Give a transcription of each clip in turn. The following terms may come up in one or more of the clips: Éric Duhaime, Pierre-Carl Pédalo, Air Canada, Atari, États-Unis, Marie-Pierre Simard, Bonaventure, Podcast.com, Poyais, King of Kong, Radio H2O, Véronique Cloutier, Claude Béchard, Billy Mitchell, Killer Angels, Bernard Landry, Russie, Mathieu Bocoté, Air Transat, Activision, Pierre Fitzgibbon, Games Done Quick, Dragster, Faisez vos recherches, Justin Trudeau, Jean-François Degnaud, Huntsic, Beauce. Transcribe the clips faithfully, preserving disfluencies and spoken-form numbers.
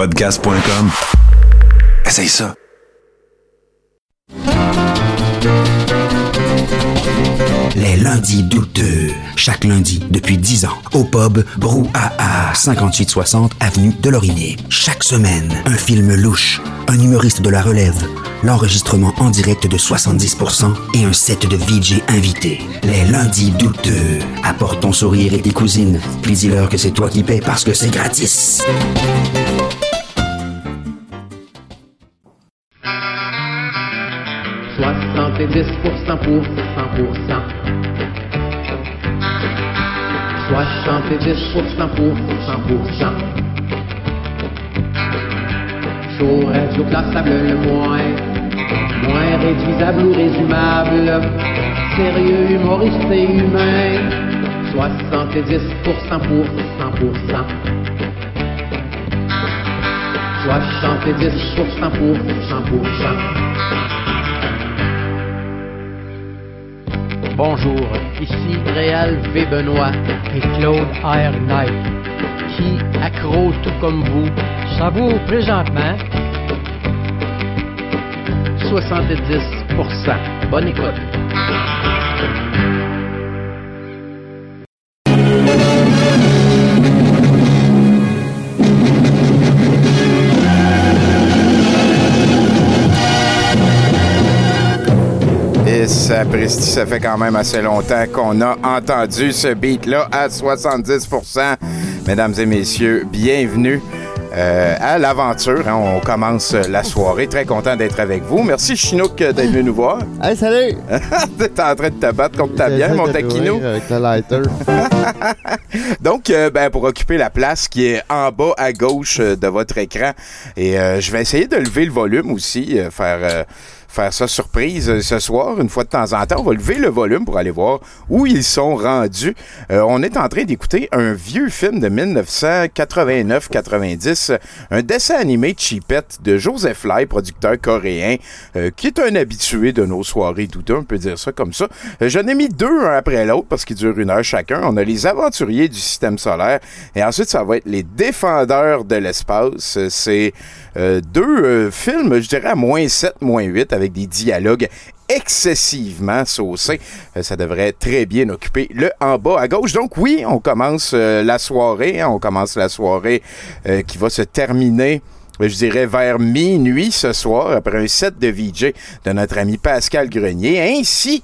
Podcast point com. Essaye ça. Les lundis douteux. Chaque lundi, depuis dix ans, au pub Brouhaha, cinquante-huit soixante avenue de Laurinier. Chaque semaine, un film louche, un humoriste de la relève, l'enregistrement en direct de soixante-dix pour cent et un set de V J invités. Les lundis douteux. Apporte ton sourire et tes cousines, puis dis-leur que c'est toi qui paies parce que c'est gratis. soixante-dix pour cent pour cent pour cent. soixante-dix pour cent pour cent pour cent. Show radio classable le moins, moins réduisable ou résumable, sérieux, humoriste et humain. soixante-dix pour cent pour cent pour cent. soixante-dix pour cent pour cent pour cent. Bonjour, ici Réal V. Benoît et Claude R. Knight, qui, accro tout comme vous, savoure présentement soixante-dix pour cent. Bonne écoute. Ça, ça fait quand même assez longtemps qu'on a entendu ce beat-là à soixante-dix pour cent. Mesdames et messieurs, bienvenue euh, à l'aventure. Hein. On commence la soirée. Très content d'être avec vous. Merci, Chinook, d'être venu nous voir. Hey, salut! T'es en train de te battre contre ta bière, mon taquino. Avec le lighter. Donc, euh, ben, pour occuper la place qui est en bas à gauche de votre écran, et euh, je vais essayer de lever le volume aussi, euh, faire... Euh, faire ça surprise ce soir. Une fois de temps en temps, on va lever le volume pour aller voir où ils sont rendus. Euh, on est en train d'écouter un vieux film de dix-neuf cent quatre-vingt-neuf quatre-vingt-dix, un dessin animé cheapette de Joseph Lai, producteur coréen, euh, qui est un habitué de nos soirées douteuses, on peut dire ça comme ça. Euh, j'en ai mis deux un après l'autre parce qu'ils durent une heure chacun. On a les aventuriers du système solaire et ensuite ça va être les défendeurs de l'espace. C'est euh, deux euh, films, je dirais à moins sept, moins huit, avec des dialogues excessivement saucés. Euh, ça devrait très bien occuper le en bas à gauche. Donc oui, on commence euh, la soirée. Hein, on commence la soirée euh, qui va se terminer, je dirais, vers minuit ce soir, après un set de V J de notre ami Pascal Grenier, ainsi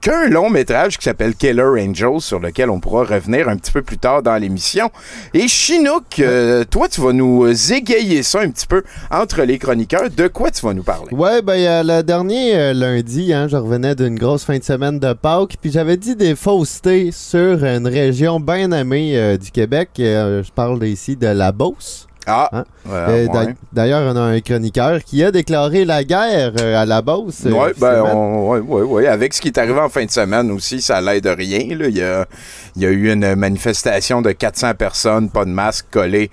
qu'un long métrage qui s'appelle Killer Angels, sur lequel on pourra revenir un petit peu plus tard dans l'émission. Et Chinook, euh, toi, tu vas nous égayer ça un petit peu entre les chroniqueurs. De quoi tu vas nous parler? Oui, ben euh, le dernier euh, lundi, hein, je revenais d'une grosse fin de semaine de Pâques, puis j'avais dit des faussetés sur une région bien nommée euh, du Québec. Euh, je parle ici de la Beauce. Ah, hein? euh, d'a- ouais. D'ailleurs, on a un chroniqueur qui a déclaré la guerre euh, à la Beauce. Oui, ben, oui, ouais, ouais. Avec ce qui est arrivé en fin de semaine aussi, ça allait de rien. Là. Il, y a, il y a eu une manifestation de quatre cents personnes, pas de masque collé,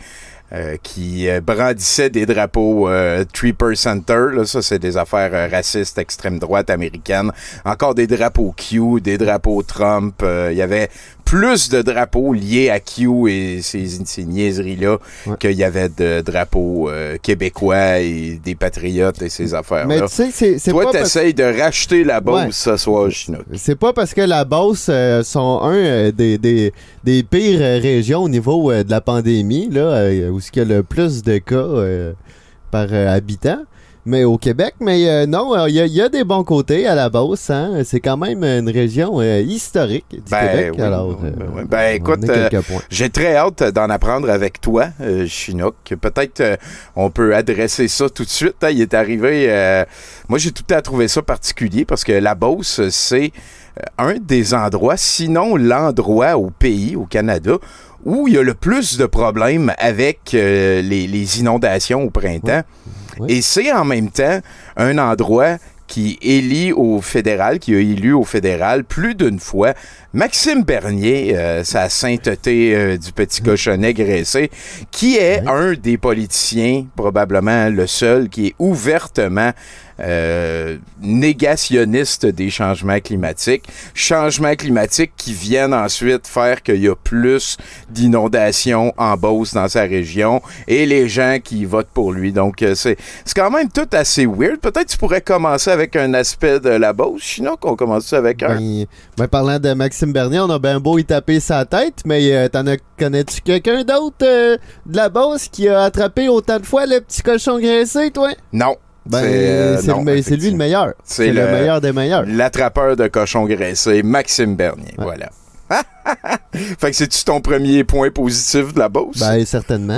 euh, qui brandissaient des drapeaux euh, Three Percenter. Là. Ça, c'est des affaires euh, racistes, extrême droite américaine. Encore des drapeaux Q, des drapeaux Trump. Euh, il y avait... plus de drapeaux liés à Q et ces, ces niaiseries-là, ouais, qu'il y avait de drapeaux euh, québécois et des patriotes et ces affaires-là. Mais tu sais, c'est, c'est toi, pas t'essayes parce... de racheter la Beauce, ouais, ce soir, Chinook. C'est pas parce que la Beauce euh, sont un euh, des, des, des pires euh, régions au niveau euh, de la pandémie, là, euh, où il y a le plus de cas euh, par euh, habitant. Mais au Québec, mais euh, non, il y, y a des bons côtés à la Beauce. Hein? C'est quand même une région euh, historique du ben, Québec. Oui, alors, euh, ben, ben écoute, euh, j'ai très hâte d'en apprendre avec toi, euh, Chinook. Peut-être euh, on peut adresser ça tout de suite. Hein? Il est arrivé... Euh, moi, j'ai tout à trouvé ça particulier parce que la Beauce, c'est un des endroits, sinon l'endroit au pays, au Canada, où il y a le plus de problèmes avec euh, les, les inondations au printemps. Oui. Oui. Et c'est en même temps un endroit qui élit au fédéral, qui a élu au fédéral plus d'une fois Maxime Bernier, euh, sa sainteté euh, du petit cochonnet graissé, qui est oui. un des politiciens, probablement le seul, qui est ouvertement euh, négationniste des changements climatiques. Changements climatiques qui viennent ensuite faire qu'il y a plus d'inondations en Beauce dans sa région et les gens qui votent pour lui. Donc, euh, c'est, c'est quand même tout assez weird. Peut-être que tu pourrais commencer avec un aspect de la Beauce, sinon qu'on commence ça avec un... Ben, ben parlant de Maxime Bernier, on a bien beau y taper sa tête, mais euh, t'en as, connais-tu quelqu'un d'autre euh, de la Beauce qui a attrapé autant de fois le petit cochon graissé, toi? Non. Ben, c'est, euh, c'est, non, le, c'est lui le meilleur. C'est, c'est le, le meilleur des meilleurs. L'attrapeur de cochon graissé, Maxime Bernier, ouais. Voilà. Fait que c'est-tu ton premier point positif de la Beauce? Ben, certainement.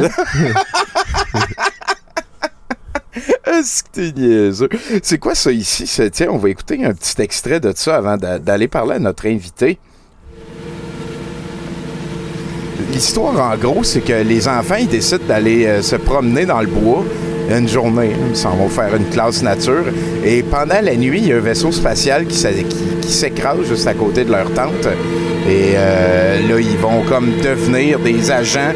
Est-ce que t'es niaiseux? C'est quoi ça ici? C'est, tiens, on va écouter un petit extrait de ça avant d'a- d'aller parler à notre invité. L'histoire, en gros, c'est que les enfants, ils décident d'aller euh, se promener dans le bois une journée. Ils s'en vont faire une classe nature. Et pendant la nuit, il y a un vaisseau spatial qui, qui, qui s'écrase juste à côté de leur tente. Et euh, là, ils vont comme devenir des agents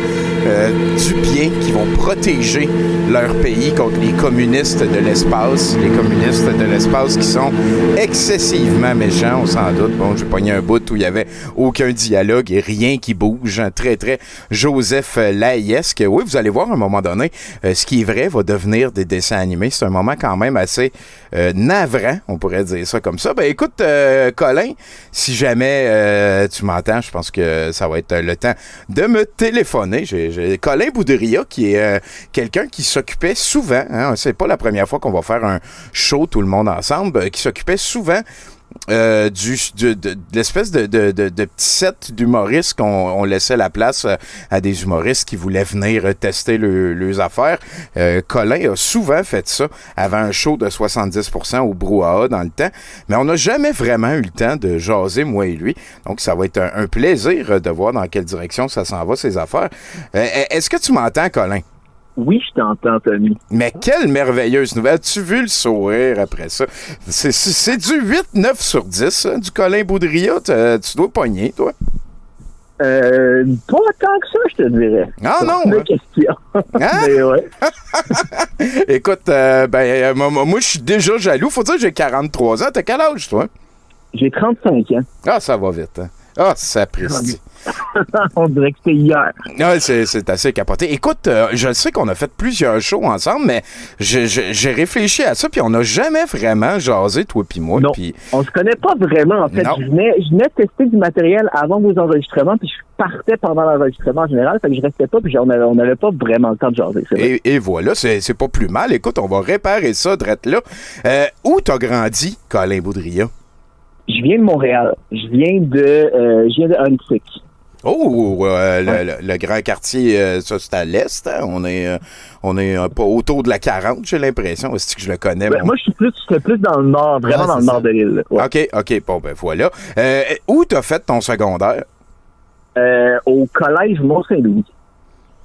euh, du bien qui vont protéger leur pays contre les communistes de l'espace. Les communistes de l'espace qui sont excessivement méchants, on s'en doute. Bon, j'ai pogné un bout où il n'y avait aucun dialogue et rien qui bouge. Très, très Joseph Laïesque. Oui, vous allez voir à un moment donné, euh, ce qui est vrai va devenir des dessins animés. C'est un moment quand même assez euh, navrant, on pourrait dire ça comme ça. Ben écoute, euh, Colin, si jamais euh, tu m'entends, je pense que ça va être le temps de me téléphoner. J'ai, j'ai Colin Boudrias, qui est euh, quelqu'un qui s'occupait souvent, hein, c'est pas la première fois qu'on va faire un show tout le monde ensemble, euh, qui s'occupait souvent Euh, du, du, de, de l'espèce de, de, de, de petit set d'humoristes qu'on on laissait la place à des humoristes qui voulaient venir tester le, leurs affaires. Euh, Colin a souvent fait ça avant un show de soixante-dix pour cent au Brouhaha dans le temps, mais on n'a jamais vraiment eu le temps de jaser, moi et lui. Donc, ça va être un, un plaisir de voir dans quelle direction ça s'en va, ces affaires. Euh, est-ce que tu m'entends, Colin? Oui, je t'entends, Tommy. Mais quelle merveilleuse nouvelle. As-tu vu le sourire après ça? C'est, c'est, c'est du huit neuf sur dix, hein, du Colin Boudrias. Tu dois pogner, toi. Euh, pas tant que ça, je te dirais. Ah ça, non! Question. Hein? Mais ouais. Écoute, euh, ben, moi, je suis déjà jaloux. Faut dire que j'ai quarante-trois ans. T'as quel âge, toi? J'ai trente-cinq ans. Ah, ça va vite, hein? Ah, ça précise. On dirait que c'est hier. Ah, c'est, c'est assez capoté. Écoute, euh, je sais qu'on a fait plusieurs shows ensemble, mais je, je, j'ai réfléchi à ça, puis on n'a jamais vraiment jasé, toi puis moi. Non, pis... on se connaît pas vraiment, en fait. Je venais, je venais tester du matériel avant vos enregistrements, puis je partais pendant l'enregistrement en général, fait que je restais pas, puis on avait, on avait pas vraiment le temps de jaser. C'est vrai. Et, et voilà, c'est, c'est pas plus mal. Écoute, on va réparer ça, drette là. Euh, où t'as grandi, Colin Boudrias? Je viens de Montréal. Je viens de, euh, je viens de Huntsic. Oh, euh, le, ouais. le, le grand quartier, euh, ça c'est à l'est. Hein? On est, euh, on est euh, pas autour de la quarante, j'ai l'impression. Est-ce que je le connais? Ben, mon... Moi, je suis plus, je suis plus dans le nord, vraiment ah, dans le ça. nord de l'île. Ouais. OK, OK. Bon, ben voilà. Euh, où t'as fait ton secondaire? Euh, au collège Mont-Saint-Louis.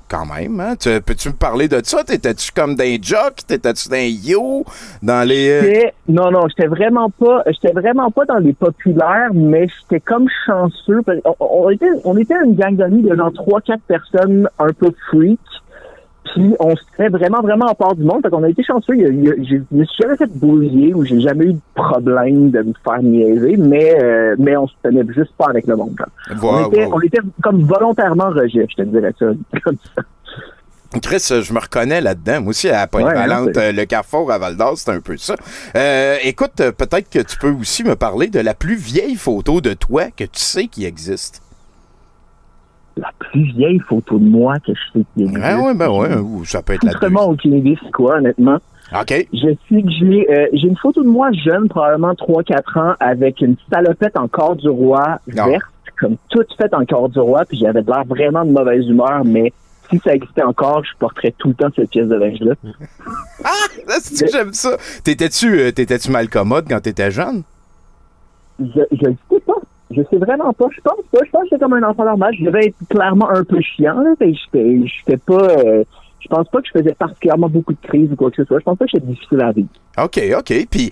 Quand même, hein? Tu, peux-tu me parler de ça? T'étais-tu comme d'un jock? T'étais-tu d'un yo? Dans les... J'étais, non, non, j'étais vraiment pas, j'étais vraiment pas dans les populaires, mais j'étais comme chanceux. On, on était, on était une gang d'amis de genre trois, quatre personnes un peu freak. Puis on se fait vraiment, vraiment à part du monde. Fait qu'on a été chanceux. Il y a, il y a, je me suis jamais fait boulier ou j'ai jamais eu de problème de me faire niaiser, mais, euh, mais on se tenait juste pas avec le monde. Wow, on, était, wow. on était comme volontairement rejet, je te dirais ça, comme ça. Chris, je me reconnais là-dedans. Moi aussi, à Pointe-Valente, ouais, le Carrefour à Val-d'Or, c'est un peu ça. Euh, écoute, peut-être que tu peux aussi me parler de la plus vieille photo de toi que tu sais qui existe. La plus vieille photo de moi que je sais qui existe. Ah ouais, ben ouais, ça peut être la deuxième. Aucune idée, c'est quoi, honnêtement. OK. Je sais que j'ai, euh, j'ai une photo de moi jeune, probablement trois quatre ans, avec une salopette en corps du roi verte, comme toute faite en corps du roi, puis j'avais l'air vraiment de mauvaise humeur, mais si ça existait encore, je porterais tout le temps cette pièce de linge-là. Ah! C'est que j'aime ça! T'étais-tu, euh, t'étais-tu mal commode quand t'étais jeune? Je, je le sais pas. Je sais vraiment pas. Je pense pas. Je pense que j'étais comme un enfant normal. Je devais être clairement un peu chiant. Là. J'étais, j'étais pas... Euh, Je pense pas que je faisais particulièrement beaucoup de crises ou quoi que ce soit. Je pense pas que j'étais difficile à vivre. OK, OK. Puis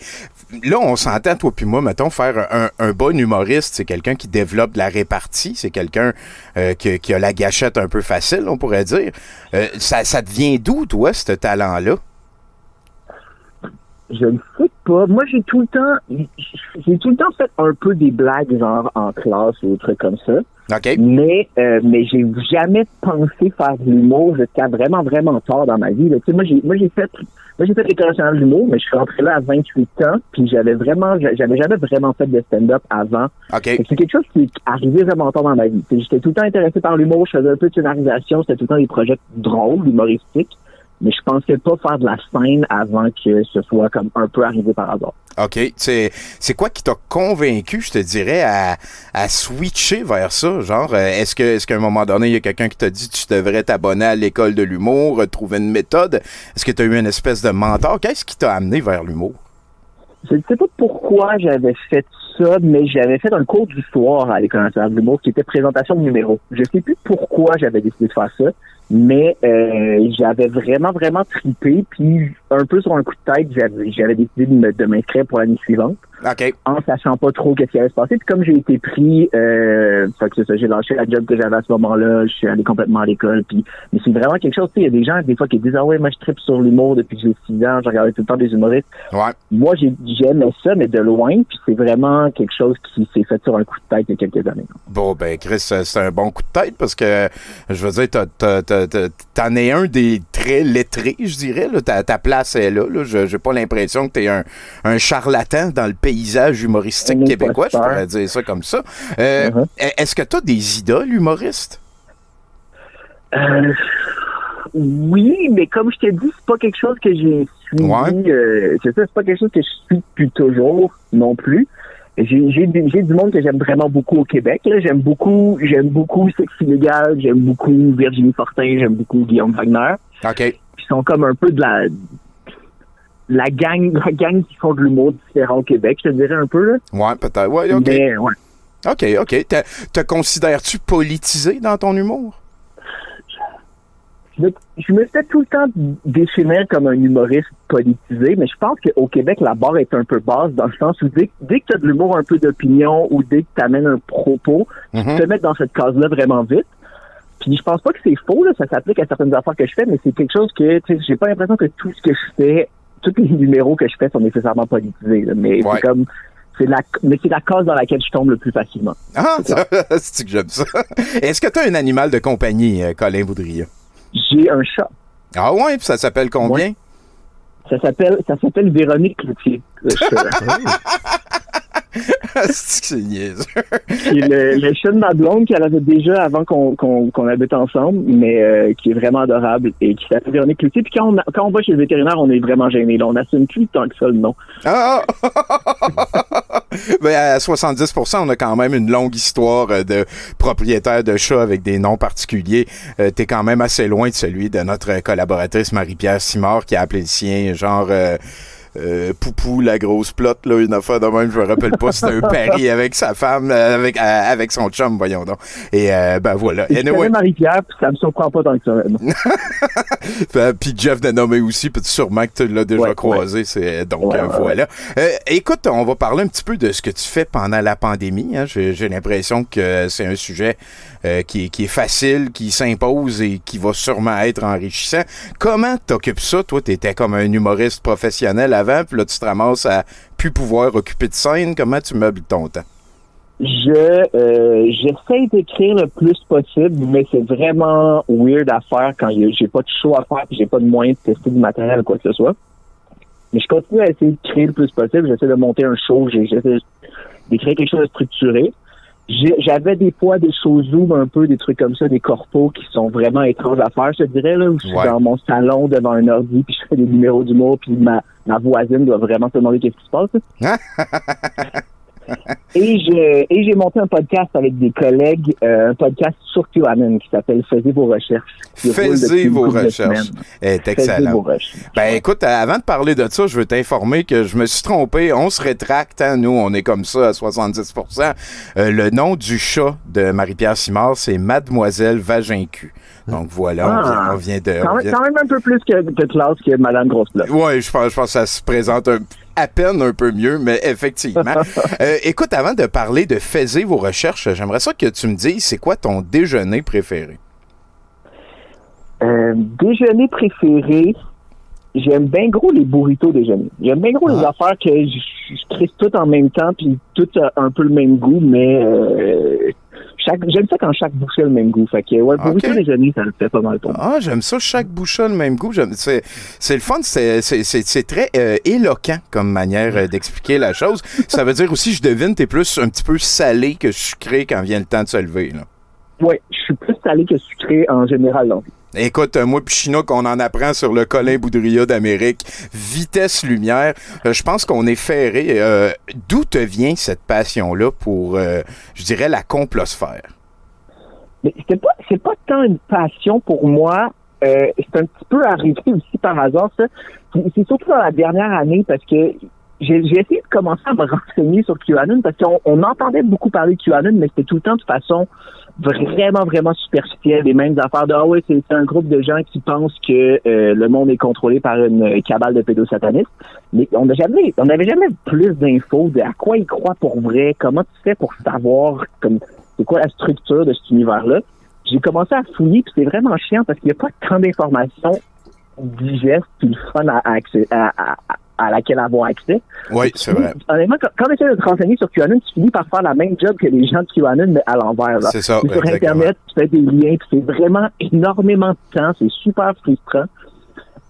là, on s'entend, toi puis moi, mettons, faire un, un bon humoriste, c'est quelqu'un qui développe de la répartie, c'est quelqu'un euh, qui, qui a la gâchette un peu facile, on pourrait dire. Euh, ça, ça te vient d'où, toi, ce talent-là? Je ne sais pas. Moi, j'ai tout le temps, j'ai tout le temps fait un peu des blagues, genre, en classe ou des trucs comme ça. Okay. Mais, euh, mais j'ai jamais pensé faire de l'humour jusqu'à vraiment, vraiment tard dans ma vie. Tu sais, moi, j'ai, moi, j'ai fait, moi, j'ai fait l'École nationale de l'humour, mais je suis rentré là à vingt-huit ans, puis j'avais vraiment, j'avais jamais vraiment fait de stand-up avant. Okay. C'est quelque chose qui est arrivé vraiment tard dans ma vie. T'sais, j'étais tout le temps intéressé par l'humour, je faisais un peu de scénarisation, c'était tout le temps des projets drôles, humoristiques, mais je pensais pas faire de la scène avant que ce soit comme un peu arrivé par hasard. OK. C'est, c'est quoi qui t'a convaincu, je te dirais, à, à switcher vers ça? Genre, est-ce que, est-ce qu'à un moment donné, il y a quelqu'un qui t'a dit tu devrais t'abonner à l'école de l'humour, trouver une méthode? Est-ce que tu as eu une espèce de mentor? Qu'est-ce qui t'a amené vers l'humour? Je ne sais pas pourquoi j'avais fait ça, mais j'avais fait un cours du soir à l'École nationale de l'humour qui était présentation de numéro. Je ne sais plus pourquoi j'avais décidé de faire ça, mais euh, j'avais vraiment, vraiment trippé. Puis, un peu sur un coup de tête, j'avais, j'avais décidé de, me, de m'inscrire pour l'année suivante, okay, en sachant pas trop qu'est-ce qui allait se passer. Puis, comme j'ai été pris, euh, fait que c'est ça, j'ai lâché la job que j'avais à ce moment-là, je suis allé complètement à l'école. Puis, mais c'est vraiment quelque chose, tu sais, il y a des gens, des fois, qui disent « Ah ouais, moi, je trippe sur l'humour depuis que j'ai six ans, je regardais tout le temps des humoristes. Ouais. » Moi, j'ai, j'aimais ça, mais de loin. Puis, c'est vraiment quelque chose qui s'est fait sur un coup de tête il y a quelques années. Bon, ben, Chris, c'est un bon coup de tête parce que, je veux dire, t'as, t'as, t'as t'en es un des très lettrés, je dirais. Là. Ta, ta place est là. là. Je n'ai pas l'impression que t'es un, un charlatan dans le paysage humoristique québécois. Je pourrais dire ça comme ça. Euh, mm-hmm. Est-ce que t'as des idoles humoristes? Euh, oui, mais comme je t'ai dit, c'est pas quelque chose que j'ai suivi. Ouais. Euh, c'est ça, c'est pas quelque chose que je suis depuis toujours non plus. J'ai, j'ai, du, j'ai du monde que j'aime vraiment beaucoup au Québec. Là. J'aime beaucoup j'aime beaucoup Sexy Legal, j'aime beaucoup Virginie Fortin, j'aime beaucoup Guillaume Wagner. OK. Ils sont comme un peu de la la gang, la gang qui font de l'humour différent au Québec, je te dirais un peu. Là. Ouais, peut-être. Ouais, OK. Mais, ouais. OK, OK. Te, te considères-tu politisé dans ton humour? Je me fais tout le temps définir comme un humoriste politisé, mais je pense qu'au Québec, la barre est un peu basse dans le sens où dès, dès que tu as de l'humour un peu d'opinion ou dès que tu amènes un propos, mm-hmm, tu peux te mettre dans cette case-là vraiment vite. Puis je pense pas que c'est faux, là, ça s'applique à certaines affaires que je fais, mais c'est quelque chose que, tu sais, j'ai pas l'impression que tout ce que je fais, tous les numéros que je fais sont nécessairement politisés, là, mais ouais, c'est comme... C'est la, mais c'est la case dans laquelle je tombe le plus facilement. Ah, c'est-tu que j'aime ça? Est-ce que tu as un animal de compagnie, Colin Boudrias? J'ai un chat. Ah ouais, puis ça s'appelle combien? Ouais. Ça s'appelle ça s'appelle Véronique Cloutier. Le chat. C'est niaiseux. Puis le, le chat de ma blonde qu'elle avait déjà avant qu'on, qu'on, qu'on habite ensemble, mais euh, qui est vraiment adorable et qui s'appelle Véronique Cloutier. Puis quand on, quand on va chez le vétérinaire, on est vraiment gêné. Là, on n'assume plus tant que ça le nom. Ah! Ben à soixante-dix pour cent, on a quand même une longue histoire de propriétaires de chats avec des noms particuliers. Euh, t'es quand même assez loin de celui de notre collaboratrice Marie-Pierre Simard qui a appelé le sien genre euh, euh, Poupou, la grosse plotte, là, une affaire de même, je me rappelle pas, c'était un pari avec sa femme, avec euh, avec son chum, voyons donc. Et euh, ben voilà. Et anyway, je connais Marie-Pierre, puis ça me surprend pas tant que ça. Puis Jeff de nommer aussi, puis sûrement que tu l'as déjà ouais, croisé, ouais. C'est donc ouais, euh, ouais, voilà. Euh, écoute, on va parler un petit peu de ce que tu fais pendant la pandémie. Hein. J'ai, j'ai l'impression que c'est un sujet euh, qui, qui est facile, qui s'impose et qui va sûrement être enrichissant. Comment t'occupes ça? Toi, t'étais comme un humoriste professionnel avant, puis là, tu te ramasses à plus pouvoir occuper de scène. Comment tu meubles ton temps? Je euh, j'essaie d'écrire le plus possible, mais c'est vraiment weird à faire quand y a, j'ai pas de show à faire et j'ai pas de moyen de tester du matériel ou quoi que ce soit. Mais je continue à essayer de créer le plus possible. J'essaie de monter un show, j'essaie d'écrire quelque chose de structuré. J'ai, j'avais des fois des shows Zoom un peu, des trucs comme ça, des corpos qui sont vraiment étranges à faire, je te dirais, là, où je suis ouais, dans mon salon devant un ordi, puis je fais des numéros d'humour, puis ma, ma voisine doit vraiment se demander qu'est-ce qui se passe. Et j'ai, et j'ai monté un podcast avec des collègues, euh, un podcast sur QAnon qui s'appelle Faisez vos recherches. Faisez vos recherches. Est excellent. Ben écoute, avant de parler de ça, je veux t'informer que je me suis trompé. On se rétracte, hein, nous, on est comme ça à soixante-dix pour cent. Euh, le nom du chat de Marie-Pierre Simard, c'est Mademoiselle Vagin-Cul. Donc voilà, ah, on vient de... Quand, on vient... quand même un peu plus que, de classe que Madame Grosse-Plot. Oui, je pense, je pense que ça se présente un, à peine un peu mieux, mais effectivement. euh, écoute, avant de parler de Faisez vos recherches, j'aimerais ça que tu me dises, c'est quoi ton déjeuner préféré? Euh, déjeuner préféré... J'aime bien gros les burritos déjeuner. J'aime bien gros ah. les affaires que je, je crisse toutes en même temps, puis toutes un peu le même goût, mais euh, chaque, j'aime ça quand chaque bouchée a le même goût. Fait que, ouais, le okay. burrito déjeuner, ça le fait pas mal pour moi. Ah, j'aime ça, chaque bouchée a le même goût. J'aime, c'est, c'est le fun, c'est, c'est, c'est, c'est très euh, éloquent comme manière d'expliquer la chose. Ça veut dire aussi, je devine, t'es plus un petit peu salé que sucré quand vient le temps de se lever, là. Oui, je suis plus salé que sucré en général, donc. Écoute, moi pis Chinook, on en apprend sur le Colin Boudrias d'Amérique. Vitesse lumière. Euh, je pense qu'on est ferré. Euh, d'où te vient cette passion-là pour, euh, je dirais, la complosphère? Mais c'est pas, c'est pas tant une passion pour moi. Euh, c'est un petit peu arrivé aussi par hasard, ça. C'est, c'est surtout dans la dernière année parce que j'ai, j'ai essayé de commencer à me renseigner sur QAnon parce qu'on on entendait beaucoup parler de QAnon, mais c'était tout le temps de façon vraiment, vraiment superficielle, les mêmes affaires de « Ah oui, c'est, c'est un groupe de gens qui pensent que euh, le monde est contrôlé par une cabale de pédosatanistes. » Mais on n'a jamais, on n'avait jamais plus d'infos de à quoi ils croient pour vrai, comment tu fais pour savoir comme c'est quoi la structure de cet univers-là. J'ai commencé à fouiller, puis c'est vraiment chiant parce qu'il n'y a pas tant d'informations digestes puis fun à, à, à, à à laquelle avoir accès. Oui, c'est vrai. Honnêtement, quand, quand on essaie de te renseigner sur QAnon, tu finis par faire la même job que les gens de QAnon, mais à l'envers. Là. C'est ça. Puis sur exactement. Internet, tu fais des liens, puis c'est vraiment énormément de temps, c'est super frustrant.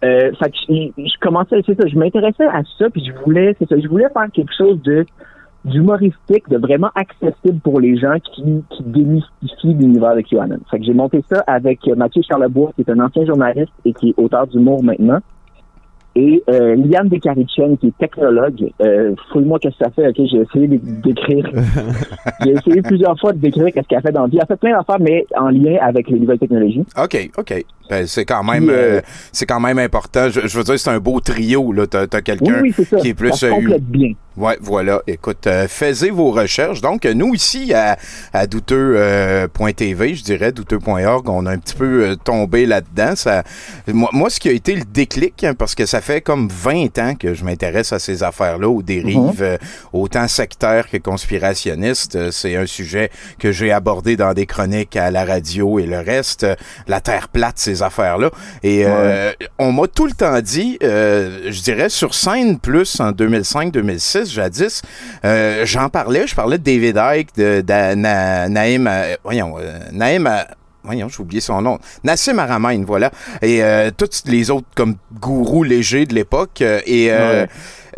Euh, fait que je, je commençais, c'est ça, je m'intéressais à ça, puis je voulais, c'est ça, je voulais faire quelque chose de d'humoristique, de vraiment accessible pour les gens qui, qui démystifient l'univers de QAnon. Fait que j'ai monté ça avec Mathieu Charlebois, qui est un ancien journaliste et qui est auteur d'humour maintenant. Et euh, Liane Descarichènes, qui est technologue, euh, fouille-moi qu'est-ce que ça fait, ok, j'ai essayé de décrire, j'ai essayé plusieurs fois de décrire qu'est-ce qu'elle fait dans la vie. Elle fait plein d'affaires, mais en lien avec les nouvelles technologies. OK, OK. Ben, c'est quand même puis, euh, euh, c'est quand même important. Je, je veux dire, c'est un beau trio, là. T'as, t'as quelqu'un oui, oui, qui est plus... Ça se complète bien. Ouais, voilà. Écoute, euh, faisez vos recherches. Donc, nous, ici, à, à douteux point t v, je dirais, douteux point org, on a un petit peu euh, tombé là-dedans. Ça, moi, moi, ce qui a été le déclic, hein, parce que ça fait comme vingt ans que je m'intéresse à ces affaires-là, aux dérives, mm-hmm. euh, autant sectaires que conspirationnistes. C'est un sujet que j'ai abordé dans des chroniques à la radio et le reste. La Terre plate, ces affaires-là. Et euh, ouais. on m'a tout le temps dit, euh, je dirais, sur scène plus en deux mille cinq deux mille six, jadis, euh, j'en parlais, je parlais de David Icke, de, de Na, Naïm, euh, voyons, euh, Naïm, euh, voyons, j'ai oublié son nom, Nassim Haramein, voilà, et euh, tous les autres comme gourous légers de l'époque, euh, et... Euh, ouais.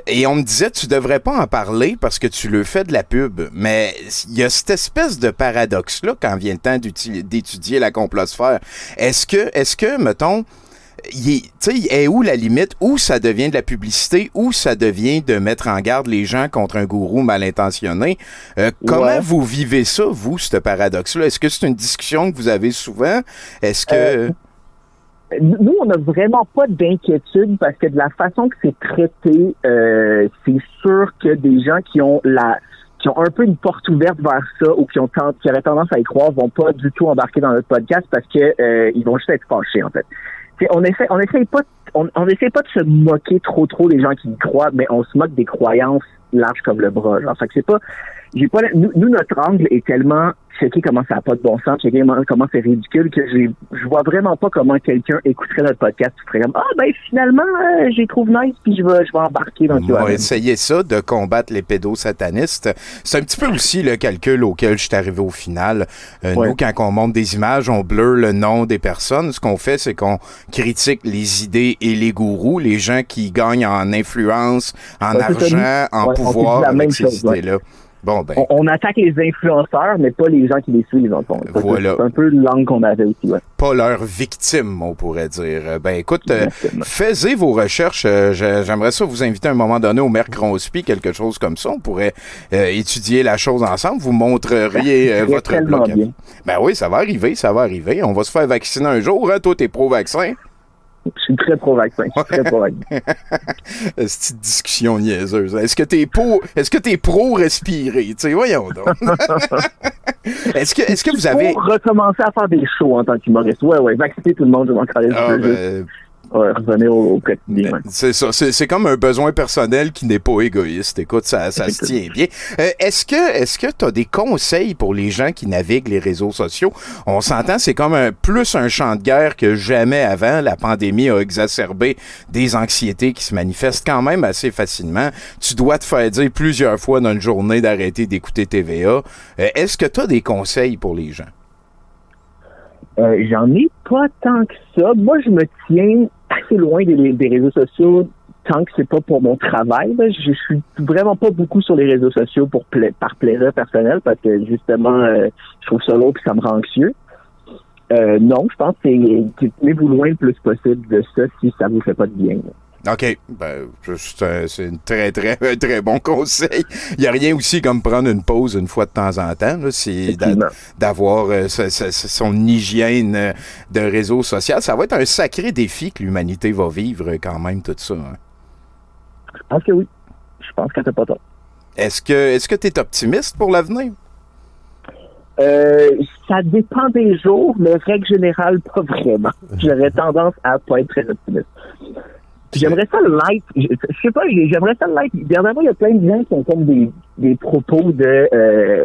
Et on me disait, tu devrais pas en parler parce que tu le fais de la pub. Mais il y a cette espèce de paradoxe-là quand vient le temps d'étudier la complosphère. Est-ce que, est-ce que, mettons, tu sais, est où la limite? Où ça devient de la publicité? Où ça devient de mettre en garde les gens contre un gourou mal intentionné? Euh, comment ouais. vous vivez ça, vous, ce paradoxe-là? Est-ce que c'est une discussion que vous avez souvent? Est-ce que... Euh... Nous, on n'a vraiment pas d'inquiétude parce que de la façon que c'est traité, euh, c'est sûr que des gens qui ont la, qui ont un peu une porte ouverte vers ça ou qui ont tend, qui auraient tendance à y croire vont pas du tout embarquer dans notre podcast parce que euh, ils vont juste être fâchés en fait. T'sais, on essaie, on essaie pas, on, on essaie pas de se moquer trop trop des gens qui y croient, mais on se moque des croyances larges comme le bras. Genre, fait que c'est pas, j'ai pas, nous, nous notre angle est tellement checker comment ça n'a pas de bon sens, checker comment c'est ridicule, que j'ai, je vois vraiment pas comment quelqu'un écouterait notre podcast et ferait comme « Ah, ben finalement, euh, j'y trouve nice, puis je vais, je vais embarquer dans QAnon. » On va essayer ça, de combattre les pédosatanistes. C'est un petit peu aussi le calcul auquel je suis arrivé au final. Euh, ouais. Nous, quand on monte des images, on blur le nom des personnes. Ce qu'on fait, c'est qu'on critique les idées et les gourous, les gens qui gagnent en influence, en ouais, argent, en ouais, pouvoir, avec ces idées-là. Ouais. Bon, ben. on, on attaque les influenceurs, mais pas les gens qui les suivent, en fond. C'est, voilà. c'est un peu l'angle qu'on avait aussi. Ouais. Pas leurs victimes, on pourrait dire. Ben écoute, euh, faisez vos recherches. Euh, j'aimerais ça vous inviter à un moment donné au Mercronspi, quelque chose comme ça. On pourrait euh, étudier la chose ensemble. Vous montreriez euh, votre blog. Ben oui, ça va arriver, ça va arriver. On va se faire vacciner un jour. Hein? Toi, t'es pro-vaccin. Je suis très pro-vaccin. Je suis très pro-vaccin. Cette discussion niaiseuse. Est-ce que t'es pro, est-ce que t'es pro-respirer? Tu sais, voyons donc. Est-ce que, est-ce que vous avez... Pour recommencer à faire des shows en tant qu'humoriste. Ouais, ouais, vacciner tout le monde, je m'en crée. Ah, ben... Ouais, revenir au, au quotidien. Ouais. C'est ça. C'est, c'est comme un besoin personnel qui n'est pas égoïste. Écoute, ça, ça se tient bien. Euh, est-ce que, est-ce que t'as des conseils pour les gens qui naviguent les réseaux sociaux? On s'entend, c'est comme un, plus un champ de guerre que jamais avant. La pandémie a exacerbé des anxiétés qui se manifestent quand même assez facilement. Tu dois te faire dire plusieurs fois dans une journée d'arrêter d'écouter T V A. Euh, est-ce que t'as des conseils pour les gens? Euh, j'en ai pas tant que ça. Moi, je me tiens assez loin des, des réseaux sociaux tant que c'est pas pour mon travail. Là. Je, je suis vraiment pas beaucoup sur les réseaux sociaux pour pla- par plaisir personnel parce que, justement, euh, je trouve ça lourd et ça me rend anxieux. Euh, non, je pense que c'est, tenez-vous loin le plus possible de ça si ça vous fait pas de bien. Là. OK. Ben, juste, euh, c'est un très, très, très bon conseil. Il n'y a rien aussi comme prendre une pause une fois de temps en temps. Là, c'est d'a- d'avoir euh, ce, ce, son hygiène de réseau social. Ça va être un sacré défi que l'humanité va vivre quand même, tout ça. Hein. Je pense que oui. Je pense que t'as pas tort. Est-ce que est-ce que tu es optimiste pour l'avenir? Euh, ça dépend des jours, mais règle générale, pas vraiment. J'aurais tendance à pas être très optimiste. Puis j'aimerais ça le light, je, je sais pas, j'aimerais ça le light. Dernièrement, il y a plein de gens qui ont comme des, des propos de euh,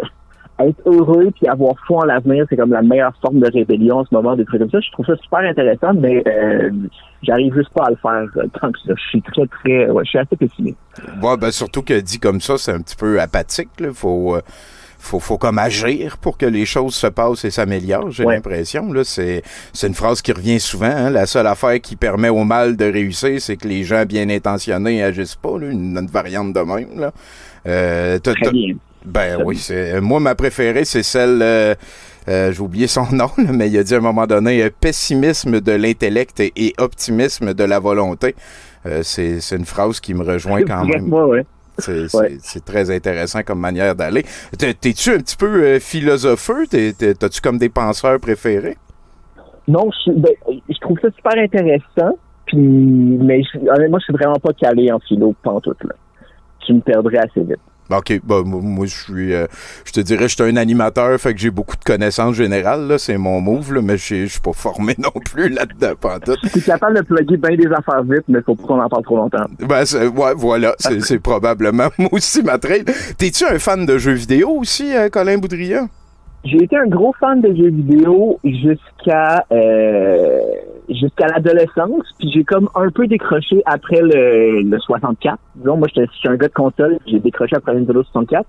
être heureux puis avoir foi en l'avenir, c'est comme la meilleure forme de rébellion en ce moment, des trucs comme ça. Je trouve ça super intéressant, mais euh, j'arrive juste pas à le faire tant que ça. Je suis très, très, ouais, je suis assez pessimiste. Ouais, ben surtout que dit comme ça, c'est un petit peu apathique, là, faut... Euh... Faut, faut comme agir pour que les choses se passent et s'améliorent, j'ai ouais. l'impression. Là, c'est, c'est une phrase qui revient souvent. Hein. La seule affaire qui permet au mal de réussir, c'est que les gens bien intentionnés n'agissent pas. Là, une, une variante de même. Là. Euh, t'as, t'as... Très bien. Ben oui, c'est moi ma préférée, c'est celle euh, euh, j'ai oublié son nom, là, mais il a dit à un moment donné pessimisme de l'intellect et, et optimisme de la volonté. Euh, c'est, c'est une phrase qui me rejoint quand même. Moi, ouais. C'est, c'est, ouais. c'est très intéressant comme manière d'aller. T'es, t'es-tu un petit peu euh, philosopheux? T'es, t'es, t'as-tu comme des penseurs préférés? Non, je, ben, je trouve ça super intéressant. Puis, mais je, honnêtement, je suis vraiment pas calé en philo pantoute, là. Tu me perdrais assez vite. OK, bah, moi, je suis, euh, je te dirais, je suis un animateur, fait que j'ai beaucoup de connaissances générales, là, c'est mon move, là, mais je suis pas formé non plus là-dedans, pantoute. Tu es capable de plugger bien des affaires vite, mais faut pas qu'on en parle trop longtemps. Ben, c'est, ouais, voilà, c'est, c'est probablement moi aussi ma traîne. T'es-tu un fan de jeux vidéo aussi, hein, Colin Boudrias? J'ai été un gros fan de jeux vidéo jusqu'à, euh, jusqu'à l'adolescence, puis j'ai comme un peu décroché après le, le soixante-quatre. Disons, moi, je suis un gars de console, j'ai décroché après le Nintendo soixante-quatre.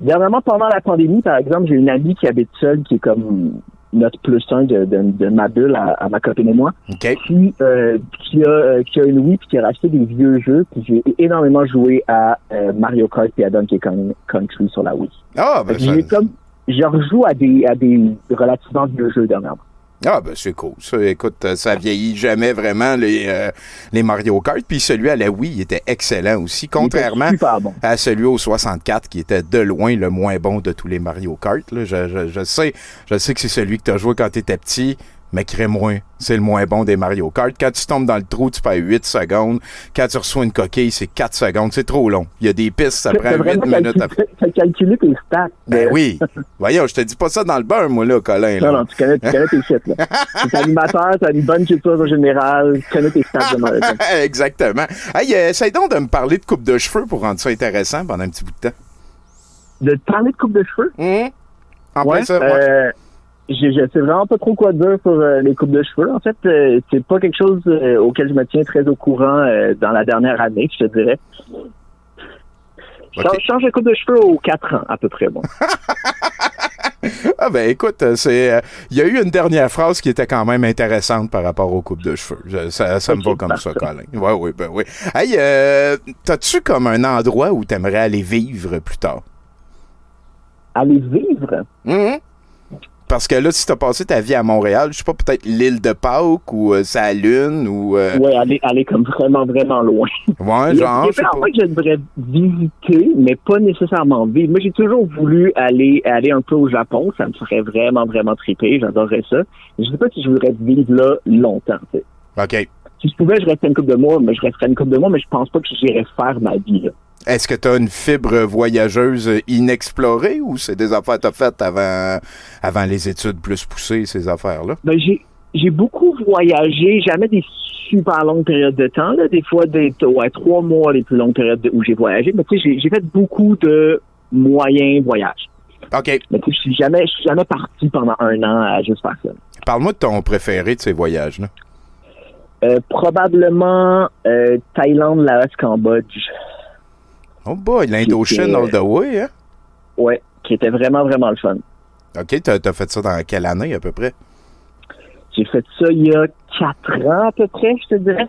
Dernièrement, pendant la pandémie, par exemple, j'ai une amie qui habite seule, qui est comme notre plus un de, de, de ma bulle à, à ma copine et moi, okay. qui, euh, qui, a, qui a une Wii, puis qui a racheté des vieux jeux, puis j'ai énormément joué à euh, Mario Kart et à Donkey Kong Country sur la Wii. Ah, ben j'ai ça... comme Je rejoue à des, à des relativement vieux jeux dernièrement. Ah, ben c'est cool. Ça, écoute, ça vieillit jamais vraiment les, euh, les Mario Kart. Puis celui à la Wii, il était excellent aussi, contrairement bon. à celui au soixante-quatre qui était de loin le moins bon de tous les Mario Kart. Là, je, je, je, sais, je sais que c'est celui que tu as joué quand tu étais petit. Mais crée-moi, c'est le moins bon des Mario Kart. Quand tu tombes dans le trou, tu perds huit secondes. Quand tu reçois une coquille, c'est quatre secondes. C'est trop long. Il y a des pistes, ça c'est prend huit minutes. Après. Tu as calculé tes stats. Ben oui. Voyons, je te dis pas ça dans le beurre, moi, là, Colin. Là. Non, non, tu connais, tu connais tes shit, là. T'es animateur, t'as une bonne culture en général. Tu connais tes stats de Mario Kart. Exactement. Hey, essaye donc de me parler de coupe de cheveux pour rendre ça intéressant pendant un petit bout de temps. De te parler de coupe de cheveux? Mmh. En ouais, ça, euh... ouais. Je, je sais vraiment pas trop quoi dire sur euh, les coupes de cheveux. En fait, euh, c'est pas quelque chose euh, auquel je me tiens très au courant euh, dans la dernière année, je te dirais. Je okay. change de coupe de cheveux aux quatre ans, à peu près. Bon. Ah ben écoute, c'est euh, y a eu une dernière phrase qui était quand même intéressante par rapport aux coupes de cheveux. Je, ça ça okay, me va comme ça, Colin. Ouais, oui, ben oui. Hey, euh, t'as-tu comme un endroit où t'aimerais aller vivre plus tard? Aller vivre? Mm-hmm. Parce que là, si t'as passé ta vie à Montréal, je sais pas, peut-être l'île de Pâques ou euh, sa lune ou... Euh... Ouais, aller, aller comme vraiment, vraiment loin. Ouais, genre... Il y a plein que je devrais visiter, mais pas nécessairement vivre. Moi, j'ai toujours voulu aller, aller un peu au Japon. Ça me ferait vraiment, vraiment triper. J'adorerais ça. Je sais pas si je voudrais vivre là longtemps, tu sais. OK. si je pouvais, je resterais une couple de mois, mais je resterais une couple de mois, mais je pense pas que j'irais faire ma vie, là. Est-ce que tu as une fibre voyageuse inexplorée ou c'est des affaires que tu as faites avant, avant les études plus poussées, ces affaires-là? Ben, j'ai, j'ai beaucoup voyagé, jamais des super longues périodes de temps, là, des fois des ouais, trois mois, les plus longues périodes de, où j'ai voyagé, mais tu sais, j'ai, j'ai fait beaucoup de moyens voyages. OK. Mais tu sais, je suis jamais, je suis jamais parti pendant un an à juste faire ça. Parle-moi de ton préféré de ces voyages-là. Euh, probablement euh, Thaïlande, Laos, Cambodge. Oh boy, l'Indochine all the way, hein? Ouais, qui était vraiment, vraiment le fun. OK, t'as, t'as fait ça dans quelle année, à peu près? J'ai fait ça il y a quatre ans, à peu près, je te dirais.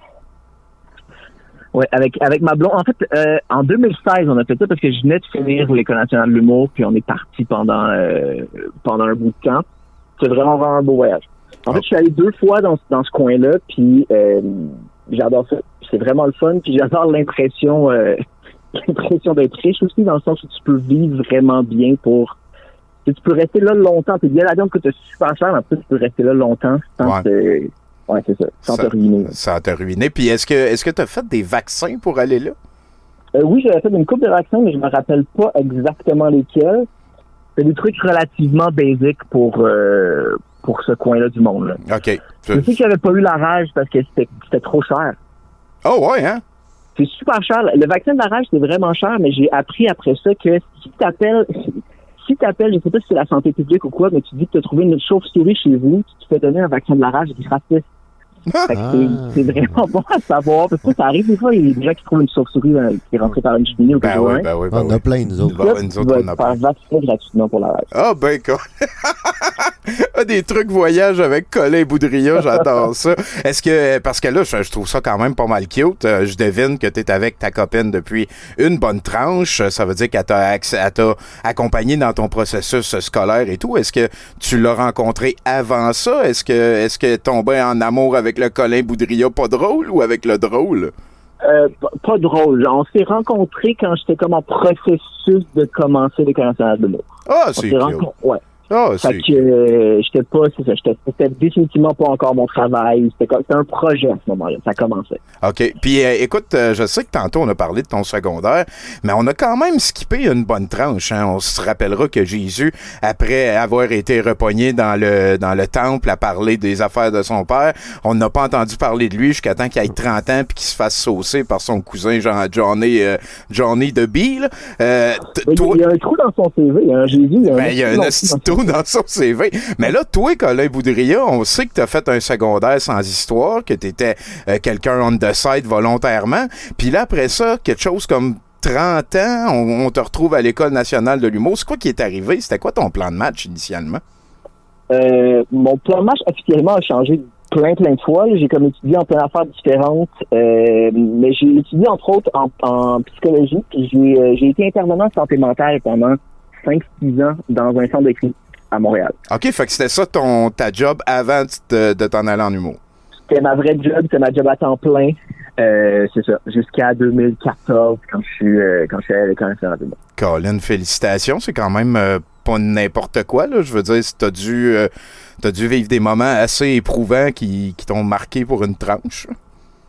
Ouais, avec, avec ma blonde. En fait, euh, en deux mille seize, on a fait ça parce que je venais de finir l'École Nationale de l'humour, puis on est parti pendant, euh, pendant un bout de temps. C'est vraiment, vraiment un beau voyage. En oh. fait, je suis allé deux fois dans, dans ce coin-là, puis euh, j'adore ça. C'est vraiment le fun, puis j'adore l'impression... Euh, l'impression d'être riche aussi, dans le sens où tu peux vivre vraiment bien pour... Tu peux rester là longtemps. Puis bien, la viande coûte super cher, mais en plus, tu peux rester là longtemps sans ouais. te... Ouais, c'est ça. Sans ça, te ruiner. Sans te ruiner. Puis est-ce que est-ce que tu as fait des vaccins pour aller là? Euh, oui, j'avais fait une couple de vaccins, mais je me rappelle pas exactement lesquels. C'est des trucs relativement basiques pour... Euh, pour ce coin-là du monde, là. OK. Je sais qu'il n'y avait pas eu la rage parce que c'était, c'était trop cher. Oh, ouais, hein? C'est super cher. Le vaccin de la rage, c'est vraiment cher, mais j'ai appris après ça que si t'appelles, si t'appelles, je sais pas si c'est la santé publique ou quoi, mais tu dis que t'as trouvé une chauve-souris chez vous, tu te fais donner un vaccin de la rage gratis. Fait que c'est, c'est vraiment bon à savoir, parce que ça arrive des fois, il y a des gens qui trouvent une chauve-souris hein, qui est rentrée par une cheminée ou quelque chose. Ben oui, ben oui. On a plein, nous autres. Là, nous autres, on a plein. Tu vas te faire vacciner gratuitement pour la rage. Ah, ben, quoi. Des trucs voyage avec Colin Boudrias, j'adore ça. Est-ce que, parce que là, je, je trouve ça quand même pas mal cute. Je devine que t'es avec ta copine depuis une bonne tranche. Ça veut dire qu'elle t'a, elle t'a accompagné dans ton processus scolaire et tout. Est-ce que tu l'as rencontré avant ça? Est-ce que, est-ce que tombé en amour avec le Colin Boudrias pas drôle ou avec le drôle? Euh, p- pas drôle. On s'est rencontrés quand j'étais comme en processus de commencer l'École nationale de l'humour. Ah, c'est cute. Rencont- ouais. Ah, oh, fait que euh, j'étais pas, c'est ça, j'étais, c'était définitivement pas encore mon travail, c'était, c'était un projet à ce moment-là, ça commençait. OK, puis euh, écoute, euh, je sais que tantôt on a parlé de ton secondaire, mais on a quand même skippé une bonne tranche, hein. On se rappellera que Jésus, après avoir été repogné dans le dans le temple à parler des affaires de son père, on n'a pas entendu parler de lui jusqu'à temps qu'il ait trente ans puis qu'il se fasse saucer par son cousin Jean, Johnny, euh, Johnny de B, là. Euh, t- toi... Il y a un trou dans son C V, hein, Jésus. Il y a un, ben, y a un dans son C V. Mais là, toi, Colin Boudrias, on sait que t'as fait un secondaire sans histoire, que t'étais euh, quelqu'un on the side volontairement. Puis là, après ça, quelque chose comme trente ans, on, on te retrouve à l'École nationale de l'humour. C'est quoi qui est arrivé? C'était quoi ton plan de match initialement? Euh, mon plan de match officiellement a changé plein, plein de fois. J'ai comme étudié en plein d'affaires différentes. Euh, mais j'ai étudié, entre autres, en, en psychologie. Puis j'ai, euh, j'ai été intervenant en santé mentale pendant cinq six ans dans un centre de crise à Montréal. OK, fait que c'était ça ton ta job avant de, de t'en aller en humour. C'était ma vraie job, c'était ma job à temps plein. Euh, c'est ça, jusqu'à deux mille quatorze, quand je suis euh, quand je suis à l'École nationale d'humour. Colin, félicitations, c'est quand même euh, pas n'importe quoi, là. Je veux dire, t'as dû, euh, t'as dû vivre des moments assez éprouvants qui, qui t'ont marqué pour une tranche.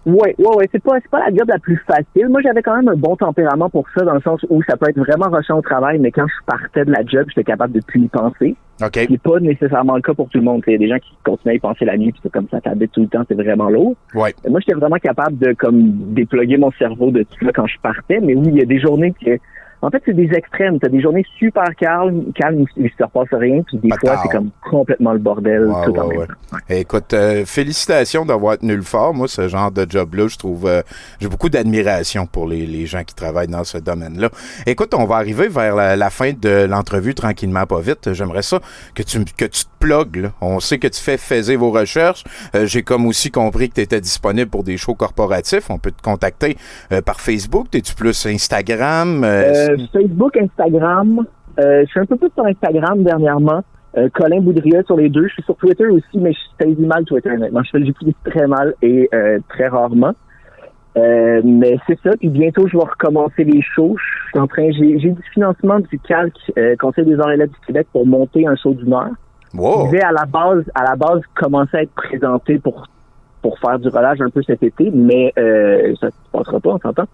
Oui, oui, oui, c'est pas, c'est pas la job la plus facile. Moi, j'avais quand même un bon tempérament pour ça, dans le sens où ça peut être vraiment rushant au travail, mais quand je partais de la job, j'étais capable de plus y penser. OK. C'est pas nécessairement le cas pour tout le monde. Il y a des gens qui continuent à y penser la nuit, puis c'est comme ça, t'habites tout le temps, c'est vraiment lourd. Ouais. Moi, j'étais vraiment capable de, comme, déploguer mon cerveau de tout ça quand je partais, mais oui, il y a des journées que, en fait, c'est des extrêmes. T'as des journées super calmes, calmes, où il se repasse rien, puis des Attends. fois, c'est comme complètement le bordel, ouais, tout ouais, en même ouais. temps. Ouais. Écoute, euh, félicitations d'avoir tenu le fort. Moi, ce genre de job-là, je trouve... Euh, j'ai beaucoup d'admiration pour les, les gens qui travaillent dans ce domaine-là. Écoute, on va arriver vers la, la fin de l'entrevue, tranquillement, pas vite. J'aimerais ça que tu, que tu te plugues, là. On sait que tu fais Faisez vos recherches. Euh, j'ai comme aussi compris que tu étais disponible pour des shows corporatifs. On peut te contacter euh, par Facebook. T'es-tu plus Instagram? Euh, euh... Facebook, Instagram. Euh, je suis un peu plus sur Instagram dernièrement. Euh, Colin Boudrias sur les deux. Je suis sur Twitter aussi, mais je fais du mal Twitter, honnêtement. Je fais du très mal et euh, très rarement. Euh, mais c'est ça. Puis bientôt, je vais recommencer les shows. Je suis en train, j'ai, j'ai du financement du C A L C, euh, Conseil des arts et lettres du Québec, pour monter un show d'humeur. Wow. Je vais à la base, à la base commencer à être présenté pour pour faire du relâche un peu cet été, mais euh, ça se passera pas, on s'entend.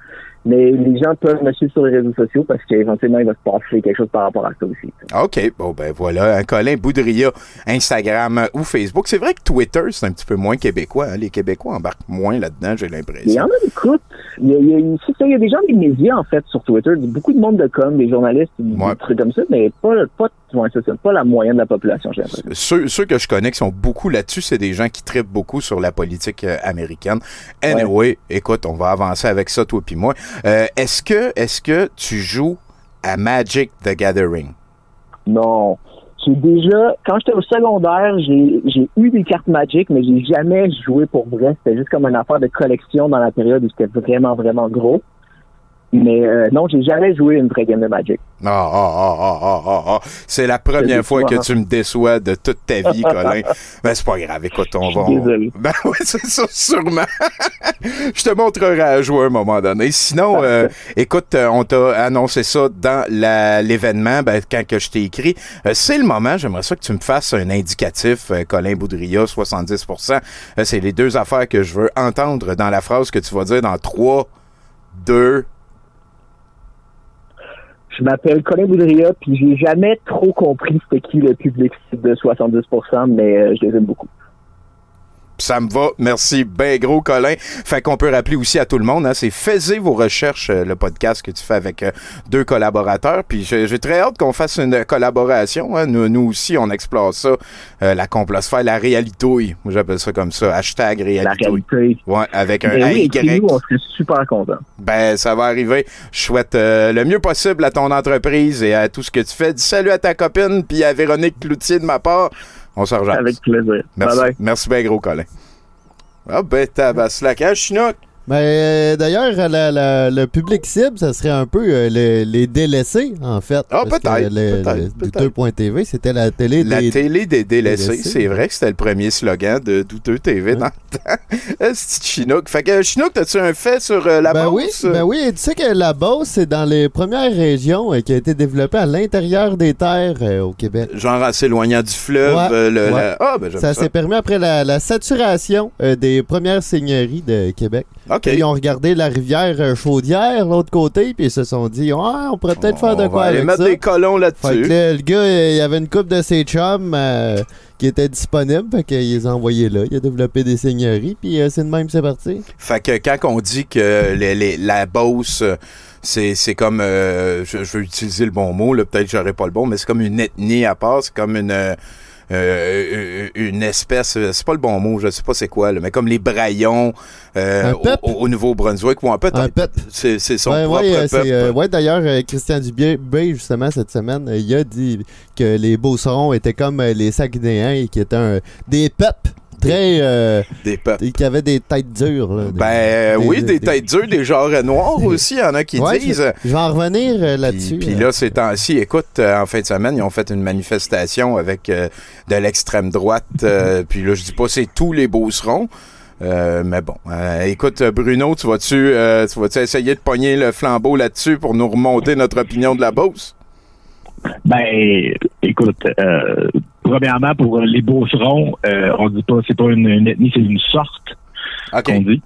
Mais les gens peuvent me suivre sur les réseaux sociaux parce qu'éventuellement, il va se passer quelque chose par rapport à ça aussi. OK. Bon, ben voilà. Hein, Colin Boudrias, Instagram ou Facebook. C'est vrai que Twitter, c'est un petit peu moins québécois. Hein. Les Québécois embarquent moins là-dedans, j'ai l'impression. Il y en a, écoute. Il y a, il y a, il y a des gens des médias, en fait, sur Twitter. Beaucoup de monde de com, des journalistes, des ouais. trucs comme ça, mais pas, pas, pas, pas la moyenne de la population, j'ai l'impression. Ceux, ceux que je connais qui sont beaucoup là-dessus, c'est des gens qui trippent beaucoup sur la politique américaine. Anyway, ouais. écoute, on va avancer avec ça, toi puis moi. Euh, est-ce que est-ce que tu joues à Magic the Gathering? Non. J'ai déjà, quand j'étais au secondaire, j'ai, j'ai eu des cartes Magic, mais j'ai jamais joué pour vrai. C'était juste comme une affaire de collection dans la période où c'était vraiment, vraiment gros. Mais euh, non, j'ai jamais joué une vraie game de Magic. Ah, ah, ah, ah, ah, ah. C'est la première fois que tu me déçois de toute ta vie, Colin. Ben, c'est pas grave, écoute, on va... Désolé. Ben oui, c'est ça, sûrement. Je te montrerai à jouer à un moment donné. Sinon, euh, écoute, on t'a annoncé ça dans la, l'événement, ben, quand que je t'ai écrit. Euh, c'est le moment, j'aimerais ça que tu me fasses un indicatif, euh, Colin Boudrias, soixante-dix pour cent. Euh, c'est les deux affaires que je veux entendre dans la phrase que tu vas dire dans trois, deux... Je m'appelle Colin Boudrias, puis j'ai jamais trop compris c'était qui le public de soixante-dix pour cent, mais euh, je les aime beaucoup. Ça me va, merci ben gros, Colin. Fait qu'on peut rappeler aussi à tout le monde, hein, c'est Faisez vos recherches, le podcast que tu fais avec euh, deux collaborateurs, puis j'ai, j'ai très hâte qu'on fasse une collaboration. Hein. Nous, nous aussi, on explore ça, euh, la complosphère, la réalitouille. Moi, j'appelle ça comme ça, hashtag réalitouille. La réalité. Ouais, avec un A Y. Oui, on serait super contents. Ben, ça va arriver. Je souhaite euh, le mieux possible à ton entreprise et à tout ce que tu fais. Dis salut à ta copine, puis à Véronique Cloutier de ma part. On se rejoint. Avec plaisir. Merci, bye bye. Merci bien gros, Colin. Ah ben, tabaslac, hein, Chinook? Ben, d'ailleurs, la, la, le public cible, ça serait un peu euh, les, les délaissés, en fait. Ah, parce peut-être. Que le, peut-être, le, peut-être. Douteux point T V, c'était la télé des... La télé des délaissés, délaissés. C'est vrai que c'était le premier slogan de Douteux T V ouais. dans le temps. C'est Chinook. Fait que, Chinook, t'as-tu un fait sur euh, la ben Beauce? Oui, ben oui, tu sais que la Beauce, c'est dans les premières régions euh, qui a été développée à l'intérieur des terres euh, au Québec. Genre en s'éloignant du fleuve. Ouais, euh, le, ouais. la... Ah, ben j'aime ça. Ça s'est permis après la, la saturation euh, des premières seigneuries de Québec. Okay. Ils ont regardé la rivière Chaudière, l'autre côté, puis ils se sont dit, ah, on pourrait peut-être on faire de quoi avec ça. On va aller mettre des colons là-dessus. Fait que là, le gars, il y avait une couple de ses chums euh, qui étaient disponibles, fait qu'il les a envoyés là. Il a développé des seigneuries, puis euh, c'est de même, c'est parti. Fait que quand on dit que les, les, la Beauce, c'est, c'est comme, euh, je, je veux utiliser le bon mot, là, peut-être que j'aurais pas le bon, mais c'est comme une ethnie à part, c'est comme une... Euh, Euh, une espèce, c'est pas le bon mot, je sais pas c'est quoi, là, mais comme les Braillons euh, au, au Nouveau-Brunswick ou un peuple. Un peuple. C'est, c'est son ben, propre ouais, peuple. C'est, euh, ouais, d'ailleurs, euh, Christian Dubé, justement, cette semaine, euh, il a dit que les Beaucerons étaient comme euh, les Saguenayens et qui étaient un, des peuples. Très, euh, des peuples. Qui avaient des têtes dures. Là, des, ben des, oui, des, des têtes des... dures, des genres noirs aussi, il y en a qui ouais, disent. Je, je vais en revenir euh, là-dessus. Puis là, ces temps-ci, écoute, euh, en fin de semaine, ils ont fait une manifestation avec euh, de l'extrême droite. Euh, puis là, je dis pas c'est tous les Beaucerons. Euh, mais bon, euh, écoute Bruno, tu vas-tu, euh, tu vas-tu essayer de pogner le flambeau là-dessus pour nous remonter notre opinion de la Beauce? Ben, écoute, euh, premièrement, pour les Beaucerons, euh, on dit pas, c'est pas une, une ethnie, c'est une sorte okay. qu'on dit.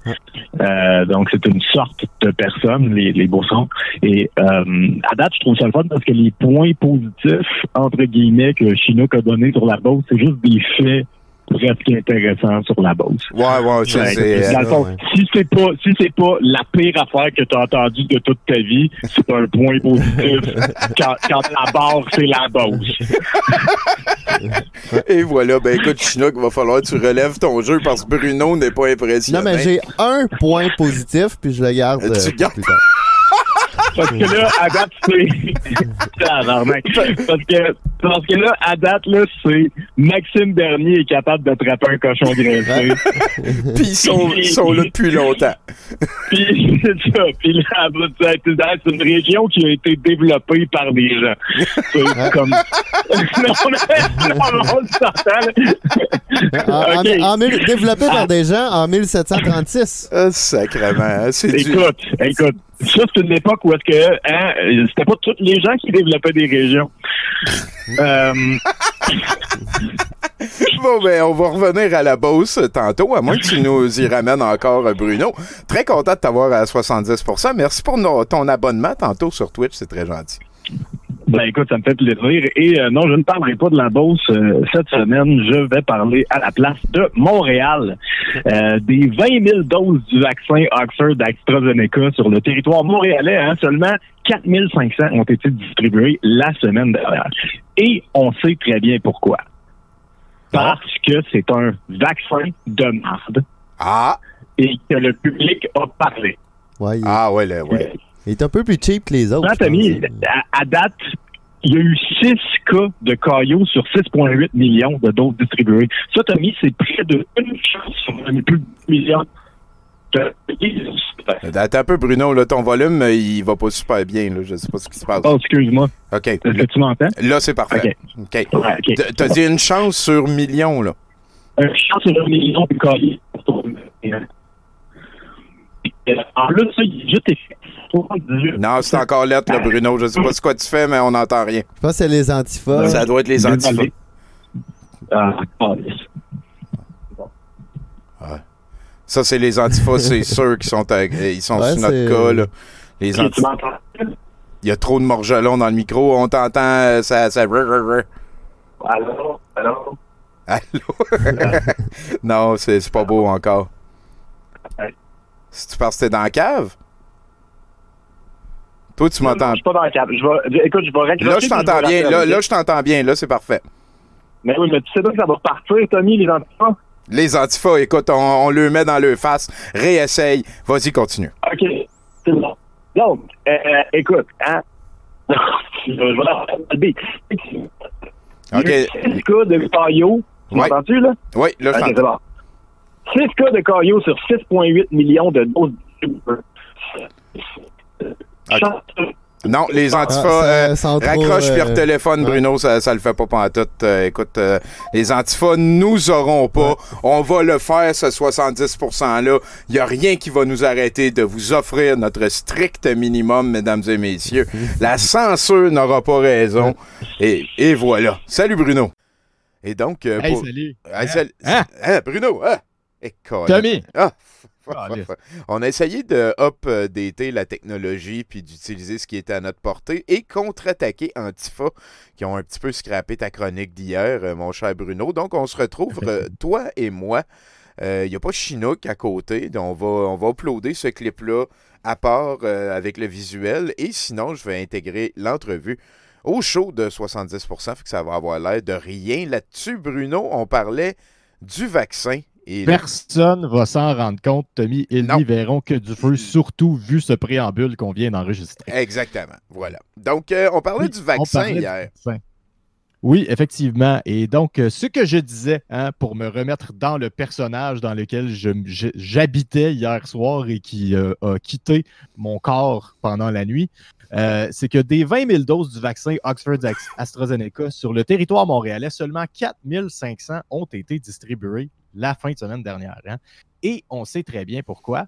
Euh, donc, c'est une sorte de personnes, les, les Beaucerons. Et euh, à date, je trouve ça le fun parce que les points positifs, entre guillemets, que Chinook a donné sur la Beauce, c'est juste des faits presque intéressants sur la Beauce. Ouais, ouais, ça, c'est... c'est dans le fond, ouais. si, c'est pas, si c'est pas la pire affaire que tu as entendue de toute ta vie, c'est un point positif. quand, quand la barre, c'est la Beauce. Et voilà, ben écoute, Chinook, il va falloir que tu relèves ton jeu parce que Bruno n'est pas impressionné. Non, mais j'ai un point positif, puis je le garde euh, tu gardes... plus tard. Parce que là, à date, c'est... ah, non, mec. Parce que, parce que là, à date, là, c'est Maxime Bernier est capable d'attraper un cochon grincé. Puis ils sont, ils sont là depuis longtemps. Puis c'est ça. Puis là, c'est une région qui a été développée par des gens. C'est comme... non, mais, non, on s'entend. Okay. En, en, en, développée par des gens en mille sept cent trente-six. Ah, sacrément. C'est écoute, du... écoute. Ça, c'est une époque où est-ce que hein, c'était pas tous les gens qui développaient des régions. euh, Bon, ben, on va revenir à la Beauce tantôt, à moins que tu nous y ramènes encore, Bruno. Très content de t'avoir à soixante-dix pour cent. Merci pour no- ton abonnement tantôt sur Twitch, c'est très gentil. Ben, écoute, ça me fait plaisir. Et euh, non, je ne parlerai pas de la Beauce euh, cette semaine. Je vais parler à la place de Montréal euh, des vingt mille doses du vaccin Oxford AstraZeneca sur le territoire montréalais. Hein, seulement quatre mille cinq cents ont été distribués la semaine dernière. Et on sait très bien pourquoi. Parce que c'est un vaccin de merde. Ah! Et que le public a parlé. Ouais, il... Ah, ouais, là, ouais. Il est un peu plus cheap que les autres. Non, t'as mis, à, à date, il y a eu six cas de caillots sur six virgule huit millions de doses distribuées. Ça, t'as mis, c'est près de une chance sur plus de deux millions de Attends un peu, Bruno, là, ton volume, il va pas super bien. Là. Je sais pas ce qui se passe. Oh, excuse-moi. OK. Est-ce que tu m'entends? Là, c'est parfait. OK. okay. Ouais, okay. T'as dit une chance sur million, là. Une chance sur million de caillots. En là, ça, il est juste effet. Non, c'est encore lettre, là, Bruno. Je sais pas ce que tu fais, mais on n'entend rien. Je pense que c'est les antifas. Ça doit être les antifas. Ah, ouais. Ça, c'est les antifas, c'est sûr qui sont, à... Ils sont ouais, sur notre c'est... cas, là. Les antifas. Il y a trop de morgelons dans le micro. On t'entend, ça... ça... Allô? Allô? Allô? Non, c'est, c'est pas beau encore. Si tu penses que t'es dans la cave? Toi, tu non, m'entends. Non, je suis pas dans la cave. Je vais... Écoute, je vais régler. Là, je t'entends je bien. Là, là, je t'entends bien. Là, c'est parfait. Mais oui, mais tu sais pas que ça va repartir, Tommy, les antifas? Les antifas, écoute, on, on le met dans le face. Réessaye. Vas-y, continue. OK. C'est bon. Donc, euh, écoute, hein? Je vais leur faire le beat. OK. six cas de caillots. Tu m'entends-tu, là? Oui, là, je okay, t'entends. six cas de caillots sur six virgule huit millions de doses. Okay. Non, les antifas, ah, ça, euh, raccroche euh, puis retéléphone, euh, Bruno, ça, ça le fait pas pantoute. Euh, écoute, euh, les antifas, nous aurons pas. Ouais. On va le faire, ce soixante-dix pour cent-là. Il y a rien qui va nous arrêter de vous offrir notre strict minimum, mesdames et messieurs. La censure n'aura pas raison. Et, et voilà. Salut, Bruno. Et donc... Euh, hey, pour... salut. Hey, salut. Hein? Hein, Bruno, hein? Tommy! Ah! On a essayé de updater la technologie puis d'utiliser ce qui était à notre portée et contre-attaquer Antifa qui ont un petit peu scrappé ta chronique d'hier, mon cher Bruno. Donc, on se retrouve, toi et moi. Il euh, n'y a pas Chinook à côté. Donc on va, on va uploader ce clip-là à part euh, avec le visuel. Et sinon, je vais intégrer l'entrevue au show de soixante-dix pour cent. Fait que ça va avoir l'air de rien. Là-dessus, Bruno, on parlait du vaccin. Et personne ne va s'en rendre compte, Tommy. Ils n'y verront que du feu, surtout vu ce préambule qu'on vient d'enregistrer. Exactement. Voilà. Donc, euh, on parlait oui, du vaccin parlait hier. Du vaccin. Oui, effectivement. Et donc, euh, ce que je disais, hein, pour me remettre dans le personnage dans lequel je, je, j'habitais hier soir et qui euh, a quitté mon corps pendant la nuit, euh, c'est que des vingt mille doses du vaccin Oxford AstraZeneca sur le territoire montréalais, seulement quatre mille cinq cents ont été distribuées la fin de semaine dernière. Hein? Et on sait très bien pourquoi.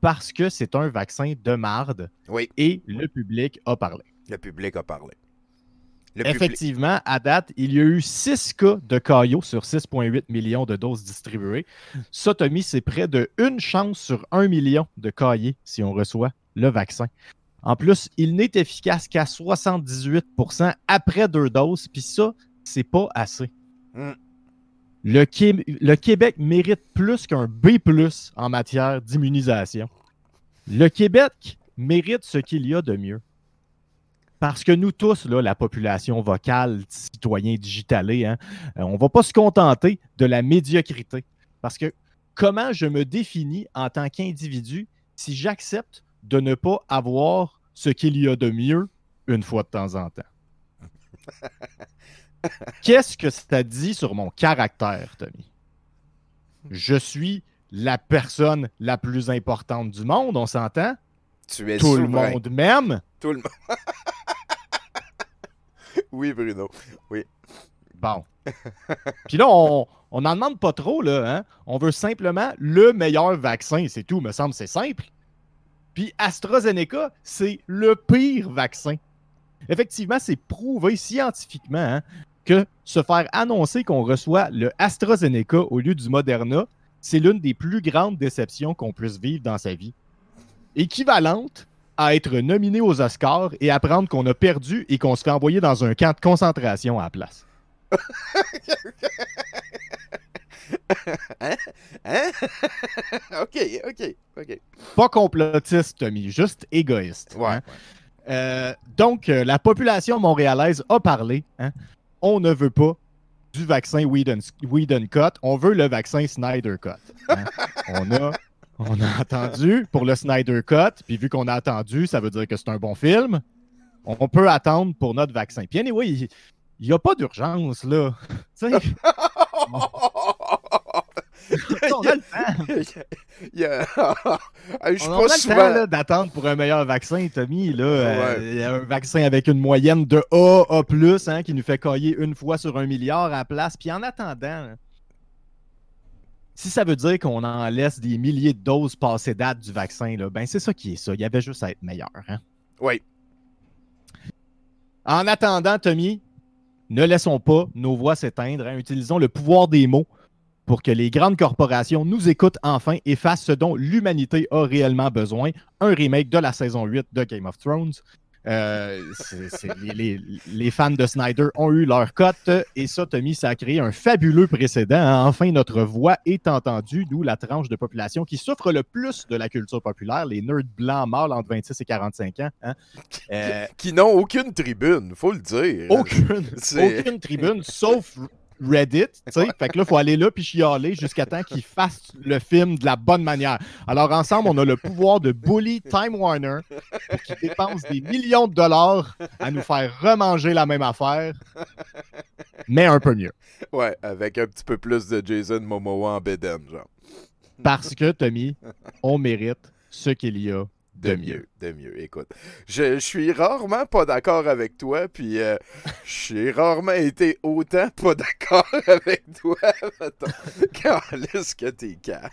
Parce que c'est un vaccin de marde. Oui. Et le public a parlé. Le public a parlé. Le Effectivement, public. À date, il y a eu six cas de caillots sur six virgule huit millions de doses distribuées. Ça, Tommy, c'est près de une chance sur un million de caillés si on reçoit le vaccin. En plus, il n'est efficace qu'à soixante-dix-huit pour cent après deux doses. Puis ça, c'est pas assez. Mm. Le, Qué- le Québec mérite plus qu'un B plus en matière d'immunisation. Le Québec mérite ce qu'il y a de mieux. Parce que nous tous, là, la population vocale, citoyens digitalés, hein, on ne va pas se contenter de la médiocrité. Parce que comment je me définis en tant qu'individu si j'accepte de ne pas avoir ce qu'il y a de mieux une fois de temps en temps? Qu'est-ce que ça dit sur mon caractère, Tommy? Je suis la personne la plus importante du monde, on s'entend? Tu es Tout souverain. Le monde m'aime. Tout le monde. Oui, Bruno. Oui. Bon. Puis là, on n'en demande pas trop, là. Hein? On veut simplement le meilleur vaccin, c'est tout. Me semble c'est simple. Puis AstraZeneca, c'est le pire vaccin. Effectivement, c'est prouvé scientifiquement, hein, que se faire annoncer qu'on reçoit le AstraZeneca au lieu du Moderna, c'est l'une des plus grandes déceptions qu'on puisse vivre dans sa vie. Équivalente à être nominé aux Oscars et apprendre qu'on a perdu et qu'on se fait envoyer dans un camp de concentration à la place. Hein? Hein? OK, OK, OK. Pas complotiste, Tommy, juste égoïste. Ouais, hein? Ouais. Euh, donc, la population montréalaise a parlé. Hein? On ne veut pas du vaccin Whedon Cut, on veut le vaccin Snyder Cut. Hein? On a... On a attendu pour le Snyder Cut, puis vu qu'on a attendu, ça veut dire que c'est un bon film. On peut attendre pour notre vaccin. Puis anyway, il n'y a pas d'urgence, là. Tu sais... On a le temps. Yeah. Je suis pas souvent temps, là, d'attendre pour un meilleur vaccin, Tommy. Là, ouais. euh, y a un vaccin avec une moyenne de A, A+, hein, qui nous fait cailler une fois sur un milliard à la place. Puis en attendant... Si ça veut dire qu'on en laisse des milliers de doses passées date du vaccin, là, ben c'est ça qui est ça. Il y avait juste à être meilleur. Hein? Oui. En attendant, Tommy, ne laissons pas nos voix s'éteindre. Hein? Utilisons le pouvoir des mots pour que les grandes corporations nous écoutent enfin et fassent ce dont l'humanité a réellement besoin. Un remake de la saison huit de Game of Thrones. Euh, c'est, c'est, les, les fans de Snyder ont eu leur cote et ça, Tommy, ça a créé un fabuleux précédent. Enfin, notre voix est entendue, d'où la tranche de population qui souffre le plus de la culture populaire, les nerds blancs mâles entre vingt-six et quarante-cinq ans. Hein? Euh, qui n'ont aucune tribune, faut le dire. Aucune, aucune tribune, sauf Reddit, tu sais, fait que là, il faut aller là puis chialer jusqu'à temps qu'ils fassent le film de la bonne manière. Alors, ensemble, on a le pouvoir de bully Time Warner qui dépense des millions de dollars à nous faire remanger la même affaire, mais un peu mieux. Ouais, avec un petit peu plus de Jason Momoa en bédaine, genre. Parce que, Tommy, on mérite ce qu'il y a de mieux, de mieux. Écoute, je, je suis rarement pas d'accord avec toi, puis euh, j'ai rarement été autant pas d'accord avec toi, quand est-ce que t'es cave?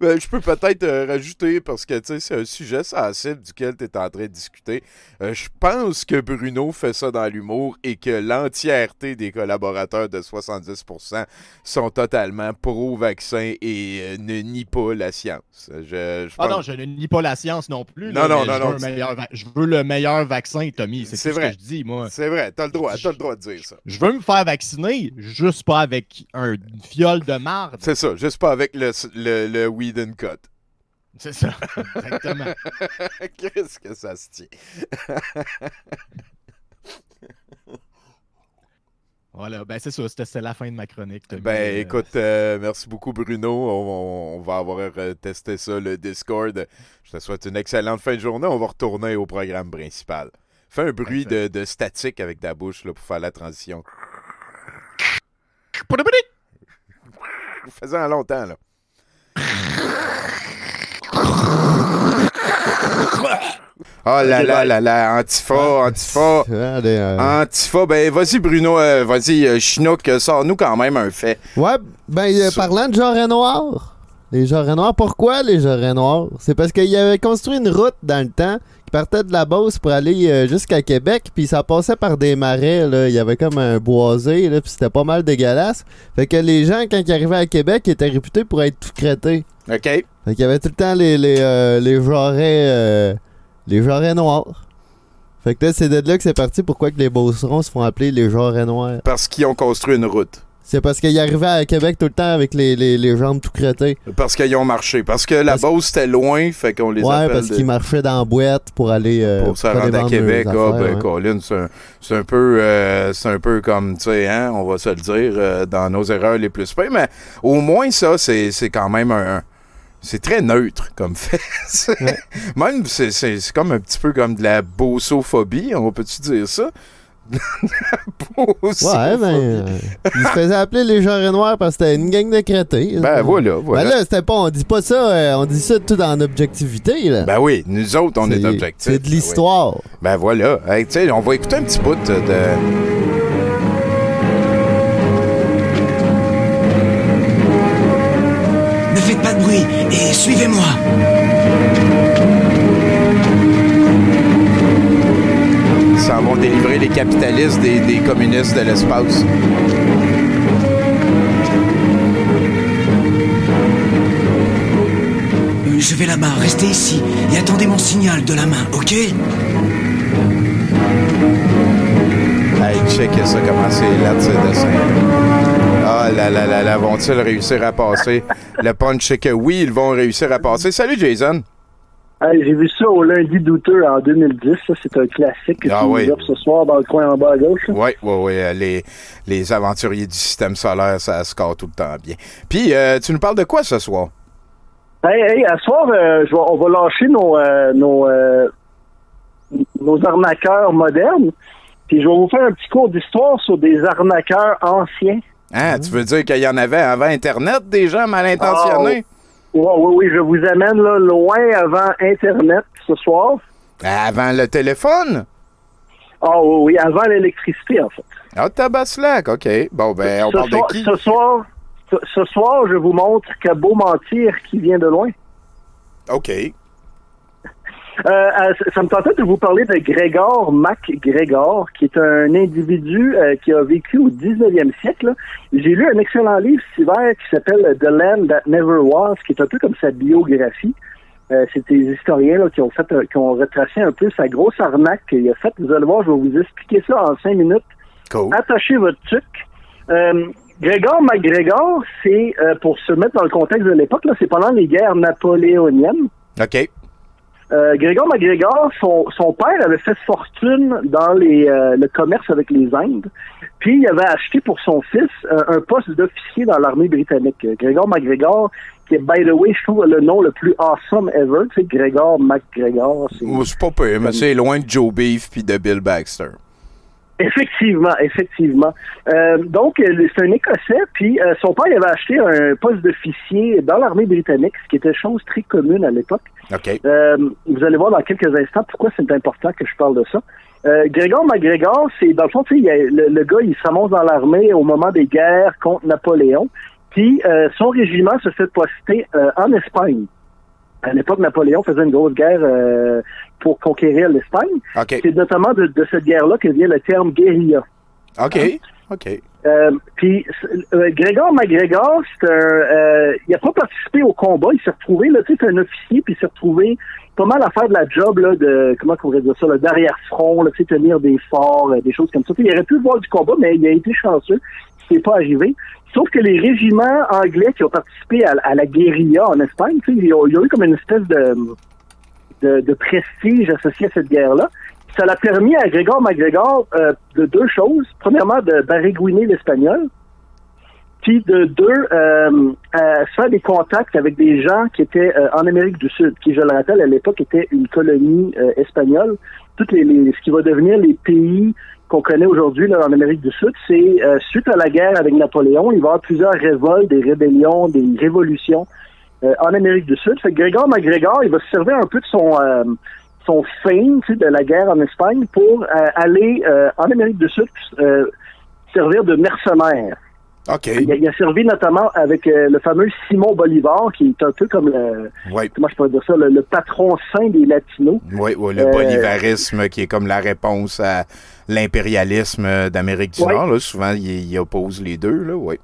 Ben, je peux peut-être euh, rajouter, parce que c'est un sujet sensible duquel tu es en train de discuter. Euh, je pense que Bruno fait ça dans l'humour et que l'entièreté des collaborateurs de soixante-dix pour cent sont totalement pro-vaccin et euh, ne nient pas la science. Je, je pense... Ah non, je ne nie pas la science non plus. Non, là, non, non, je, non, veux non meilleur... je veux le meilleur vaccin, Tommy. C'est, c'est tout vrai. Ce que je dis, moi. C'est vrai, t'as le droit, t'as le droit de dire ça. Je veux me faire vacciner, juste pas avec un fiole de marde. C'est ça, juste pas avec le... le, le... le Whedon Cut. C'est ça, exactement. Qu'est-ce que ça se tient? Voilà, ben c'est ça, c'était, c'était la fin de ma chronique. Tommy. Ben écoute, euh, merci beaucoup Bruno, on, on, on va avoir testé ça, le Discord. Je te souhaite une excellente fin de journée, on va retourner au programme principal. Fais un bruit de, de statique avec ta bouche là, pour faire la transition. Faisant longtemps, là. Oh là là là là, Antifa, Antifa, Antifa, ben vas-y Bruno, euh, vas-y Chinook, sors-nous quand même un fait. Ouais, ben euh, parlant de genre noir, les genres noirs, pourquoi les genres noirs? C'est parce qu'il avait construit une route dans le temps qui partait de la Beauce pour aller euh, jusqu'à Québec, puis ça passait par des marais, là, il y avait comme un boisé, là, puis c'était pas mal dégueulasse. Fait que les gens, quand ils arrivaient à Québec, ils étaient réputés pour être tout crêtés. OK. Fait qu'il y avait tout le temps les les euh, les jarrets euh, les jarrets noirs. Fait que là, c'est de là que c'est parti pourquoi que les Beaucerons se font appeler les jarrets noirs. Parce qu'ils ont construit une route. C'est parce qu'ils arrivaient à Québec tout le temps avec les, les, les jambes tout crêtées. Parce qu'ils ont marché. Parce que la parce... Beauce c'était loin, fait qu'on les ouais, appelle... Ouais, parce de... qu'ils marchaient dans la boîte pour aller... Euh, pour se rendre à Québec. Ah, affaires, ben, ouais. Colin, c'est un, c'est un peu euh, c'est un peu comme, tu sais, hein, on va se le dire, euh, dans nos erreurs les plus pires, mais au moins ça, c'est, c'est quand même un... un... C'est très neutre comme fait. C'est... Ouais. Même, c'est, c'est, c'est comme un petit peu comme de la beausophobie, on peut-tu dire ça? Ouais, ben, euh, ils se faisaient appeler les genres noirs parce que c'était une gang de crétés. Ben voilà, voilà. Ben là, c'était pas, on dit pas ça, euh, on dit ça tout en objectivité, là. Ben oui, nous autres, on c'est, est objectifs. C'est de l'histoire. Oui. Ben voilà, hey, tu sais, on va écouter un petit bout de... Ne faites pas de bruit et suivez-moi. s'en vont délivrer les capitalistes des, des communistes de l'espace. Je vais là-bas, restez ici et attendez mon signal de la main, ok? Hey, check ça, comment c'est là, tu sais, dessin. Ah là là là là, vont-ils réussir à passer? Le punch, c'est que oui, ils vont réussir à passer. Salut, Jason! Hey, j'ai vu ça au lundi douteux en deux mille dix. Ça, c'est un classique que ah, tu oui. nous offres ce soir dans le coin en bas à gauche. Oui, oui, oui. Les, les aventuriers du système solaire, ça score tout le temps bien. Puis, euh, tu nous parles de quoi ce soir? Hey, hey, à ce soir, euh, je vais, on va lâcher nos, euh, nos, euh, nos arnaqueurs modernes. Puis, je vais vous faire un petit cours d'histoire sur des arnaqueurs anciens. Ah, mmh. Tu veux dire qu'il y en avait avant Internet, des gens mal intentionnés? Oh. Oui, oui, oui, je vous amène là, loin avant Internet ce soir. Avant le téléphone? Ah oh, oui, oui, avant l'électricité, en fait. Ah, tabaslac, OK. Bon, ben, on ce parle soir, de qui? Ce soir, ce, ce soir, je vous montre qu'à beau mentir qui vient de loin. OK. Euh, ça me tentait de vous parler de Gregor MacGregor, qui est un individu euh, qui a vécu au dix-neuvième siècle. J'ai lu un excellent livre cet hiver qui s'appelle The Land That Never Was, qui est un peu comme sa biographie. Euh, c'est des historiens là, qui ont fait, euh, qui ont retracé un peu sa grosse arnaque qu'il a faite. Vous allez voir, je vais vous expliquer ça en cinq minutes. Cool. Attachez votre truc. Euh, Gregor MacGregor, c'est, euh, pour se mettre dans le contexte de l'époque, là, c'est pendant les guerres napoléoniennes. OK. Euh, Gregor MacGregor, son, son père avait fait fortune dans les, euh, le commerce avec les Indes, puis il avait acheté pour son fils euh, un poste d'officier dans l'armée britannique. Gregor MacGregor, qui est, by the way, je trouve le nom le plus awesome ever, tu sais, Gregor MacGregor. C'est, oh, c'est pas pire, mais c'est loin de Joe Beef puis de Bill Baxter. Effectivement, effectivement. Euh, donc, c'est un Écossais, puis euh, son père avait acheté un poste d'officier dans l'armée britannique, ce qui était chose très commune à l'époque. Okay. Euh, vous allez voir dans quelques instants pourquoi c'est important que je parle de ça. Euh, Gregor MacGregor, c'est dans le fond, tu sais, le, le gars, il s'amuse dans l'armée au moment des guerres contre Napoléon, puis euh, son régiment se fait poster euh, en Espagne. À l'époque, Napoléon faisait une grosse guerre euh, pour conquérir l'Espagne. Okay. C'est notamment de, de cette guerre-là que vient le terme guérilla. OK, OK. Euh, puis, euh, Gregor MacGregor, c'est un, euh, il n'a pas participé au combat. Il s'est retrouvé, là, tu sais, c'est un officier, puis il s'est retrouvé pas mal à faire de la job, là, de, comment qu'on pourrait dire ça, là, d'arrière-front, là, tu sais, tenir des forts, euh, des choses comme ça. Puis, il aurait pu voir du combat, mais il a été chanceux. C'est pas arrivé. Sauf que les régiments anglais qui ont participé à, à la guérilla en Espagne, il y a eu comme une espèce de, de, de prestige associé à cette guerre-là. Ça l'a permis à Gregor MacGregor euh, de deux choses. Premièrement, de baragouiner l'espagnol. Puis de deux, euh, à faire des contacts avec des gens qui étaient euh, en Amérique du Sud, qui, je le rappelle, à l'époque, était une colonie euh, espagnole. Toutes les, les, ce qui va devenir les pays qu'on connaît aujourd'hui là, en Amérique du Sud, c'est euh, suite à la guerre avec Napoléon, il va y avoir plusieurs révoltes, des rébellions, des révolutions euh, en Amérique du Sud. Fait que Gregor MacGregor, il va se servir un peu de son euh, son fame, tu sais, de la guerre en Espagne pour euh, aller euh, en Amérique du Sud euh, servir de mercenaire. Okay. Il, a, il a servi notamment avec euh, le fameux Simón Bolívar, qui est un peu comme le, ouais. comment je pourrais dire ça, le, le patron saint des Latinos. Oui, ouais, le euh, bolivarisme qui est comme la réponse à l'impérialisme d'Amérique du ouais. Nord. Là. Souvent, il, il oppose les deux. Oui.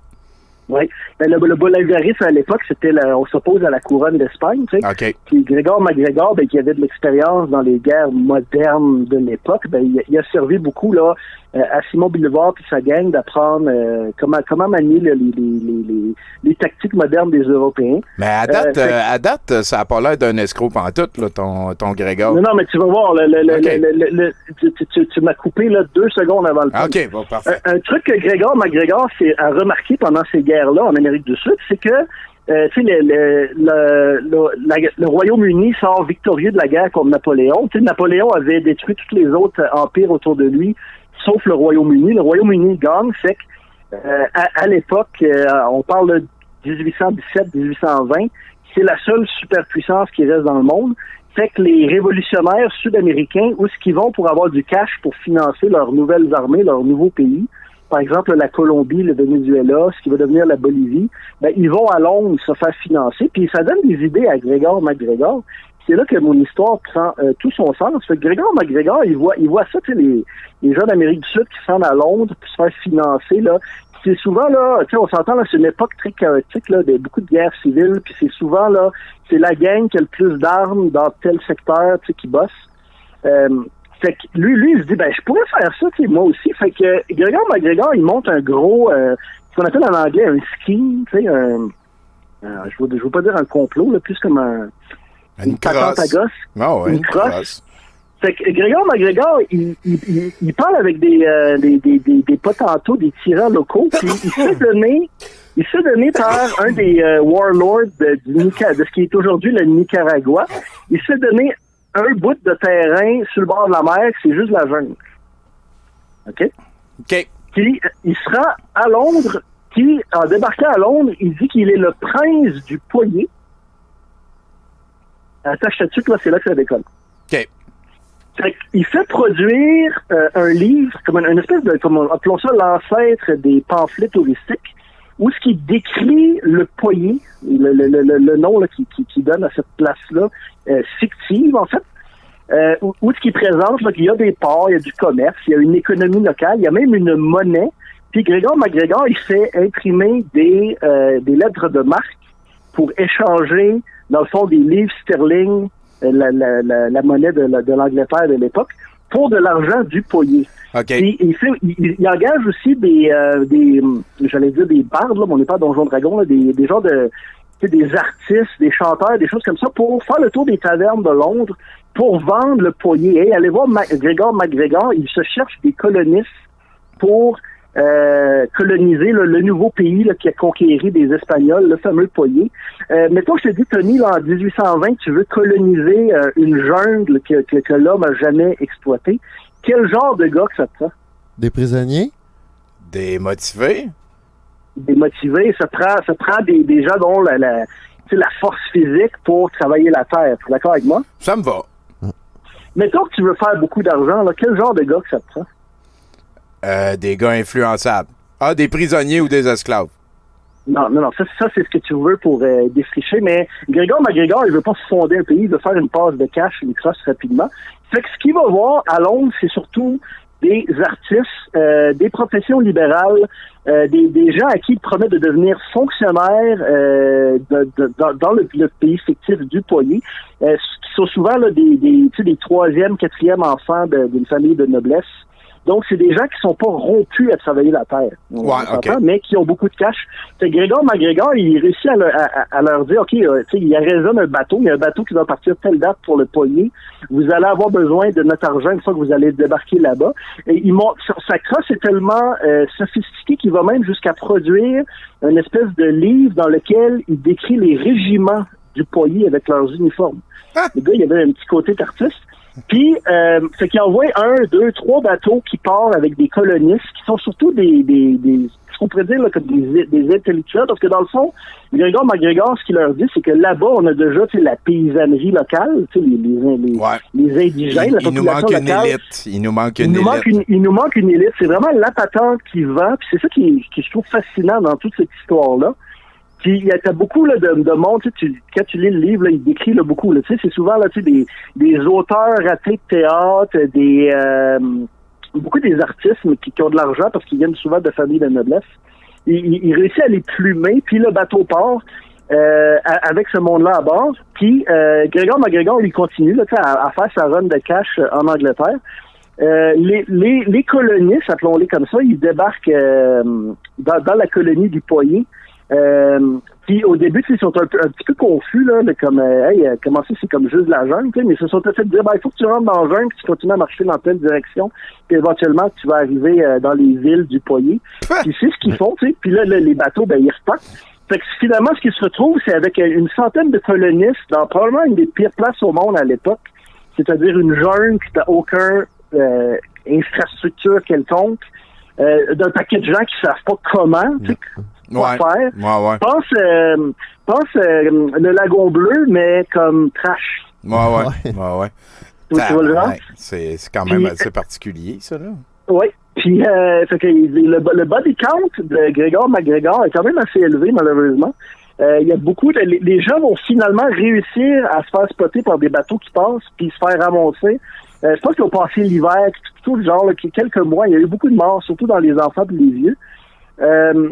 Oui. Ben, le, le bolivarisme, à l'époque, c'était la, on s'oppose à la couronne d'Espagne. Tu sais. Okay. Puis Gregor MacGregor, ben, qui avait de l'expérience dans les guerres modernes de l'époque, ben, il, il a servi beaucoup là, à Simón Bolívar et sa gang d'apprendre euh, comment, comment manier le, les, les, les, les tactiques modernes des Européens. Mais à date, euh, à date ça n'a pas l'air d'un escroc pantoute, là, ton, ton Gregor. Non, non, mais tu vas voir, le, le, okay. le, le, le, le, tu, tu, tu m'as coupé là, deux secondes avant le temps. OK, bon, parfait. Un, un truc que Gregor MacGregor a remarqué pendant ces guerres-là en Amérique du Sud, c'est que euh, tu sais, le, le, le, le, la, le Royaume-Uni sort victorieux de la guerre contre Napoléon. Tu sais, Napoléon avait détruit tous les autres empires autour de lui, sauf le Royaume-Uni. Le Royaume-Uni gagne, fait que euh, à, à l'époque, euh, on parle de dix-huit cent dix-sept dix-huit cent vingt, c'est la seule superpuissance qui reste dans le monde. Fait que les révolutionnaires sud-américains, où est-ce qu'ils vont pour avoir du cash pour financer leurs nouvelles armées, leurs nouveaux pays, par exemple la Colombie, le Venezuela, ce qui va devenir la Bolivie, ben ils vont à Londres se faire financer, puis ça donne des idées à Gregor MacGregor. c'est là que mon histoire prend euh, tout son sens. Fait que Gregor MacGregor, il voit, il voit ça, tu sais, les, les gens d'Amérique du Sud qui s'en vont à Londres pour se faire financer, là. C'est souvent, là, tu sais, on s'entend, là, c'est une époque très chaotique, là, de beaucoup de guerres civiles, puis c'est souvent, là, c'est la gang qui a le plus d'armes dans tel secteur, tu sais, qui bosse. Euh, fait que lui, lui, il se dit, ben, je pourrais faire ça, tu sais, moi aussi. Fait que Gregor MacGregor, il monte un gros, euh, ce qu'on appelle en anglais un scheme, tu sais, un, un, je veux, je veux pas dire un complot, là, plus comme un, une, une patente à gosse. Oh, ouais, une, une crosse. crosse. Fait que Gregor MacGregor, il, il, il, il parle avec des, euh, des, des, des, des potentaux, des tyrans locaux, puis il s'est donné, il s'est donné par un des euh, warlords de, du Nica, de ce qui est aujourd'hui le Nicaragua. Il s'est donné un bout de terrain sur le bord de la mer, c'est juste la jungle. OK? OK. Puis il se rend à Londres, puis en débarquant à Londres, il dit qu'il est le prince du Poyais. Attache-toi-tu que là, c'est là que ça décolle. OK. Fait qu'il fait produire euh, un livre, comme une, une espèce de, comme on, appelons ça l'ancêtre des pamphlets touristiques, où ce qui décrit le Poyais, le, le, le, le nom là, qui, qui, qui donne à cette place-là, euh, fictive en fait, euh, où, où ce qui présente là, qu'il y a des ports, il y a du commerce, il y a une économie locale, il y a même une monnaie. Puis Gregor MacGregor, il fait imprimer des, euh, des lettres de marque pour échanger, dans le fond, des livres sterling. La, la, la, la monnaie de, la, de l'Angleterre de l'époque, pour de l'argent du Poyais. Okay. Et, et fait, il, il engage aussi des, euh, des j'allais dire des bardes, là, mais on n'est pas à Donjon Dragon, là, des, des genres de, des artistes, des chanteurs, des choses comme ça, pour faire le tour des tavernes de Londres, pour vendre le Poyais. Hey, allez voir Mac, Gregor MacGregor, il se cherche des colonistes pour euh, coloniser là, le nouveau pays là, qui a conquéri des Espagnols, le fameux Poyais. Euh, mettons, je te dis, Tony, là, en dix-huit cent vingt, tu veux coloniser euh, une jungle que, que, que l'homme a jamais exploitée. Quel genre de gars que ça te prend? Des prisonniers? Des motivés? Des motivés, ça prend, ça prend des, des gens dont la, la, la force physique pour travailler la terre. Tu es d'accord avec moi? Ça me va. Mettons que tu veux faire beaucoup d'argent, là, quel genre de gars que ça te prend? Euh, des gars influençables. Ah, des prisonniers ou des esclaves. Non, non, non, ça, ça c'est ce que tu veux pour euh, défricher, mais Gregor MacGregor, il veut pas se fonder un pays, il veut faire une passe de cash, une crosse rapidement. Fait que ce qu'il va voir à Londres, c'est surtout des artistes, euh, des professions libérales, euh, des, des gens à qui il promet de devenir fonctionnaires euh, de, de, dans, dans le, le pays fictif du Poyais, euh, qui sont souvent là, des, des, tu sais, des troisième, quatrième enfants de, d'une famille de noblesse. Donc, c'est des gens qui sont pas rompus à travailler la terre, ouais, okay. Mais qui ont beaucoup de cash. Fait que Gregor MacGregor, il réussit à, le, à, à leur dire, OK, euh, tu sais, il raisonne un bateau, il y a un bateau qui va partir telle date pour le Poyais. Vous allez avoir besoin de notre argent une fois que vous allez débarquer là-bas. Et il monte, sa crosse est tellement euh, sophistiquée qu'il va même jusqu'à produire une espèce de livre dans lequel il décrit les régiments du Poyais avec leurs uniformes. Ah. Le gars, il avait un petit côté d'artiste. Puis, euh, c'est qu'il envoie un, deux, trois bateaux qui partent avec des colonistes qui sont surtout des, des, des ce qu'on pourrait dire là, comme des, des intellectuels, parce que dans le fond, Gregor MacGregor, ce qu'il leur dit, c'est que là-bas, on a déjà la paysannerie locale, les, les, les, ouais. les indigènes, il, la population locale. Il nous manque locale. une élite. Il nous manque une il nous élite. Manque une, il nous manque une élite. C'est vraiment la patente qui vend, puis c'est ça qui, qui je trouve fascinant dans toute cette histoire-là. Puis il y a beaucoup là, de, de monde, tu sais, tu, quand tu lis le livre, là, il décrit là, beaucoup. Là, tu sais, c'est souvent là, tu sais, des, des auteurs ratés de théâtre, des euh, beaucoup des artistes mais qui, qui ont de l'argent parce qu'ils viennent souvent de familles de noblesse. Il, il, il réussit à les plumer, puis le bateau part euh, avec ce monde-là à bord. Puis euh, Gregor MacGregor, il continue là, tu sais, à, à faire sa run de cash en Angleterre. Euh, les, les, les colonistes, appelons-les comme ça, ils débarquent euh, dans, dans la colonie du Poyais. Euh, puis au début, ils sont un, un petit peu confus, là, mais comme, euh, hey, euh, comment ça, c'est comme juste de la jungle, mais ils se sont fait dire, ben, il faut que tu rentres dans la jungle, que tu continues à marcher dans telle direction, puis éventuellement, tu vas arriver euh, dans les îles du Poyais. Puis c'est ce qu'ils font, tu sais, puis là, là, les bateaux, ben, ils repartent. Fait que finalement, ce qu'ils se retrouvent, c'est avec euh, une centaine de colonistes dans probablement une des pires places au monde à l'époque, c'est-à-dire une jungle qui n'a aucun euh, infrastructure quelconque, euh, d'un paquet de gens qui savent pas comment, tu sais, ouais, faire. Ouais, ouais. Pense, euh, pense euh, le lagon bleu, mais comme trash. Ouais, ouais, ouais, ouais. Tu vois le genre? C'est, c'est quand même puis, assez particulier, ça, là. Oui. Puis, euh, fait que le, le body count de Gregor MacGregor est quand même assez élevé, malheureusement. Euh, il y a beaucoup de, les, les gens vont finalement réussir à se faire spotter par des bateaux qui passent puis se faire ramasser. Euh, je pense qu'ils ont passé l'hiver, tout le genre, là, quelques mois, il y a eu beaucoup de morts, surtout dans les enfants et les vieux. Euh,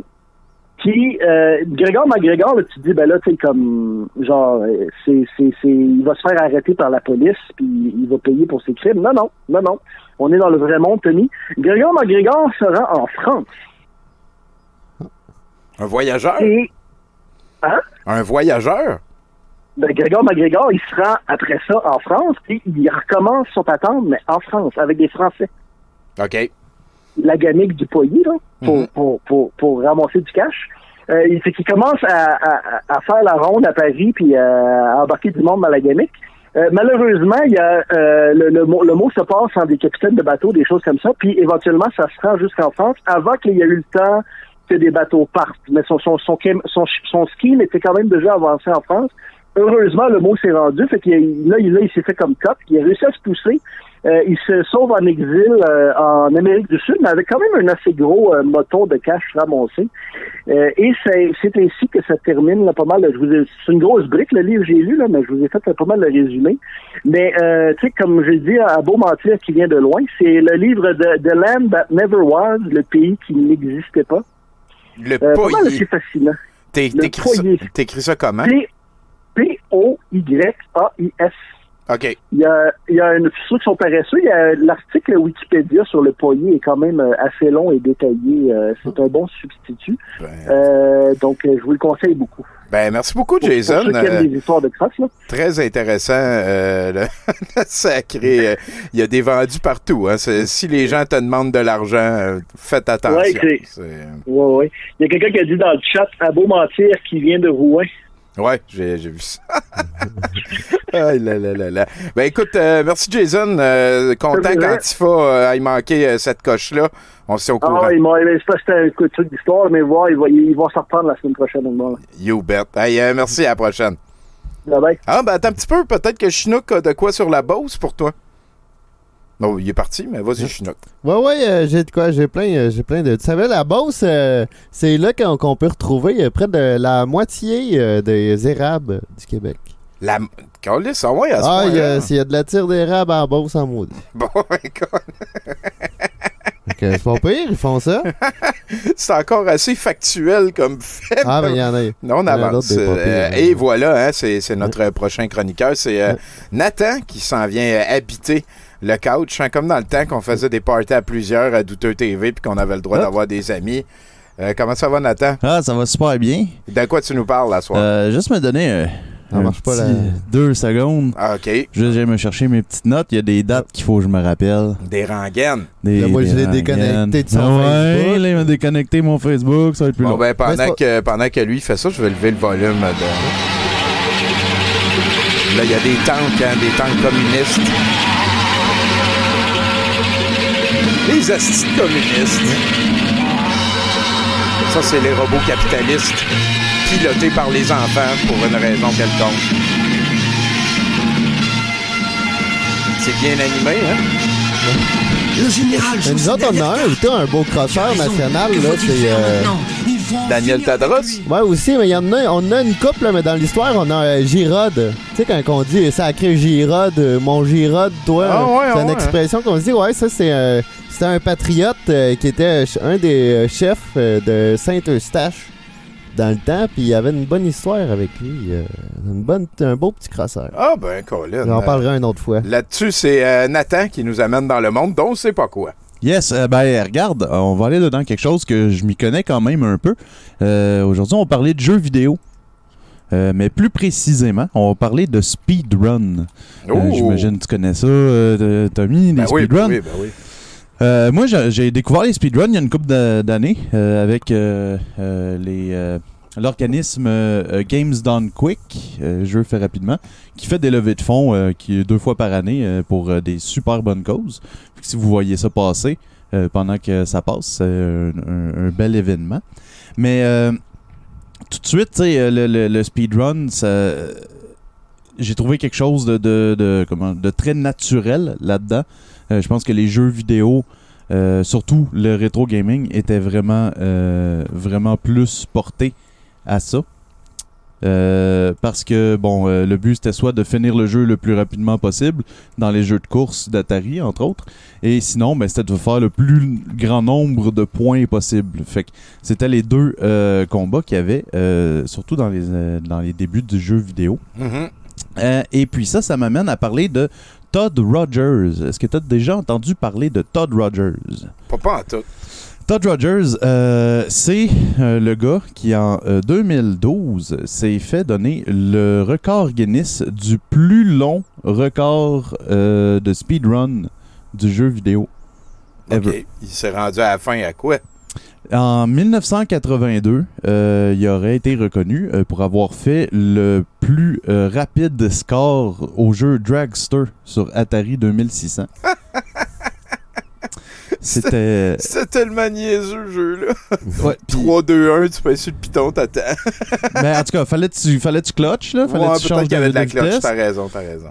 Puis, euh, Gregor MacGregor, là, tu te dis, ben là, tu sais, comme, genre, c'est, c'est, c'est, il va se faire arrêter par la police, puis il va payer pour ses crimes. Non, non, non, non. On est dans le vrai monde, Tommy. Gregor MacGregor se rend en France. Un voyageur? Et... Hein? Un voyageur? Ben, Gregor MacGregor, il se rend après ça en France, puis il recommence son patente, mais en France, avec des Français. OK. La gamique du Poyais, là, pour, mmh. pour, pour, pour ramasser du cash. Euh, il fait qu'il commence à, à, à faire la ronde à Paris puis à, à embarquer du monde dans la gamique. Euh, malheureusement, il y a, euh, le, le, mot, le mot se passe en des capitaines de bateaux, des choses comme ça, puis éventuellement, ça se rend jusqu'en France avant qu'il y ait eu le temps que des bateaux partent. Mais son, son, son, son, son ski était quand même déjà avancé en France. Heureusement, le mot s'est rendu, fait qu'il là, il, là, il s'est fait comme top, il a réussi à se pousser. Euh, il se sauve en exil euh, en Amérique du Sud, mais avec quand même un assez gros euh, moton de cash ramassé. Euh, et c'est, c'est ainsi que ça termine là, pas mal. Là, je vous ai, c'est une grosse brique, le livre que j'ai lu, là, mais je vous ai fait là, pas mal le résumé. Mais euh, tu sais, comme j'ai dit, à beau mentir qui vient de loin, c'est le livre de The Land That Never Was, le pays qui n'existait pas. Le euh, Poyais. Pas mal, c'est fascinant. T'é- le t'écris, Poyais. Ça, t'écris ça comment? P O Y A I S. OK. Il y a, il y a une ceux qui sont paresseux. Il y a l'article Wikipédia sur le Poyais est quand même assez long et détaillé. C'est un bon substitut. Ben... Euh, donc, je vous le conseille beaucoup. Ben, merci beaucoup, pour, Jason. Pour ceux qui aiment les histoires de crasse, là. Très intéressant. Euh, le, le sacré. Il y a des vendus partout. Hein. Si les gens te demandent de l'argent, faites attention. Oui, c'est... c'est... Ouais, ouais. Il y a quelqu'un qui a dit dans le chat, à beau mentir, qui vient de Rouen. Ouais, j'ai, j'ai vu ça. Ah, là, là, là, là. Ben écoute, euh, merci Jason. Euh, content qu'Antifa euh, aille manquer euh, cette coche-là. On se tient au courant. Ah oui, mais c'est pas c'était un truc d'histoire, mais voir, ils vont, ils vont s'en reprendre la semaine prochaine. Là. You bet. Hey, euh, merci, à la prochaine. Bye bye. Ah, ben attends un petit peu. Peut-être que Chinook a de quoi sur la Beauce pour toi. Non, il est parti, mais vas-y, Chinook. Ouais, ouais, euh, j'ai de quoi, j'ai plein, euh, j'ai plein de... Tu savais, la Beauce, euh, c'est là qu'on, qu'on peut retrouver euh, près de la moitié euh, des érables du Québec. La... Quand on ça, ouais, à ce ah, il y, hein. y a de la tire d'érable en Beauce en maudit. Bon, écoute... Okay, c'est pas pire, ils font ça. C'est encore assez factuel comme fait. Ah, mais il y en a. Non, on avance. Pires, euh, et ouais. Voilà, hein, c'est, c'est notre ouais. prochain chroniqueur. C'est euh, ouais. Nathan qui s'en vient habiter le couch, hein, comme dans le temps qu'on faisait des parties à plusieurs à Douteux T V puis qu'on avait le droit Hop. d'avoir des amis. Euh, comment ça va, Nathan? Ah, ça va super bien. De quoi tu nous parles, la soirée? Euh, juste me donner euh, un marche petit pas là. deux secondes. Ah, OK. Juste, j'aime me chercher mes petites notes. Il y a des dates qu'il faut que je me rappelle. Des rengaines. Des, là, moi, des je l'ai déconnecté de son ah, Facebook. Ouais, là, il m'a déconnecté mon Facebook. Ça va être plus bon, long. Ben, pendant, ouais, que, pendant que lui fait ça, je vais lever le volume. De... Là, il y a des tanks, hein, des tanks communistes. Les astis communistes. Ça, c'est les robots capitalistes pilotés par les enfants pour une raison quelconque. C'est bien animé, hein? Le général. Mais nous autres, on a un, putain, un beau crosseur national, là, c'est... Euh... Daniel Tadros? Ouais, aussi, mais il y en a, on a une couple, mais dans l'histoire, on a euh, Girode. Tu sais, quand on dit sacré Girode, euh, mon Girode, toi, ah, ouais, c'est ouais, une ouais. expression qu'on dit, ouais, ça, c'est, euh, c'est un patriote euh, qui était un des chefs euh, de Saint-Eustache dans le temps, puis il y avait une bonne histoire avec lui. Euh, une bonne, un beau petit crosseur. Ah, ben, Colin. On en parlera une autre fois. Là-dessus, c'est euh, Nathan qui nous amène dans le monde, dont on sait pas quoi. Yes, euh, ben regarde, on va aller dedans quelque chose que je m'y connais quand même un peu. Euh, aujourd'hui, on va parler de jeux vidéo. Euh, mais plus précisément, on va parler de speedrun. Oh. Euh, j'imagine que tu connais ça, euh, Tommy, ben les oui, speedruns. Ben oui, ben oui. Euh, moi, j'ai, j'ai découvert les speedruns il y a une couple d'années euh, avec euh, euh, les... Euh, l'organisme euh, Games Done Quick, euh, jeu fait rapidement, qui fait des levées de fonds euh, qui, deux fois par année euh, pour euh, des super bonnes causes. Fait que si vous voyez ça passer euh, pendant que ça passe, c'est un, un, un bel événement. Mais euh, tout de suite, le, le, le speedrun, ça, j'ai trouvé quelque chose de, de, de, comment, de très naturel là-dedans. Euh, je pense que les jeux vidéo... Euh, surtout le rétro gaming était vraiment, euh, vraiment plus porté à ça. Euh, parce que bon, euh, le but c'était soit de finir le jeu le plus rapidement possible dans les jeux de course d'Atari entre autres, et sinon ben, c'était de faire le plus grand nombre de points possible. Fait que c'était les deux euh, combats qu'il y avait, euh, surtout dans les, euh, dans les débuts du jeu vidéo. Mm-hmm. Euh, et puis ça, ça m'amène à parler de Todd Rogers. Est-ce que tu as déjà entendu parler de Todd Rogers? Pas pas en tout. Todd Rogers, euh, c'est euh, le gars qui, en euh, deux mille douze, s'est fait donner le record Guinness du plus long record euh, de speedrun du jeu vidéo ever. Okay. Il s'est rendu à la fin à quoi? En dix-neuf cent quatre-vingt-deux, euh, il aurait été reconnu euh, pour avoir fait le plus euh, rapide score au jeu Dragster sur Atari deux mille six cents. C'était... C'était tellement niaiseux, ce jeu-là. Ouais, pis... trois, deux, un, tu peux sur le piton, t'attends. Ben, en tout cas, fallait tu fallait tu clutch, là. Fallait ouais, tu peut-être qu'il y avait de la clutch, t'as raison, t'as raison.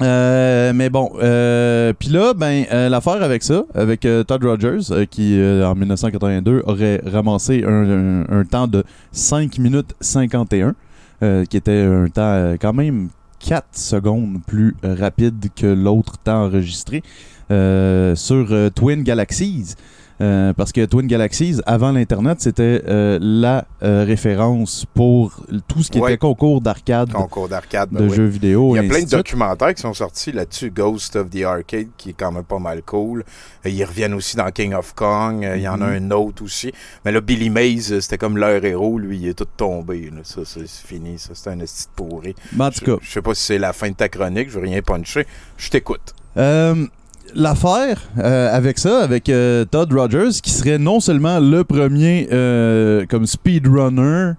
Euh, mais bon, euh, puis là, ben, euh, l'affaire avec ça, avec euh, Todd Rogers, euh, qui euh, en dix-neuf cent quatre-vingt-deux aurait ramassé un, un, un temps de cinq minutes cinquante et un, euh, qui était un temps euh, quand même quatre secondes plus rapide que l'autre temps enregistré euh, sur euh, Twin Galaxies. Euh, parce que Twin Galaxies, avant l'Internet, c'était euh, la euh, référence pour tout ce qui ouais. était concours d'arcade, concours d'arcade de ben jeux oui. vidéo. Il y a plein de documentaires qui sont sortis là-dessus. Ghost of the Arcade, qui est quand même pas mal cool. Ils reviennent aussi dans King of Kong. Il y en mm. a un autre aussi. Mais là, Billy Mays, c'était comme leur héros. Lui, il est tout tombé. Là. Ça, c'est fini. Ça, c'est un esti de pourri. Ben, en tout cas. Je sais pas si c'est la fin de ta chronique. Je veux rien puncher. Je t'écoute. Euh... L'affaire euh, avec ça, avec euh, Todd Rogers, qui serait non seulement le premier euh, comme speedrunner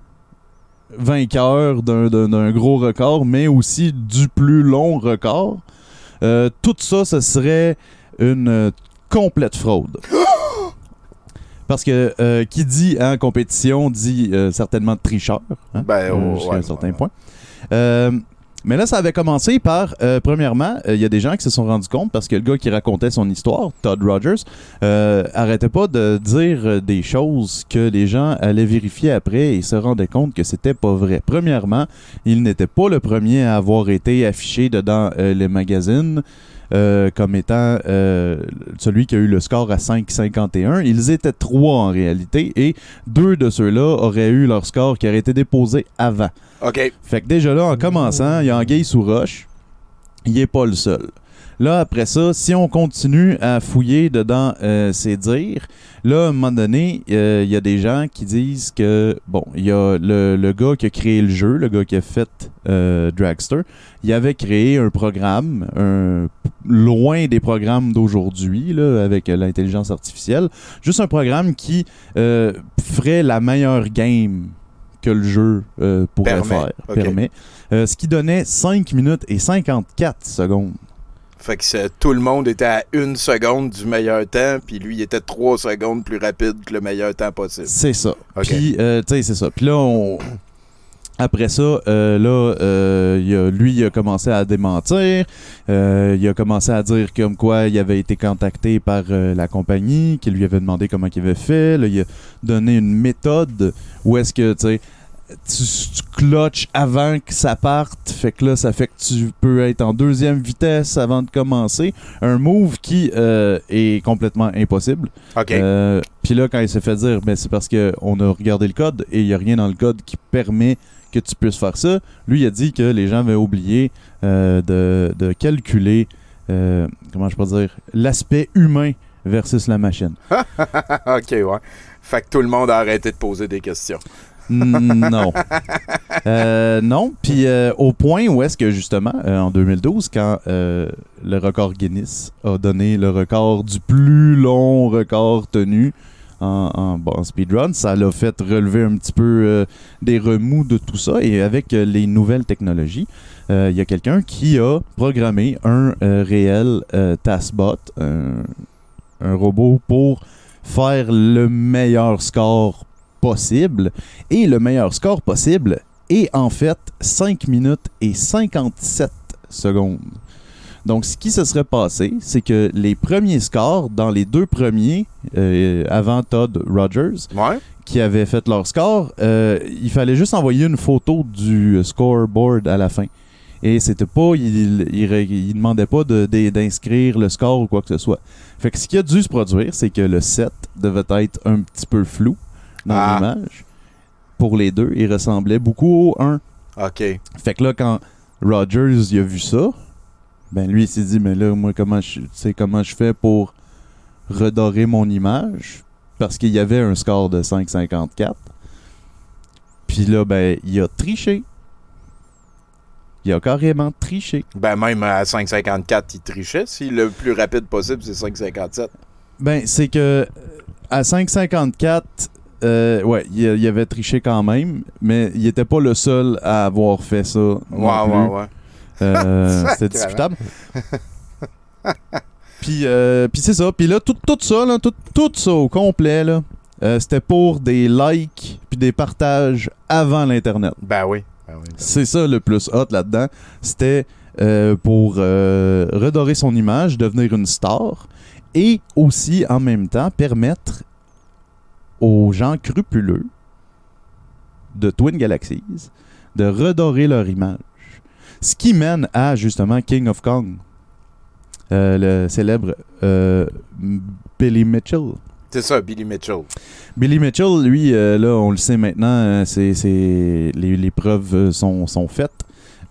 vainqueur d'un, d'un, d'un gros record, mais aussi du plus long record, euh, tout ça, ce serait une euh, complète fraude. Parce que euh, qui dit hein, compétition dit euh, certainement tricheur, hein, ben, oh, euh, jusqu'à ouais, un certain ouais, point. Euh, Mais là, ça avait commencé par, euh, premièrement, il euh, y a des gens qui se sont rendus compte parce que le gars qui racontait son histoire, Todd Rogers, euh, arrêtait pas de dire des choses que les gens allaient vérifier après et se rendaient compte que c'était pas vrai. Premièrement, il n'était pas le premier à avoir été affiché dedans euh, les magazines euh, comme étant euh, celui qui a eu le score à cinq virgule cinquante et un. Ils étaient trois en réalité et deux de ceux-là auraient eu leur score qui aurait été déposé avant. Okay. Fait que déjà là, en commençant, il y a Anguille sous roche, il est pas le seul. Là, après ça, si on continue à fouiller dedans euh, ses dires, là, à un moment donné, il euh, y a des gens qui disent que, bon, il y a le, le gars qui a créé le jeu, le gars qui a fait euh, Dragster, il avait créé un programme, un, loin des programmes d'aujourd'hui, là, avec l'intelligence artificielle, juste un programme qui euh, ferait la meilleure game que le jeu euh, pourrait permet. faire. Okay. Permet. Euh, ce qui donnait cinq minutes et cinquante-quatre secondes. Fait que c'est, tout le monde était à une seconde du meilleur temps, puis lui, il était trois secondes plus rapide que le meilleur temps possible. C'est ça. Okay. Puis, euh, tu sais, c'est ça. Puis là, on... après ça, euh, là, euh, il a, lui, il a commencé à démentir. Euh, il a commencé à dire comme quoi il avait été contacté par euh, la compagnie, qui lui avait demandé comment il avait fait. Là, il a donné une méthode où est-ce que, tu sais, Tu, tu clutches avant que ça parte, fait que là, ça fait que tu peux être en deuxième vitesse avant de commencer. Un move qui euh, est complètement impossible. OK. Euh, Puis là, quand il s'est fait dire, ben, c'est parce qu'on a regardé le code et il n'y a rien dans le code qui permet que tu puisses faire ça, lui, il a dit que les gens avaient oublié euh, de, de calculer, euh, comment je peux dire, l'aspect humain versus la machine. OK, ouais. Fait que tout le monde a arrêté de poser des questions. Non. Euh, non. Puis euh, au point où est-ce que, justement, euh, en deux mille douze, quand euh, le record Guinness a donné le record du plus long record tenu en, en, bon, en speedrun, ça l'a fait relever un petit peu euh, des remous de tout ça. Et avec euh, les nouvelles technologies, il euh, y a quelqu'un qui a programmé un euh, réel euh, taskbot, un, un robot pour faire le meilleur score possible, et le meilleur score possible est en fait cinq minutes et cinquante-sept secondes. Donc, ce qui se serait passé, c'est que les premiers scores, dans les deux premiers, euh, avant Todd Rogers, ouais. qui avaient fait leur score, euh, il fallait juste envoyer une photo du scoreboard à la fin. Et c'était pas, il, il, il demandait pas de, de, d'inscrire le score ou quoi que ce soit. Fait que ce qui a dû se produire, c'est que le set devait être un petit peu flou dans ah. l'image. Pour les deux, il ressemblait beaucoup au un. OK. Fait que là, quand Rogers il a vu ça, ben lui, il s'est dit, mais là, moi, comment je, tu sais, comment je fais pour redorer mon image? Parce qu'il y avait un score de cinq virgule cinquante-quatre. Puis là, ben, il a triché. Il a carrément triché. Ben, même à cinq virgule cinquante-quatre, il trichait. Si le plus rapide possible, c'est cinq virgule cinquante-sept. Ben, c'est que à cinq virgule cinquante-quatre... Euh, ouais, il, il avait triché quand même, mais il était pas le seul à avoir fait ça. Ouais, ouais, ouais. Euh, c'était discutable. Puis, euh, puis c'est ça. Puis là, tout, tout ça, là, tout, tout ça au complet, là, euh, c'était pour des likes puis des partages avant l'Internet. Ben oui. Ben oui ben c'est ça le plus hot là-dedans. C'était euh, pour euh, redorer son image, devenir une star et aussi, en même temps, permettre aux gens crupuleux de Twin Galaxies de redorer leur image. Ce qui mène à, justement, King of Kong. Euh, le célèbre euh, Billy Mitchell. C'est ça, Billy Mitchell. Billy Mitchell, lui, euh, là, on le sait maintenant, c'est, c'est, les, les preuves sont, sont faites.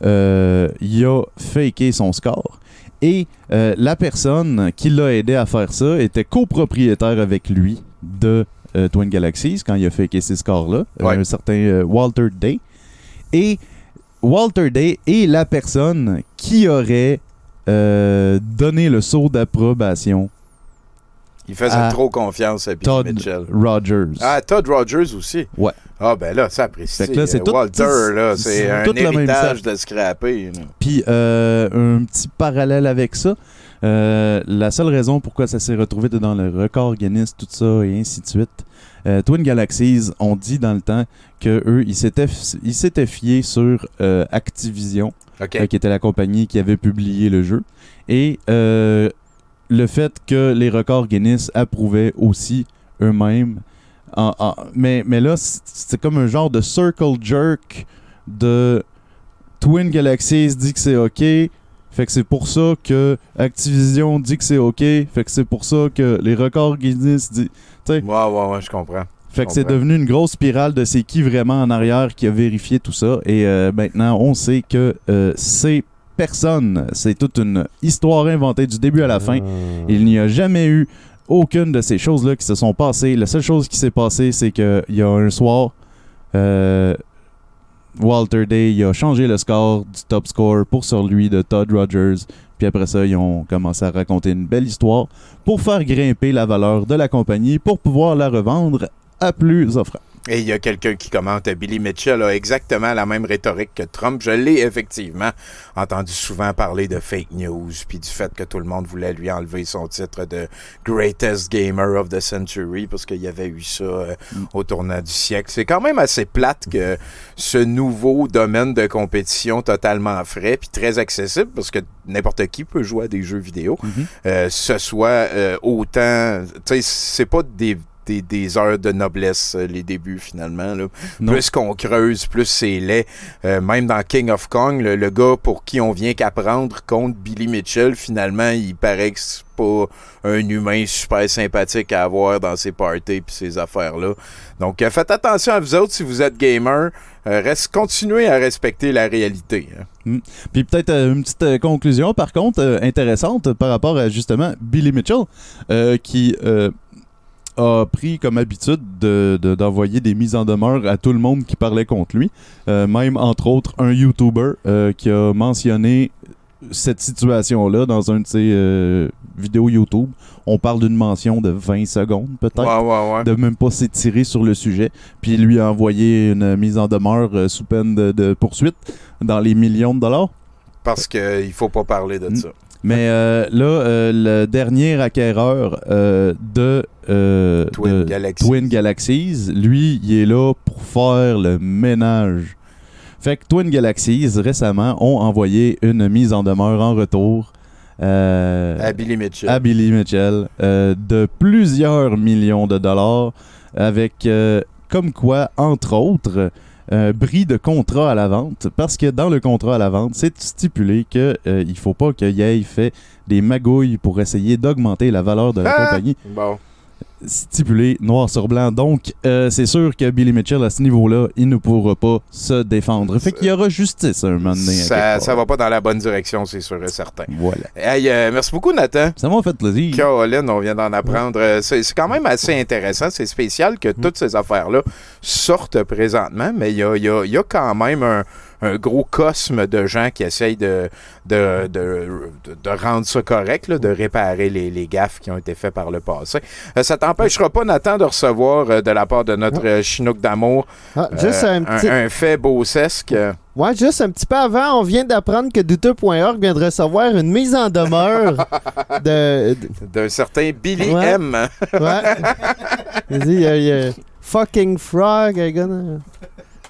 Euh, il a faké son score. Et euh, la personne qui l'a aidé à faire ça était copropriétaire avec lui de Euh, Twin Galaxies, quand il a fait ces scores-là, ouais. un certain euh, Walter Day. Et Walter Day est la personne qui aurait euh, donné le saut d'approbation. Il faisait à trop confiance à Billy Todd Mitchell. Rogers. Ah, Todd Rogers aussi. Ouais. Ah, ben là, ça précise. Fait que là, c'est tout, Walter, c'est, là, c'est, c'est un tout héritage de scraper. Puis, euh, un petit parallèle avec ça. Euh, la seule raison pourquoi ça s'est retrouvé dans le record Guinness, tout ça et ainsi de suite, euh, Twin Galaxies ont dit dans le temps qu'eux, ils s'étaient, ils s'étaient fiés sur euh, Activision, okay. euh, qui était la compagnie qui avait publié le jeu. Et euh, le fait que les records Guinness approuvaient aussi eux-mêmes. En, en, mais, mais là, c'est, c'est comme un genre de circle jerk de Twin Galaxies dit que c'est OK. Fait que c'est pour ça que Activision dit que c'est OK. Fait que c'est pour ça que les records Guinness disent... Ouais, ouais, ouais, je comprends. Fait que comprends. C'est devenu une grosse spirale de c'est qui vraiment en arrière qui a vérifié tout ça. Et euh, maintenant, on sait que euh, c'est personne. C'est toute une histoire inventée du début à la fin. Mmh. Il n'y a jamais eu aucune de ces choses-là qui se sont passées. La seule chose qui s'est passée, c'est qu'il y a un soir... Euh, Walter Day, il a changé le score du top score pour celui de Todd Rogers. Puis après ça, ils ont commencé à raconter une belle histoire pour faire grimper la valeur de la compagnie pour pouvoir la revendre à plus offrant. Et il y a quelqu'un qui commente, Billy Mitchell a exactement la même rhétorique que Trump. Je l'ai effectivement entendu souvent parler de fake news, puis du fait que tout le monde voulait lui enlever son titre de Greatest Gamer of the Century, parce qu'il y avait eu ça euh, au tournant du siècle. C'est quand même assez plate que ce nouveau domaine de compétition totalement frais, puis très accessible, parce que n'importe qui peut jouer à des jeux vidéo, mm-hmm. euh, ce soit euh, autant... Tu sais, c'est pas des... Des, des heures de noblesse, les débuts, finalement. Là. Plus qu'on creuse, plus c'est laid. Euh, même dans King of Kong, le, le gars pour qui on vient qu'apprendre contre Billy Mitchell, finalement, il paraît que c'est pas un humain super sympathique à avoir dans ses parties pis ces affaires-là. Donc, euh, faites attention à vous autres si vous êtes gamer. Euh, reste, continuez à respecter la réalité. Hein. Mmh. Puis peut-être euh, une petite euh, conclusion, par contre, euh, intéressante par rapport à, justement, Billy Mitchell, euh, qui... Euh, a pris comme habitude de, de, d'envoyer des mises en demeure à tout le monde qui parlait contre lui. Euh, même, entre autres, un YouTuber euh, qui a mentionné cette situation-là dans un de ses euh, vidéos YouTube. On parle d'une mention de vingt secondes, peut-être, ouais, ouais, ouais. de même pas s'étirer sur le sujet. Puis lui a envoyé une mise en demeure euh, sous peine de, de poursuite dans les millions de dollars. Parce qu'il euh, faut pas parler de mmh. ça. Mais euh, là, euh, le dernier acquéreur euh, de, euh, Twin, de Galaxies. Twin Galaxies, lui, il est là pour faire le ménage. Fait que Twin Galaxies, récemment, ont envoyé une mise en demeure en retour Euh, à Billy Mitchell. À Billy Mitchell. Euh, de plusieurs millions de dollars avec euh, comme quoi, entre autres, euh, bris de contrat à la vente. Parce que dans le contrat à la vente, c'est stipulé qu'il euh, ne faut pas qu'il y ait fait des magouilles pour essayer d'augmenter la valeur de la ah! compagnie. Bon. Stipulé noir sur blanc. Donc, euh, c'est sûr que Billy Mitchell, à ce niveau-là, il ne pourra pas se défendre. Fait qu'il y aura justice un moment donné. Ça, ça va pas dans la bonne direction, c'est sûr et certain. Voilà. Hey, euh, merci beaucoup, Nathan. Ça m'a fait plaisir. Caroline, on vient d'en apprendre. Ouais. C'est, c'est quand même assez intéressant. C'est spécial que toutes ces affaires-là sortent présentement, mais il y a, y a, y a quand même un... un gros cosme de gens qui essayent de, de, de, de, de rendre ça correct, là, de réparer les, les gaffes qui ont été faites par le passé. Euh, ça t'empêchera pas, Nathan, de recevoir euh, de la part de notre euh, Chinook d'amour ah, juste euh, un, petit... un, un fait beaucesque. Ouais, juste un petit peu avant, on vient d'apprendre que Douteux point org vient de recevoir une mise en demeure de, de... d'un certain Billy ouais. M. Ouais. Il y a, il y a... Fucking frog, I gonna...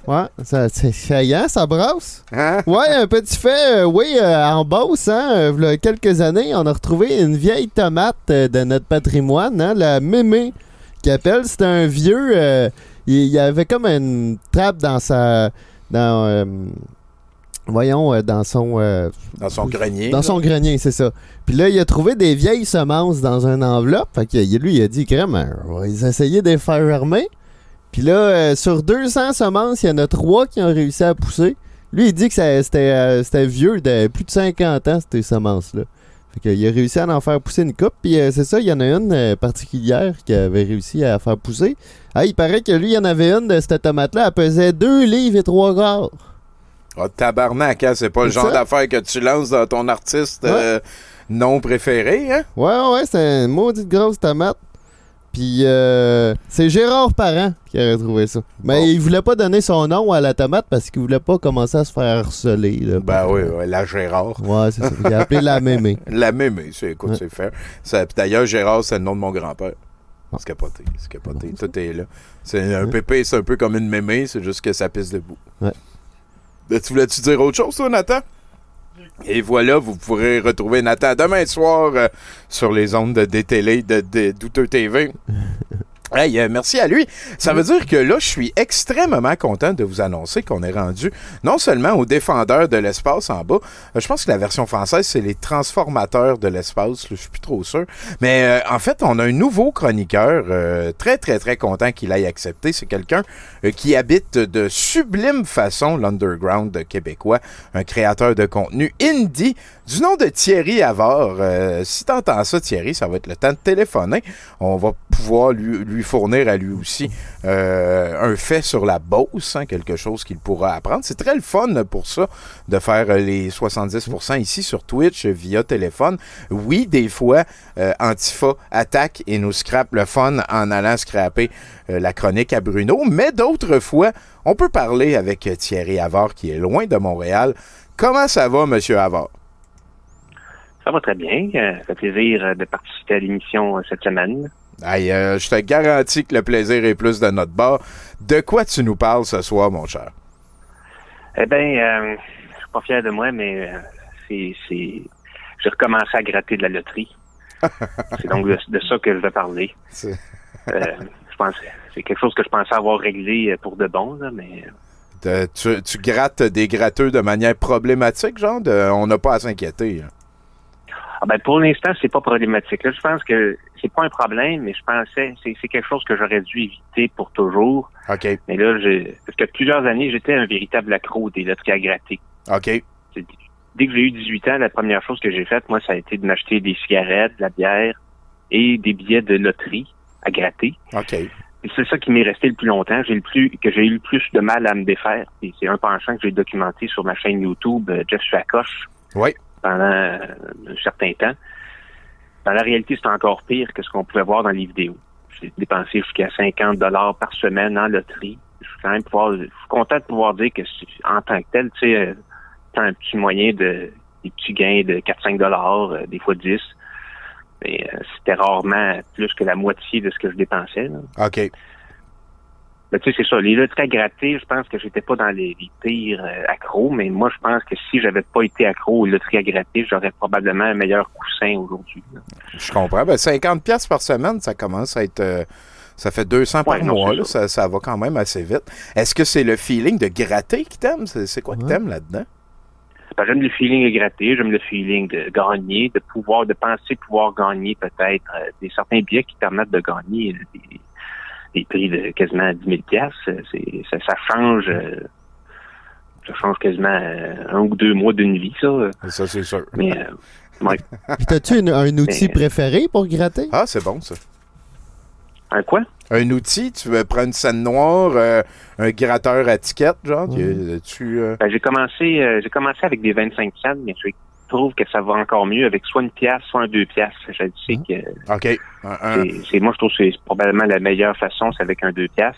Ouais, ça, c'est saillant, ça brasse. Hein? Ouais, un petit fait, euh, oui, euh, en Beauce, hein, il y a quelques années, on a retrouvé une vieille tomate euh, de notre patrimoine, hein, la mémé, qui appelle, c'était un vieux, euh, il y avait comme une trappe dans sa... dans euh, voyons, euh, dans son... Euh, dans son grenier. Dans là. Son grenier, c'est ça. Puis là, il a trouvé des vieilles semences dans une enveloppe, fait que lui, il a dit, crème, on va essayer de les faire germer. Puis là, euh, sur deux cents semences, il y en a trois qui ont réussi à pousser. Lui, il dit que ça, c'était, euh, c'était vieux, de plus de cinquante ans, ces semences-là. Fait que, il a réussi à en faire pousser une coupe. Puis euh, c'est ça, il y en a une euh, particulière qui avait réussi à faire pousser. Ah, il paraît que lui, il y en avait une de cette tomate-là. Elle pesait deux livres et trois quarts. Ah, tabarnak, hein? C'est pas c'est le genre ça? D'affaire que tu lances dans ton artiste ouais. euh, non préféré, hein? Ouais, ouais, c'est une maudite grosse tomate. Puis euh, c'est Gérard Parent qui a retrouvé ça. Mais bon. Il voulait pas donner son nom à la tomate parce qu'il voulait pas commencer à se faire harceler. Là, ben oui, ouais, la Gérard. Ouais, c'est ça. Il a appelé la mémé. La mémé, c'est, écoute, ouais. c'est faire. Ça, d'ailleurs, Gérard, c'est le nom de mon grand-père. C'est capoté, c'est capoté. Bon, tout est là. C'est un ouais. pépé, c'est un peu comme une mémé, c'est juste que ça pisse debout. Ouais. Là, tu voulais-tu dire autre chose, toi, Nathan? Et voilà, vous pourrez retrouver Nathan demain soir euh, sur les ondes de, des télés de, de Douteux T V. Hey, euh, merci à lui. Ça veut dire que là, je suis extrêmement content de vous annoncer qu'on est rendu non seulement aux défendeurs de l'espace en bas, euh, je pense que la version française, c'est les transformateurs de l'espace, là, je suis plus trop sûr. Mais euh, en fait, on a un nouveau chroniqueur euh, très, très, très content qu'il aille accepter. C'est quelqu'un euh, qui habite de sublime façon l'underground québécois, un créateur de contenu indie du nom de Thierry Avar. Euh, si t'entends ça, Thierry, ça va être le temps de téléphoner. On va pouvoir lui, lui Lui fournir à lui aussi euh, un fait sur la Beauce, hein, quelque chose qu'il pourra apprendre. C'est très le fun pour ça de faire les soixante-dix pour cent ici sur Twitch via téléphone. Oui, des fois, euh, Antifa attaque et nous scrape le fun en allant scraper euh, la chronique à Bruno, mais d'autres fois, on peut parler avec Thierry Avar qui est loin de Montréal. Comment ça va, monsieur Avar? Ça va très bien. Ça fait plaisir de participer à l'émission cette semaine. Aïe, euh, je te garantis que le plaisir est plus de notre bord. De quoi tu nous parles ce soir, mon cher? Eh bien, euh, je suis pas fier de moi, mais euh, c'est, c'est... j'ai recommencé à gratter de la loterie. C'est donc de, de ça que je vais parler. C'est... euh, je pense, c'est quelque chose que je pensais avoir réglé pour de bon, là, mais... De, tu, tu grattes des gratteux de manière problématique, genre? De, on n'a pas à s'inquiéter, là. Ah ben pour l'instant, c'est pas problématique. Là, je pense que c'est pas un problème, mais je pensais c'est, c'est quelque chose que j'aurais dû éviter pour toujours. OK. Mais là, j'ai, parce que plusieurs années, j'étais un véritable accro des loteries à gratter. OK. C'est, dès que j'ai eu dix-huit ans, la première chose que j'ai faite, moi, ça a été de m'acheter des cigarettes, de la bière et des billets de loterie à gratter. OK. Et c'est ça qui m'est resté le plus longtemps, j'ai le plus que j'ai eu le plus de mal à me défaire. Et c'est un penchant que j'ai documenté sur ma chaîne YouTube, Jeff Fillion. Oui. Pendant un certain temps. Dans la réalité, c'est encore pire que ce qu'on pouvait voir dans les vidéos. J'ai dépensé jusqu'à cinquante dollars par semaine en loterie. Je suis quand même pouvoir, je suis content de pouvoir dire que en tant que tel, tu sais, t'as un petit moyen de des petits gains de quatre à cinq dollars, euh, des fois dix. Mais euh, c'était rarement plus que la moitié de ce que je dépensais. Là. OK. Mais tu sais, c'est ça. Les lotis à gratter, je pense que j'étais pas dans les, les pires euh, accros, mais moi, je pense que si j'avais pas été accro aux lotis à gratter, j'aurais probablement un meilleur coussin aujourd'hui. Là. Je comprends. Ben, cinquante piastres par semaine, ça commence à être... Euh, ça fait deux cents ouais, par non, mois. Là, ça, ça va quand même assez vite. Est-ce que c'est le feeling de gratter qui t'aime? C'est, c'est quoi ouais. que t'aimes là-dedans? Ben, j'aime le feeling de gratter, j'aime le feeling de gagner, de pouvoir, de penser pouvoir gagner peut-être euh, des certains billets qui permettent de gagner euh, des... les prix de quasiment dix mille dollars, c'est, ça, ça change euh, ça change quasiment un ou deux mois d'une vie, ça. Ça, c'est sûr. Mais, euh, ouais. T'as-tu une, un outil Mais, préféré pour gratter? Ah, c'est bon, ça. Un quoi? Un outil? Tu veux prendre une scène noire, euh, un gratteur à ticket, genre? Mmh. Tu, euh... ben, j'ai, commencé, euh, j'ai commencé avec des vingt-cinq cents, mais je trouve que ça va encore mieux avec soit une pièce, soit un deux pièces. Je sais que okay. c'est, c'est, moi, je trouve que c'est probablement la meilleure façon, c'est avec un deux pièces.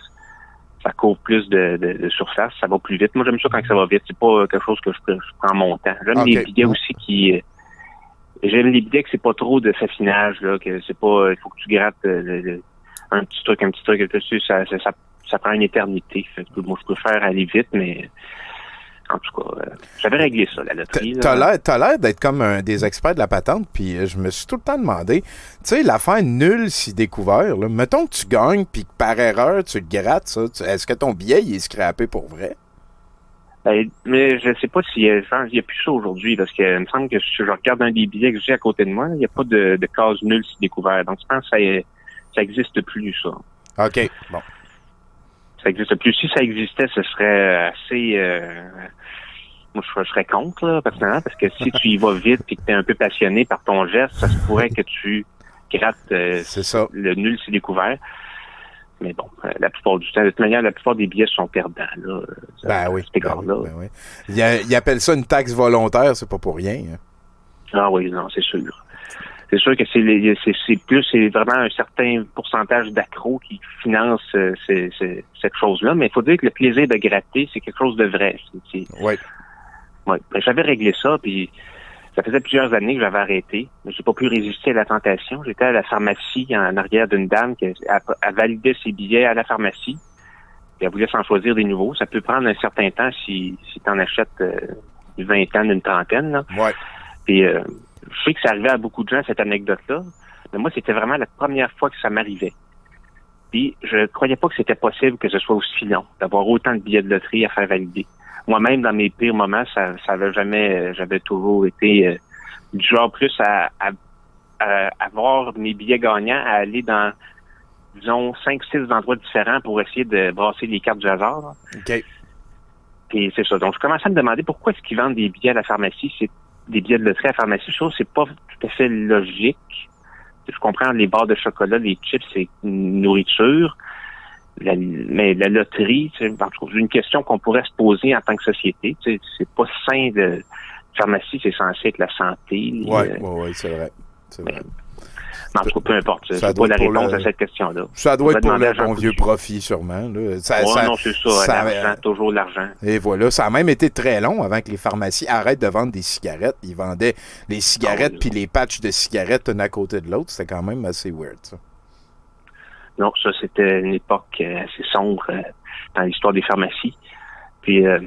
Ça couvre plus de, de, de surface, ça va plus vite. Moi, j'aime ça quand ça va vite. C'est pas quelque chose que je, je prends mon temps. J'aime okay. les billets aussi qui... J'aime les billets que c'est pas trop de safinage, là, que c'est pas... Il faut que tu grattes le, le, un petit truc, un petit truc. Ça, ça, ça, ça prend une éternité. Moi, je préfère aller vite, mais... En tout cas, euh, j'avais réglé ça, la loterie. T'as l'air, t'as l'air d'être comme un des experts de la patente, puis euh, je me suis tout le temps demandé, tu sais, l'affaire nulle si découvert, là, mettons que tu gagnes, puis que par erreur, tu te grattes, ça, tu, est-ce que ton billet, il est scrappé pour vrai? Ben, mais je sais pas s'il y a, il y a plus ça aujourd'hui, parce que il me semble que si je regarde un des billets que j'ai à côté de moi, il n'y a pas de, de case nulle si découvert. Donc, je pense que ça, ça existe plus, ça. OK, bon. Ça existe plus. Si ça existait, ce serait assez... Euh, moi, je, je serais contre, là, personnellement, parce que si tu y vas vite et que tu es un peu passionné par ton geste, ça se pourrait que tu grattes euh, c'est ça. Le nul si découvert. Mais bon, euh, la plupart du temps, de toute manière, la plupart des billets sont perdants. Là, ça, ben, oui, ben, oui, ben oui. Ils il appellent ça une taxe volontaire, c'est pas pour rien. Hein. Ah oui, non, c'est sûr. C'est sûr que c'est, les, c'est, c'est plus, c'est vraiment un certain pourcentage d'accros qui finance euh, c'est, c'est, cette chose-là. Mais il faut dire que le plaisir de gratter, c'est quelque chose de vrai. Oui. Oui. Ouais. J'avais réglé ça, puis ça faisait plusieurs années que j'avais arrêté. Mais j'ai pas pu résister à la tentation. J'étais à la pharmacie en arrière d'une dame qui a, a validé ses billets à la pharmacie. Puis elle voulait s'en choisir des nouveaux. Ça peut prendre un certain temps si, si t'en achètes euh, vingt ans, une trentaine, là. Ouais. Puis, euh, je sais que ça arrivait à beaucoup de gens, cette anecdote-là, mais moi, c'était vraiment la première fois que ça m'arrivait. Puis, je croyais pas que c'était possible que ce soit aussi long, d'avoir autant de billets de loterie à faire valider. Moi-même, dans mes pires moments, ça, ça avait jamais... Euh, j'avais toujours été euh, du genre plus à, à, à avoir mes billets gagnants, à aller dans, disons, cinq, six endroits différents pour essayer de brasser les cartes du hasard. Là. OK. Puis, c'est ça. Donc, je commençais à me demander pourquoi est-ce qu'ils vendent des billets à la pharmacie, c'est des billets de loterie à la pharmacie, je trouve que c'est pas tout à fait logique. Je comprends les barres de chocolat, les chips, c'est une nourriture. La, mais la loterie, c'est une question qu'on pourrait se poser en tant que société. T'sais, c'est pas sain de... La pharmacie, c'est censé être la santé. Oui, euh... ouais, ouais, c'est vrai. C'est vrai. Mais, en tout cas, peu importe. Ça, ça c'est pas la réponse le... à cette question-là. Ça doit être pour le bon vieux profit, sûrement. Là. Ça, ouais, ça, non, c'est ça. ça l'argent, euh... toujours l'argent. Et voilà. Ça a même été très long avant que les pharmacies arrêtent de vendre des cigarettes. Ils vendaient les cigarettes puis les patchs de cigarettes une à côté de l'autre. C'était quand même assez weird, ça. Non, ça, c'était une époque assez sombre euh, dans l'histoire des pharmacies. Puis... Euh,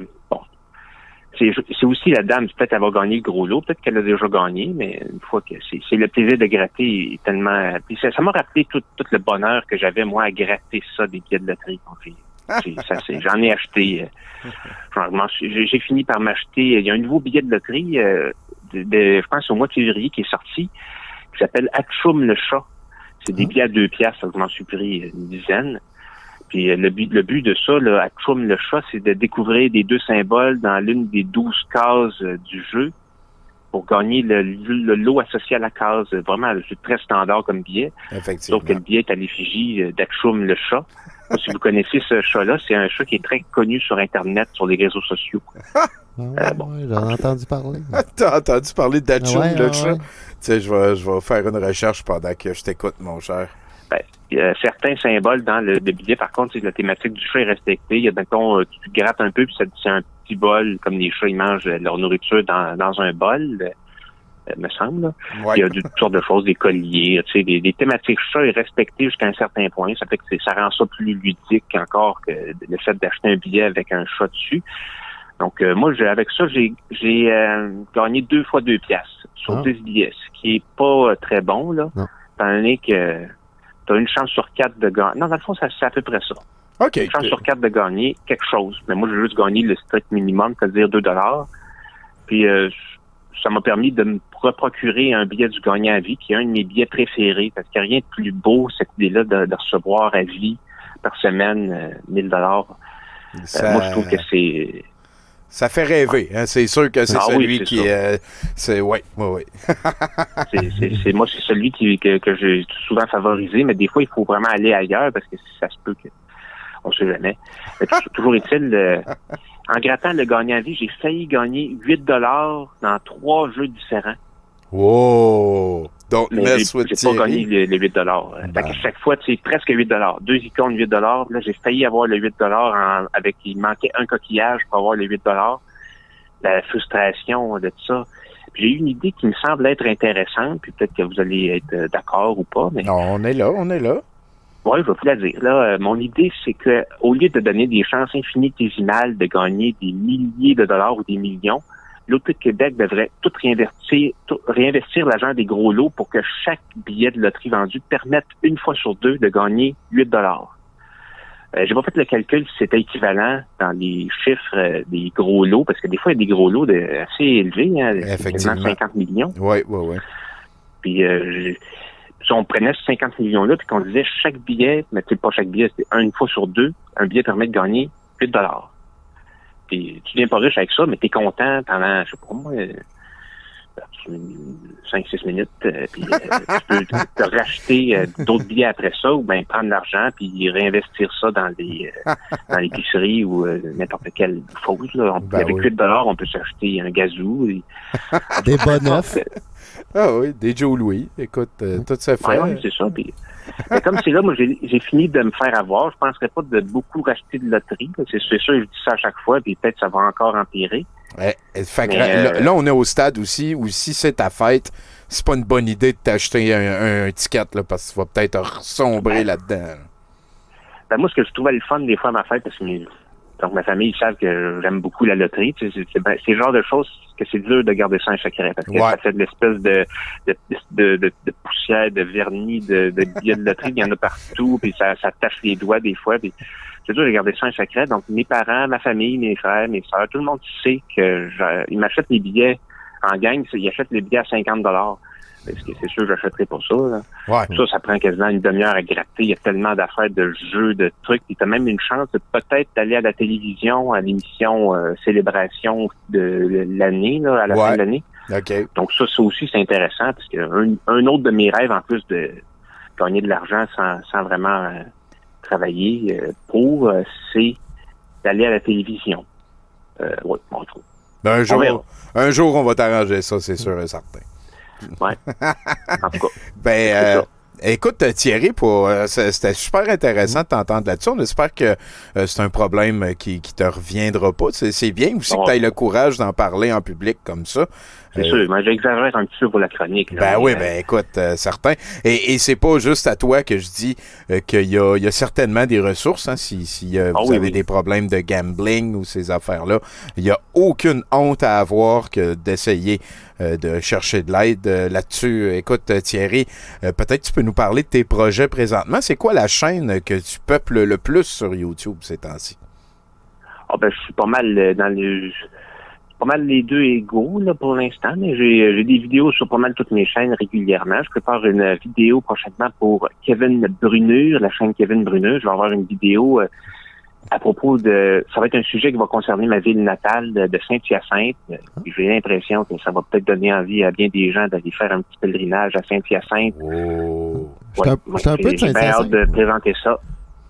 C'est, c'est aussi la dame, peut-être elle va gagner le gros lot, peut-être qu'elle a déjà gagné, mais une fois que c'est, c'est le plaisir de gratter est tellement... Puis ça, ça m'a rappelé tout, tout le bonheur que j'avais, moi, à gratter ça, des billets de loterie. J'en ai acheté. Euh, genre, j'ai, j'ai fini par m'acheter... Il y a un nouveau billet de loterie, euh, de, de, je pense au mois de février, qui est sorti, qui s'appelle Achoum le chat. C'est des billets à deux piastres, je m'en suis pris une dizaine. Puis le but, le but de ça, là, à Achoum le chat, c'est de découvrir des deux symboles dans l'une des douze cases euh, du jeu pour gagner le, le lot associé à la case. Vraiment, c'est très standard comme billet. Effectivement. Sauf que le billet est à l'effigie d'Achoum le chat. Moi, si vous connaissez ce chat-là, c'est un chat qui est très connu sur Internet, sur les réseaux sociaux. Euh, bon. ouais, j'en ai entendu parler. T'as entendu parler d'Achoum ouais, le ouais, chat? Ouais. Tu sais, je vais, je vais faire une recherche pendant que je t'écoute, mon cher. Ben, euh, certains symboles dans le, le billet, par contre, c'est la thématique du chat est respectée. Il y a, mettons, tu grattes un peu, puis ça, c'est un petit bol, comme les chats, ils mangent leur nourriture dans, dans un bol. me semble. Ouais. Il y a toutes sortes de choses, des colliers, tu sais, des, des thématiques. Ça est respecté jusqu'à un certain point. Ça fait que ça rend ça plus ludique encore que le fait d'acheter un billet avec un chat dessus. Donc, euh, moi, j'ai, avec ça, j'ai, j'ai euh, gagné deux fois deux piastres sur ah. dix billets, ce qui est pas euh, très bon, là, non. étant donné que t'as une chance sur quatre de gagner. Non, dans le fond, ça, c'est à peu près ça. Okay. Une chance sur quatre de gagner quelque chose. Mais moi, j'ai juste gagné le strict minimum, c'est-à-dire deux dollars. Puis, euh, ça m'a permis de me procurer un billet du gagnant à vie, qui est un de mes billets préférés, parce qu'il n'y a rien de plus beau, cette idée-là, de, de recevoir à vie, par semaine, euh, mille dollars. Ça... Euh, moi, je trouve que c'est... Ça fait rêver, hein? C'est sûr que c'est ah, celui oui, c'est qui... Euh, c'est ouais, ouais, ouais. c'est, c'est, c'est, moi, c'est celui qui, que, que j'ai souvent favorisé, mais des fois, il faut vraiment aller ailleurs, parce que ça se peut que... On sait jamais. Mais toujours est-il, euh, en grattant le gagnant à vie, j'ai failli gagner huit dollars dans trois jeux différents. Wow! Donc, mais j'ai, j'ai pas gagné les, les huit dollars. Euh, ben. À chaque fois, c'est presque huit dollars. Deux icônes, huit dollars. Là, j'ai failli avoir le huit dollars en, avec, il manquait un coquillage pour avoir le huit dollars. La frustration de tout ça. Puis j'ai eu une idée qui me semble être intéressante, puis peut-être que vous allez être d'accord ou pas. Mais... Non, on est là, on est là. Oui, je vais vous la dire. Là, euh, mon idée, c'est que au lieu de donner des chances infinitésimales de gagner des milliers de dollars ou des millions, l'Hôtel de Québec devrait tout réinvestir, tout réinvestir l'argent des gros lots pour que chaque billet de loterie vendu permette une fois sur deux de gagner huit dollars. Euh, j'ai pas fait le calcul si c'était équivalent dans les chiffres euh, des gros lots, parce que des fois, il y a des gros lots de, assez élevés, hein, effectivement, cinquante millions. Oui, oui, oui. Puis, euh, si on prenait ces cinquante millions-là, puis qu'on disait chaque billet, mais tu sais, pas chaque billet, c'est une fois sur deux, un billet permet de gagner huit dollars. Puis tu viens pas riche avec ça, mais t'es content pendant, je sais pas moi, cinq six minutes, euh, puis euh, tu peux te racheter euh, d'autres billets après ça, ou bien prendre l'argent, puis réinvestir ça dans les euh, dans l'épicerie ou euh, n'importe quelle chose. Là. On, ben avec oui. huit dollars, on peut s'acheter un gazou. Et... Des bonnes offres. Ah oui, des Joe Louis. Écoute, euh, tout ça fait. Oui, ouais, c'est ça. Pis... Mais comme c'est là, moi, j'ai, j'ai fini de me faire avoir. Je ne penserais pas de beaucoup racheter de loterie. C'est, c'est sûr, je dis ça à chaque fois, puis peut-être ça va encore empirer. Ouais, fait que, euh... là, là, on est au stade aussi où si c'est ta fête, c'est pas une bonne idée de t'acheter un, un, un ticket, là, parce que tu vas peut-être sombrer ouais. là-dedans. Ben, moi, ce que je trouvais le fun des fois à ma fête, parce que mes... Donc, ma famille, ils savent que j'aime beaucoup la loterie. Tu sais, c'est, c'est, c'est le genre de choses que c'est dur de garder ça en secret. Parce que ouais. ça fait de l'espèce de, de, de, de, de poussière, de vernis, de, de billets de loterie. Il y en a partout. Puis ça, ça tache les doigts des fois. Puis c'est dur de garder ça en secret. Donc, mes parents, ma famille, mes frères, mes sœurs, tout le monde sait que je, ils m'achètent les billets en gang. Ils achètent les billets à cinquante dollars. Parce que c'est sûr que j'achèterai pour ça. Là. Ouais. Ça, ça prend quasiment une demi-heure à gratter. Il y a tellement d'affaires, de jeux, de trucs. Puis t'as même une chance de peut-être d'aller à la télévision, à l'émission euh, Célébration de l'année, là, à la ouais. fin de l'année. Okay. Donc ça, ça aussi, c'est intéressant parce qu'un un autre de mes rêves, en plus de gagner de l'argent sans, sans vraiment euh, travailler euh, pour, euh, c'est d'aller à la télévision. Euh, oui, on trouve. Ben, un, jour, un jour, on va t'arranger ça, c'est sûr et certain. Ouais. En tout cas. Ben, euh, écoute, Thierry, pour, euh, c'était super intéressant de t'entendre là-dessus. On espère que euh, c'est un problème qui, qui te reviendra pas. C'est, c'est bien aussi oh. que tu aies le courage d'en parler en public comme ça. C'est euh, sûr, mais j'exagère un petit peu pour la chronique. Là. Ben oui, ben écoute, euh, certain. Et, et c'est pas juste à toi que je dis euh, qu'il y a, il y a certainement des ressources, hein, si, si euh, oh, vous oui, avez oui. des problèmes de gambling ou ces affaires-là. Il n'y a aucune honte à avoir que d'essayer euh, de chercher de l'aide euh, là-dessus. Écoute, Thierry, euh, peut-être tu peux nous parler de tes projets présentement. C'est quoi la chaîne que tu peuples le plus sur YouTube ces temps-ci? Ah oh, ben, je suis pas mal dans les... pas mal les deux égaux là, pour l'instant, mais j'ai, j'ai des vidéos sur pas mal toutes mes chaînes régulièrement. Je prépare une vidéo prochainement pour Kevin Brunure, la chaîne Kevin Brunure. Je vais avoir une vidéo euh, à propos de... Ça va être un sujet qui va concerner ma ville natale de Saint-Hyacinthe. J'ai l'impression que ça va peut-être donner envie à bien des gens d'aller faire un petit pèlerinage à Saint-Hyacinthe. Oh. Ouais, c'est un, ouais, un peu de Saint-Hyacinthe. J'ai hâte de présenter ça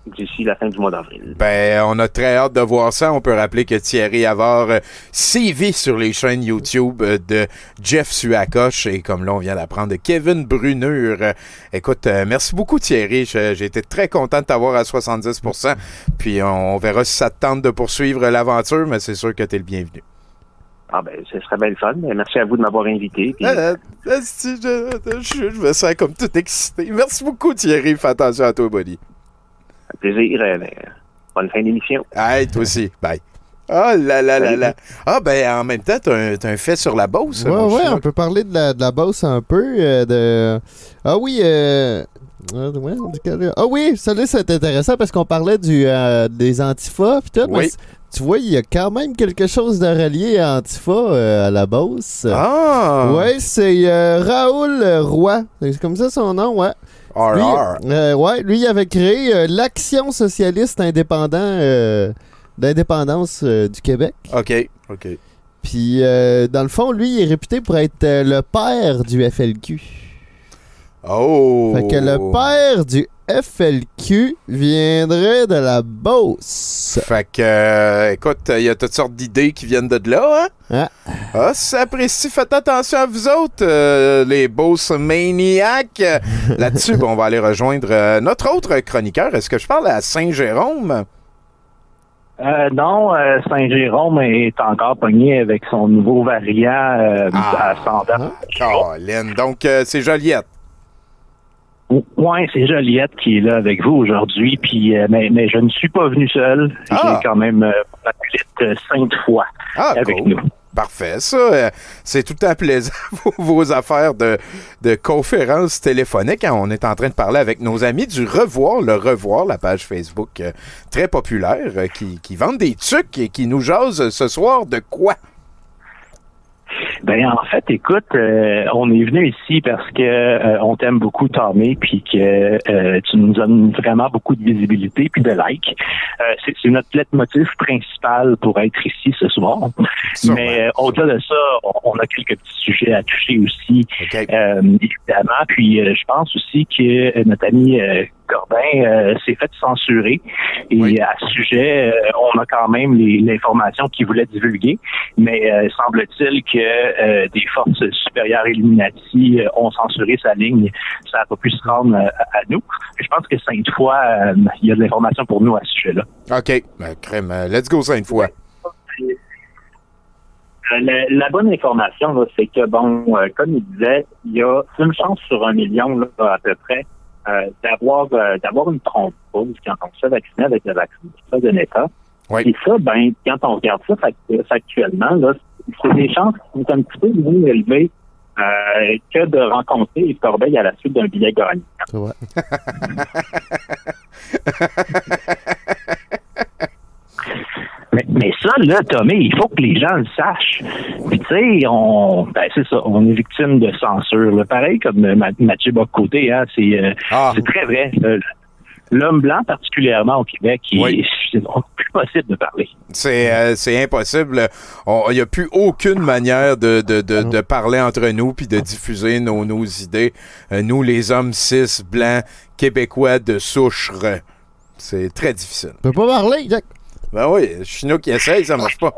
d'ici la fin du mois d'avril. Ben, on a très hâte de voir ça. On peut rappeler que Thierry Avar euh, sévit sur les chaînes YouTube euh, de Jeff Suacoche et, comme là, on vient d'apprendre, de Kevin Brunure. Euh, écoute, euh, merci beaucoup, Thierry. Je, j'ai été très content de t'avoir à soixante-dix pour cent. Puis on, on verra si ça te tente de poursuivre l'aventure, mais c'est sûr que t'es le bienvenu. Ah ben, ce serait bien le fun. Merci à vous de m'avoir invité. Puis... Ah, merci, je, je, je me sens comme tout excité. Merci beaucoup, Thierry. Fais attention à toi, Bonnie. Un plaisir. Bonne fin d'émission. Hey, toi aussi. Bye. Ah là là là là. Ah ben, en même temps, t'as un, t'as un fait sur la Beauce. Ouais, ouais, on peut parler de la, de la Beauce un peu. Euh, de... Ah oui... Euh... Ah oui, ça là c'est intéressant parce qu'on parlait du euh, des Antifa pis tout, oui. Tu vois, il y a quand même quelque chose de relié à Antifa euh, à la Beauce. Ah! Ouais, c'est euh, Raoul Roy, c'est comme ça son nom, ouais. R R. Lui, euh, ouais, lui il avait créé euh, l'Action socialiste indépendant euh, d'indépendance euh, du Québec. OK, OK. Puis euh, dans le fond, lui, il est réputé pour être euh, le père du F L Q. Oh! Fait que le père du F L Q viendrait de la Beauce. Fait que, euh, écoute, il y a toutes sortes d'idées qui viennent de là, hein? Ah, ah ça apprécie. Faites attention à vous autres, euh, les Beauce maniaques. Là-dessus, bon, on va aller rejoindre euh, notre autre chroniqueur. Est-ce que je parle à Saint-Jérôme? Euh, non, euh, Saint-Jérôme est encore pogné avec son nouveau variant euh, ah. ascendant. Oh, Lynn, donc euh, c'est Joliette. Oui, c'est Joliette qui est là avec vous aujourd'hui, puis, euh, mais, mais je ne suis pas venu seul. Ah. J'ai quand même euh, appelé cinq fois ah, avec cool. nous. Parfait, ça. Euh, c'est tout à plaisant, vos, vos affaires de, de conférences téléphoniques. On est en train de parler avec nos amis du Revoir, le Revoir, la page Facebook euh, très populaire, euh, qui, qui vendent des trucs et qui nous jasent ce soir de quoi? Ben en fait, écoute, euh, on est venu ici parce que euh, on t'aime beaucoup, Tommy, puis que euh, tu nous donnes vraiment beaucoup de visibilité puis de likes. Euh, c'est, c'est notre leitmotiv principal pour être ici ce soir. Sure, Mais euh, sure. au-delà de ça, on, on a quelques petits sujets à toucher aussi, okay. euh, évidemment. Puis euh, je pense aussi que notre ami euh, Corbin euh, s'est fait censurer. Et oui. à ce sujet, euh, on a quand même les, l'information qu'il voulait divulguer. Mais euh, semble-t-il que euh, des forces supérieures Illuminati euh, ont censuré sa ligne. Ça n'a pas pu se rendre euh, à nous. Je pense que Sainte-Foy, euh, il y a de l'information pour nous à ce sujet-là. OK. Ben, crème. Let's go, Sainte-Foy. La, la bonne information, là, c'est que, bon, euh, comme il disait, il y a une chance sur un million, là, à peu près, Euh, d'avoir euh, d'avoir une thrombose quand on se fait vacciner avec le vaccin de l'État. Oui. Et ça, ben, quand on regarde ça fact- factuellement, là, c'est des chances qui sont un petit peu moins élevées euh, que de rencontrer les corbeilles à la suite d'un billet gagnant. Ouais. Mais, mais ça, là, Tommy, il faut que les gens le sachent. Puis, tu sais, on, ben, c'est ça, on est victime de censure. Là. Pareil comme euh, Mathieu Bocoté, hein, c'est, euh, ah. c'est très vrai. Euh, l'homme blanc, particulièrement au Québec, il, oui. c'est plus possible de parler. C'est, euh, c'est impossible. Il n'y a plus aucune manière de, de, de, de parler entre nous puis de diffuser nos, nos idées. Euh, nous, les hommes cis, blancs, québécois de souche. C'est très difficile. Tu peux pas parler, Jack. Ben oui, Chino qui essaye, ça marche pas.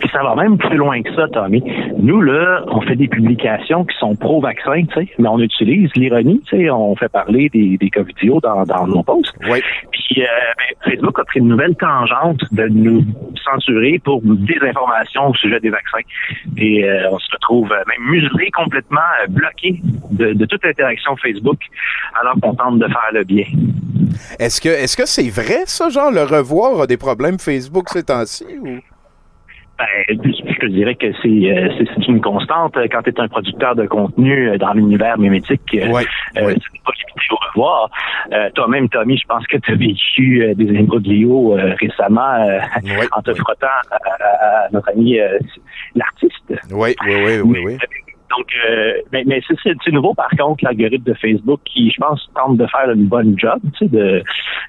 Puis ça va même plus loin que ça, Tommy. Nous, là, on fait des publications qui sont pro-vaccins, tu sais, mais on utilise l'ironie, tu sais, on fait parler des, des covidios dans, dans nos posts. Oui. Puis euh, ben, Facebook a pris une nouvelle tangente de nous censurer pour des informations au sujet des vaccins. Et euh, on se retrouve euh, même muselé, complètement euh, bloqué de, de toute interaction Facebook, alors qu'on tente de faire le bien. Est-ce que, est-ce que c'est vrai, ça, genre, le Revoir a des problèmes Facebook ces temps-ci, ou... Ben, je te dirais que c'est, euh, c'est, c'est une constante. Quand tu es un producteur de contenu euh, dans l'univers mimétique, euh, ouais, euh, ouais. c'est pas limité au revoir. Euh, toi-même, Tommy, je pense que tu as vécu euh, des imbroglios euh, récemment euh, ouais, en te ouais. frottant à, à notre ami euh, l'artiste. Oui, oui, oui, oui, oui. Donc, euh, mais, mais c'est, c'est, c'est nouveau, par contre, l'algorithme de Facebook qui, je pense, tente de faire une bonne job, tu sais, de,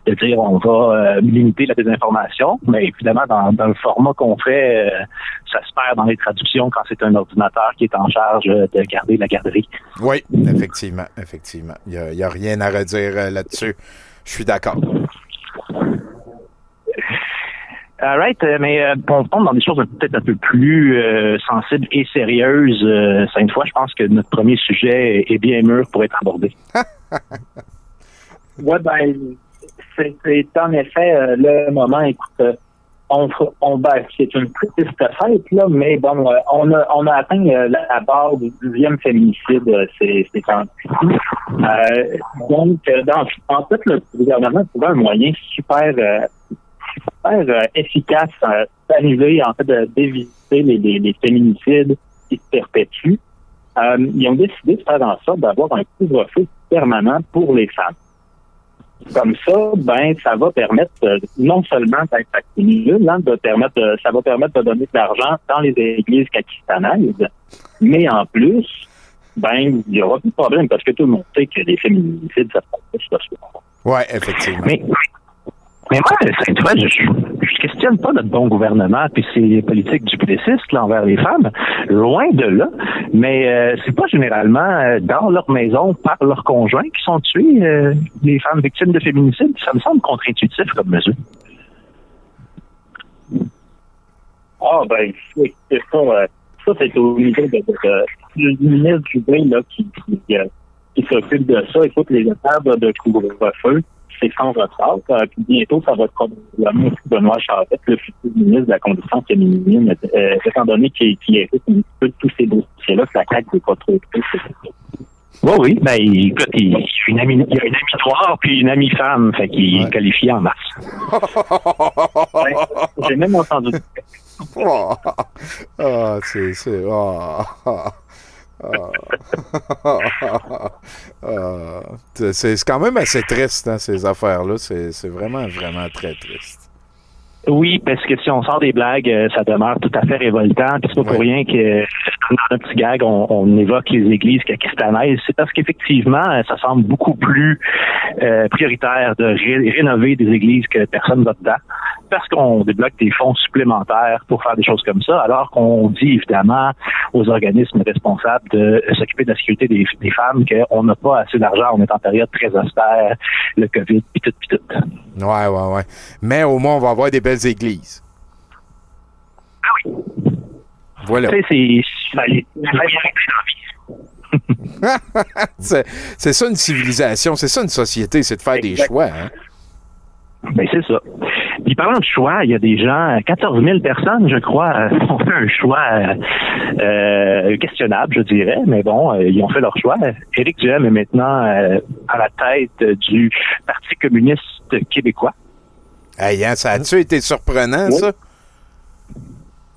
de dire on va euh, limiter la désinformation, mais évidemment, dans, dans le format qu'on fait, euh, ça se perd dans les traductions quand c'est un ordinateur qui est en charge de garder la garderie. Oui, effectivement, effectivement. Il n'y a, a rien à redire là-dessus. Je suis d'accord. All right, mais euh, on tombe dans des choses peut-être un peu plus euh, sensibles et sérieuses. Euh, cette fois, je pense que notre premier sujet est bien mûr pour être abordé. Oui, ben c'est, c'est en effet euh, le moment. Écoute, euh, on, on baisse. C'est une petite fête, là, mais bon, on a, on a atteint euh, la, la barre du dixième féminicide, c'est, c'est quand même. Euh, donc, dans, en fait, le gouvernement a trouvé un moyen super, euh, super euh, efficace euh, d'arriver, en fait, euh, d'éviter les, les, les féminicides qui se perpétuent. Euh, ils ont décidé de faire en sorte d'avoir un couvre-feu permanent pour les femmes. Comme ça, ben, ça va permettre euh, non seulement d'être vacciné, hein, de permettre, euh, ça va permettre de donner de l'argent dans les églises caquistanaises, mais en plus, ben, il n'y aura plus de problème parce que tout le monde sait que les féminicides, ça se passe pas souvent. Oui, effectivement. Mais, mais moi, c'est, tu vois, je, je questionne pas notre bon gouvernement puis ses politiques duplessistes là, envers les femmes, loin de là, mais euh, c'est pas généralement euh, dans leur maison, par leurs conjoints qui sont tués, euh, les femmes victimes de féminicide. Ça me semble contre-intuitif comme mesure. Ah, ben, c'est, c'est ça, euh, ça, c'est au niveau de, de, de, du ministre du Bain, là, qui, qui, euh, qui s'occupe de ça. Écoute, les étables de couvre-feu, c'est sans retard. Euh, puis bientôt, ça va être probablement Benoît Charette, le futur ministre de la condition féminine, euh, étant donné qu'il, qu'il a fait un petit peu de tous ces dossiers-là, que la C A Q n'est pas trop trop. Oui, oui. Ben, écoute, il, il y a une amie noire puis une amie femme, fait qu'il ouais. est qualifié en masse. Ouais, j'ai même entendu. Ah, oh, c'est... c'est oh, oh. c'est, c'est quand même assez triste, hein, ces affaires-là. C'est, c'est vraiment, vraiment très triste. Oui, parce que si on sort des blagues, ça demeure tout à fait révoltant. Puis c'est pas ouais. pour rien que dans notre petit gag, on, on évoque les églises caquistanaises. C'est parce qu'effectivement, ça semble beaucoup plus euh, prioritaire de ré- rénover des églises que personne va dedans. Parce qu'on débloque des fonds supplémentaires pour faire des choses comme ça, alors qu'on dit évidemment aux organismes responsables de s'occuper de la sécurité des, des femmes qu'on n'a pas assez d'argent, on est en période très austère, le COVID, pis tout, pis tout. Ouais, ouais, ouais. Mais au moins, on va avoir des belles églises. Ah oui. Voilà. Tu sais, c'est... Ben, les... c'est, c'est ça une civilisation, c'est ça une société, c'est de faire exact. Des choix, hein? Ben, c'est ça. Puis parlant de choix, il y a des gens, quatorze mille personnes, je crois, ont fait un choix euh, questionnable, je dirais, mais bon, euh, ils ont fait leur choix. Éric Duhaime est maintenant euh, à la tête du Parti communiste québécois. Hey, hein, ça a-tu été surprenant, oui. ça?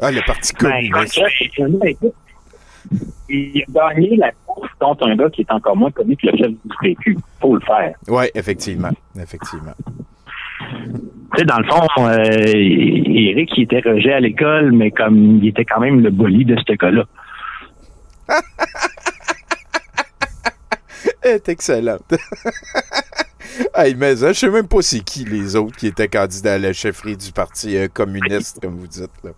Ah, le Parti communiste. Ben, il a gagné la course contre un gars qui est encore moins connu que le chef du P Q. Faut le faire. Oui, effectivement. Effectivement. Tu sais, dans le fond, euh, Éric, il était rejeté à l'école, mais comme il était quand même le bully de ce gars-là. Elle est excellente. Hey, mais je sais même pas c'est qui les autres qui étaient candidats à la chefferie du Parti euh, communiste, comme vous dites, là.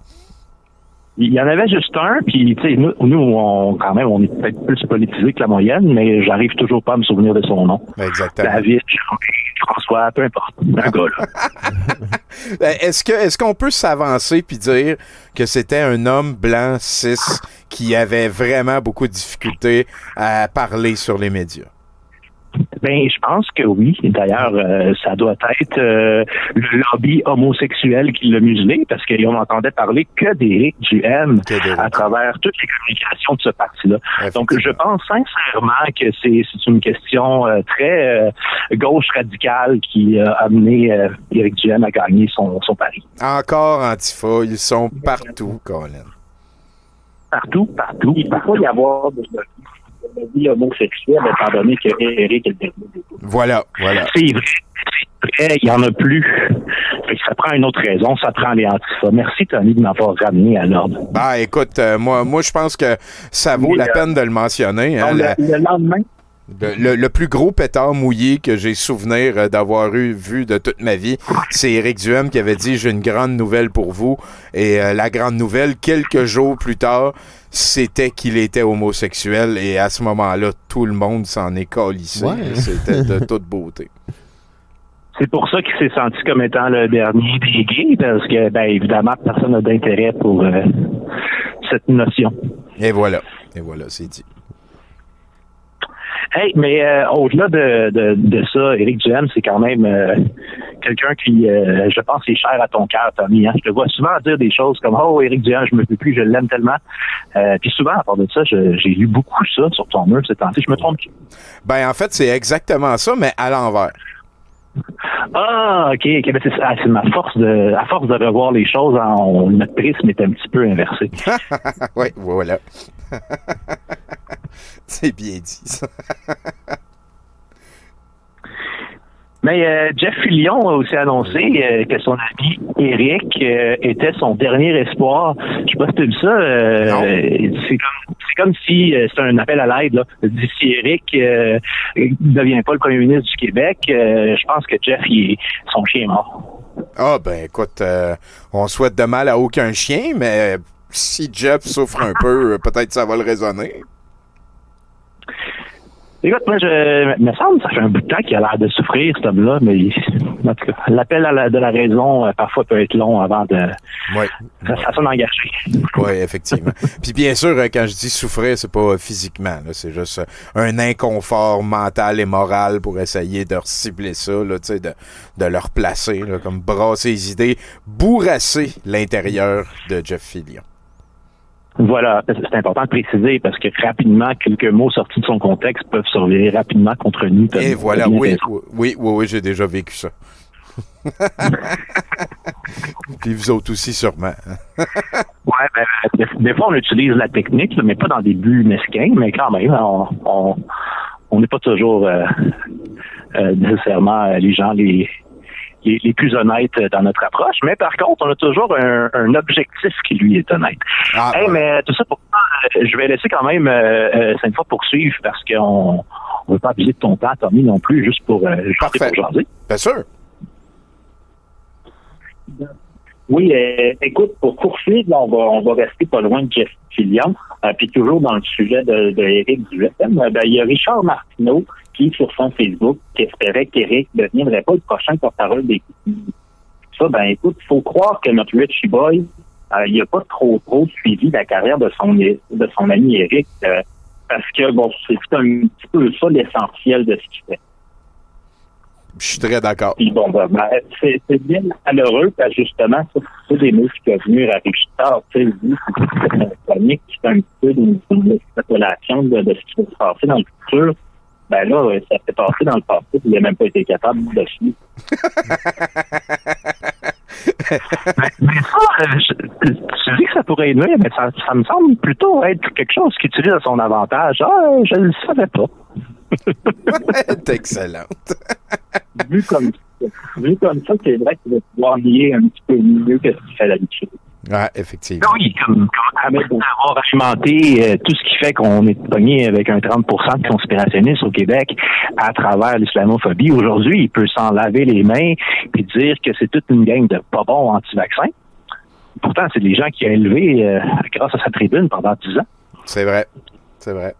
Il y en avait juste un, puis tu sais, nous, nous on, quand même, on est peut-être plus politisé que la moyenne, mais j'arrive toujours pas à me souvenir de son nom. Exactement. David, François, peu importe, un gars, là. Est-ce que, est-ce qu'on peut s'avancer puis dire que c'était un homme blanc, cis, qui avait vraiment beaucoup de difficultés à parler sur les médias? Ben, je pense que oui. D'ailleurs, euh, ça doit être euh, le lobby homosexuel qui l'a muselé, parce qu'on entendait parler que d'Éric Duhaime à travers toutes les communications de ce parti-là. Donc, je pense sincèrement que c'est, c'est une question euh, très euh, gauche radicale qui euh, a amené euh, Éric Duhaime à gagner son, son pari. Encore Antifa, ils sont partout, Colin. Partout, partout. Il ne peut pas y avoir de lobby homosexuel, étant donné que Éric est le dernier des autres. Voilà, voilà. C'est vrai, c'est vrai, il n'y en a plus. Ça prend une autre raison, ça prend les antifas. Merci, Tony, de m'avoir ramené à l'ordre. Bah, écoute, euh, moi, moi je pense que ça vaut Mais, la euh, peine de le mentionner. Hein, la, le, le lendemain? Le, le, le plus gros pétard mouillé que j'ai souvenir d'avoir eu vu de toute ma vie, c'est Éric Duhaime qui avait dit « J'ai une grande nouvelle pour vous ». Et euh, la grande nouvelle, quelques jours plus tard, c'était qu'il était homosexuel. Et à ce moment-là, tout le monde s'en est calissé. Ouais. C'était de toute beauté. C'est pour ça qu'il s'est senti comme étant le dernier des gays, parce que, bien évidemment, personne n'a d'intérêt pour euh, cette notion. Et voilà. Et voilà, c'est dit. Hey, mais euh, au-delà de, de, de ça, Éric Duhaime, c'est quand même euh, quelqu'un qui, euh, je pense, est cher à ton cœur, Tommy. Hein? Je te vois souvent dire des choses comme « Oh, Éric Duhaime, je me fais plus, je l'aime tellement. Euh, » Puis souvent, à part de ça, je, j'ai lu beaucoup ça sur ton mur ces temps-ci. Je me trompe-tu? Ben, en fait, c'est exactement ça, mais à l'envers. Ah, ok, okay. Ben, c'est, ah, c'est ma force de, à force de revoir les choses, on, notre prisme est un petit peu inversé. Oui, voilà. C'est bien dit, ça. Mais euh, Jeff Fillion a aussi annoncé euh, que son ami Éric euh, était son dernier espoir. Je sais pas si tu as vu ça. Euh, c'est comme c'est comme si euh, c'est un appel à l'aide. Là. Si Éric euh, ne devient pas le premier ministre du Québec, euh, je pense que Jeff, il, son chien est mort. Ah ben écoute, euh, on souhaite de mal à aucun chien, mais si Jeff souffre un peu, peut-être ça va le raisonner. Écoute, moi, je me semble que ça fait un bout de temps qu'il a l'air de souffrir, cet homme-là, mais en tout cas, l'appel à la, de la raison, euh, parfois, peut être long avant de... Oui. Ça sonne engagé. Oui, effectivement. Puis bien sûr, quand je dis souffrir, c'est pas physiquement, là, c'est juste un inconfort mental et moral pour essayer de recibler ça, là, tu sais, de, de le replacer, là, comme brasser les idées, bourrasser l'intérieur de Jeff Fillion. Voilà, c'est important de préciser parce que rapidement, quelques mots sortis de son contexte peuvent survenir rapidement contre nous. Et voilà, oui, oui, oui, oui, j'ai déjà vécu ça. Puis vous autres aussi, sûrement. Ouais, ben, des, des fois, on utilise la technique, mais pas dans des buts mesquins, mais quand même, on on, on n'est pas toujours euh, euh, nécessairement les gens, les... Les, les plus honnêtes dans notre approche, mais par contre, on a toujours un, un objectif qui, lui, est honnête. Ah, hey, ouais. Mais tout ça, pour je vais laisser quand même euh, cette fois poursuivre parce qu'on ne veut pas abuser de ton temps, Tommy, non plus, juste pour, euh, juste pour jaser. Bien sûr. Oui, euh, écoute, pour poursuivre, on va, on va rester pas loin de Jeff Fillion, euh, puis toujours dans le sujet de, de Éric Duhaime. Ben, il y a Richard Martineau qui, sur son Facebook, espérait qu'Éric ne deviendrait pas le prochain porte-parole des ça, ben écoute, il faut croire que notre Richie Boy, euh, il n'a pas trop trop suivi la carrière de son de son ami Éric, euh, parce que, bon, c'est un petit peu ça l'essentiel de ce qu'il fait. Je suis très d'accord. Puis bon, ben, ben c'est, c'est bien malheureux, parce que justement, ça, c'est des mots qui peuvent venir à Richard, tu sais, lui, c'est une chronique qui fait un petit peu d'une spéculation de, de ce qui va se passer dans le futur. Ben là, ça s'est passé dans le passé, puis il n'a même pas été capable de suivre. mais, mais ça, je, tu dis que ça pourrait être vrai, mais ça, ça me semble plutôt être quelque chose qui utilise à son avantage. Ah, je ne le savais pas. C'est excellente. vu, comme, vu comme ça, c'est vrai qu'il va pouvoir lier un petit peu mieux que ce qu'il fait d'habitude. Ah, effectivement. Oui, comme, comme après avoir alimenté euh, tout ce qui fait qu'on est pogné avec un trente pour cent de conspirationnistes au Québec à travers l'islamophobie, aujourd'hui, il peut s'en laver les mains et dire que c'est toute une gang de pas bons anti-vaccins. Pourtant, c'est des gens qui a élevé euh, grâce à sa tribune pendant dix ans. C'est vrai. C'est vrai.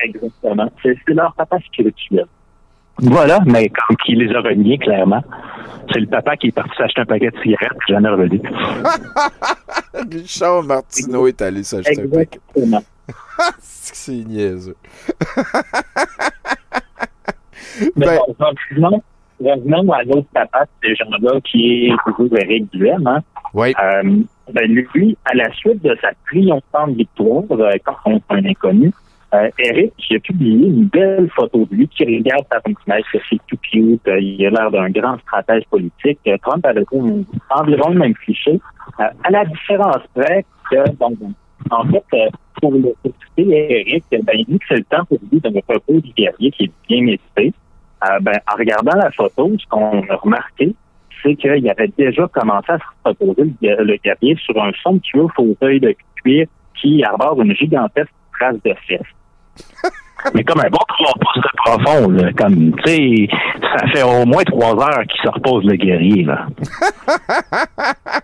Exactement. C'est, c'est leur papa spirituel. Voilà, mais quand il les a reniés, clairement, c'est le papa qui est parti s'acheter un paquet de cigarettes et jamais revenu. Richard Martineau est allé s'acheter un paquet. Exactement. C'est niaiseux. Mais ben... bon, revenons, revenons à l'autre papa, ce genre-là qui est toujours Éric Duhaime. Hein? Oui. Euh, ben lui, à la suite de sa triomphante victoire euh, contre un inconnu, Euh, Éric, j'ai publié une belle photo de lui qui regarde sa fenêtre, que c'est tout cute, euh, il a l'air d'un grand stratège politique. Euh, Trump avait environ le même cliché, euh, à la différence près que, bon, en fait, euh, pour le citer, Éric, ben, il dit que c'est le temps pour lui d'un propos du guerrier qui est bien médité. Euh, ben, en regardant la photo, ce qu'on a remarqué, c'est qu'il avait déjà commencé à se reposer le, le guerrier sur un somptueux fauteuil de cuir qui arbore une gigantesque trace de fesses. Mais comme un bon trois pouces de profond, là, comme, tu sais, ça fait au moins trois heures qu'il se repose le guerrier, là.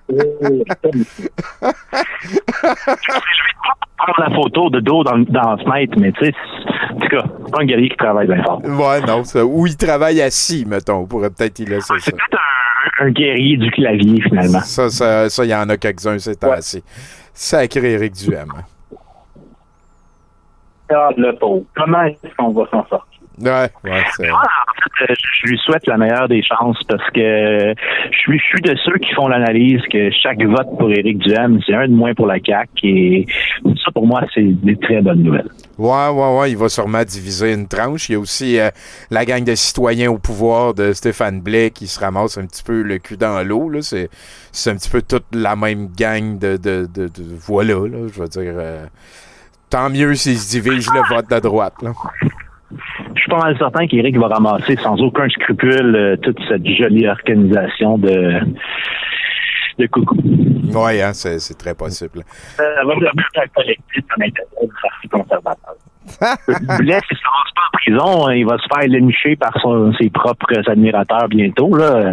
Je vais prendre la photo de dos dans, dans la fenêtre, mais tu sais, en tout cas, c'est pas un guerrier qui travaille bien fort. Ouais, non, ça, ou il travaille assis, mettons, on pourrait peut-être y laisser ouais, c'est ça. C'est peut-être un, un guerrier du clavier, finalement. Ça, ça, ça, il y en a quelques-uns, c'est ouais. Assez. Sacré Éric Duhaime. Le pauvre. Comment est-ce qu'on va s'en sortir? Ouais, ouais, c'est... Ah, en fait, je lui souhaite la meilleure des chances parce que je suis, je suis de ceux qui font l'analyse que chaque vote pour Éric Duhaime, c'est un de moins pour la C A Q et ça, pour moi, c'est des très bonnes nouvelles. Ouais, ouais, ouais, il va sûrement diviser une tranche. Il y a aussi euh, la gang de citoyens au pouvoir de Stéphane Blais qui se ramasse un petit peu le cul dans l'eau. Là. C'est, c'est un petit peu toute la même gang de, de, de, de voilà, là, je veux dire... Euh, tant mieux s'ils se divisent le vote de droite, là. Je suis pas mal certain qu'Éric va ramasser sans aucun scrupule euh, toute cette jolie organisation de, de coucou. Oui, hein, c'est, c'est très possible. Ça va devenir un collectif en intérêt du Parti conservateur. Blais, s'il ne se ramasse pas en prison, il va se faire lénicher par son, ses propres admirateurs bientôt, là,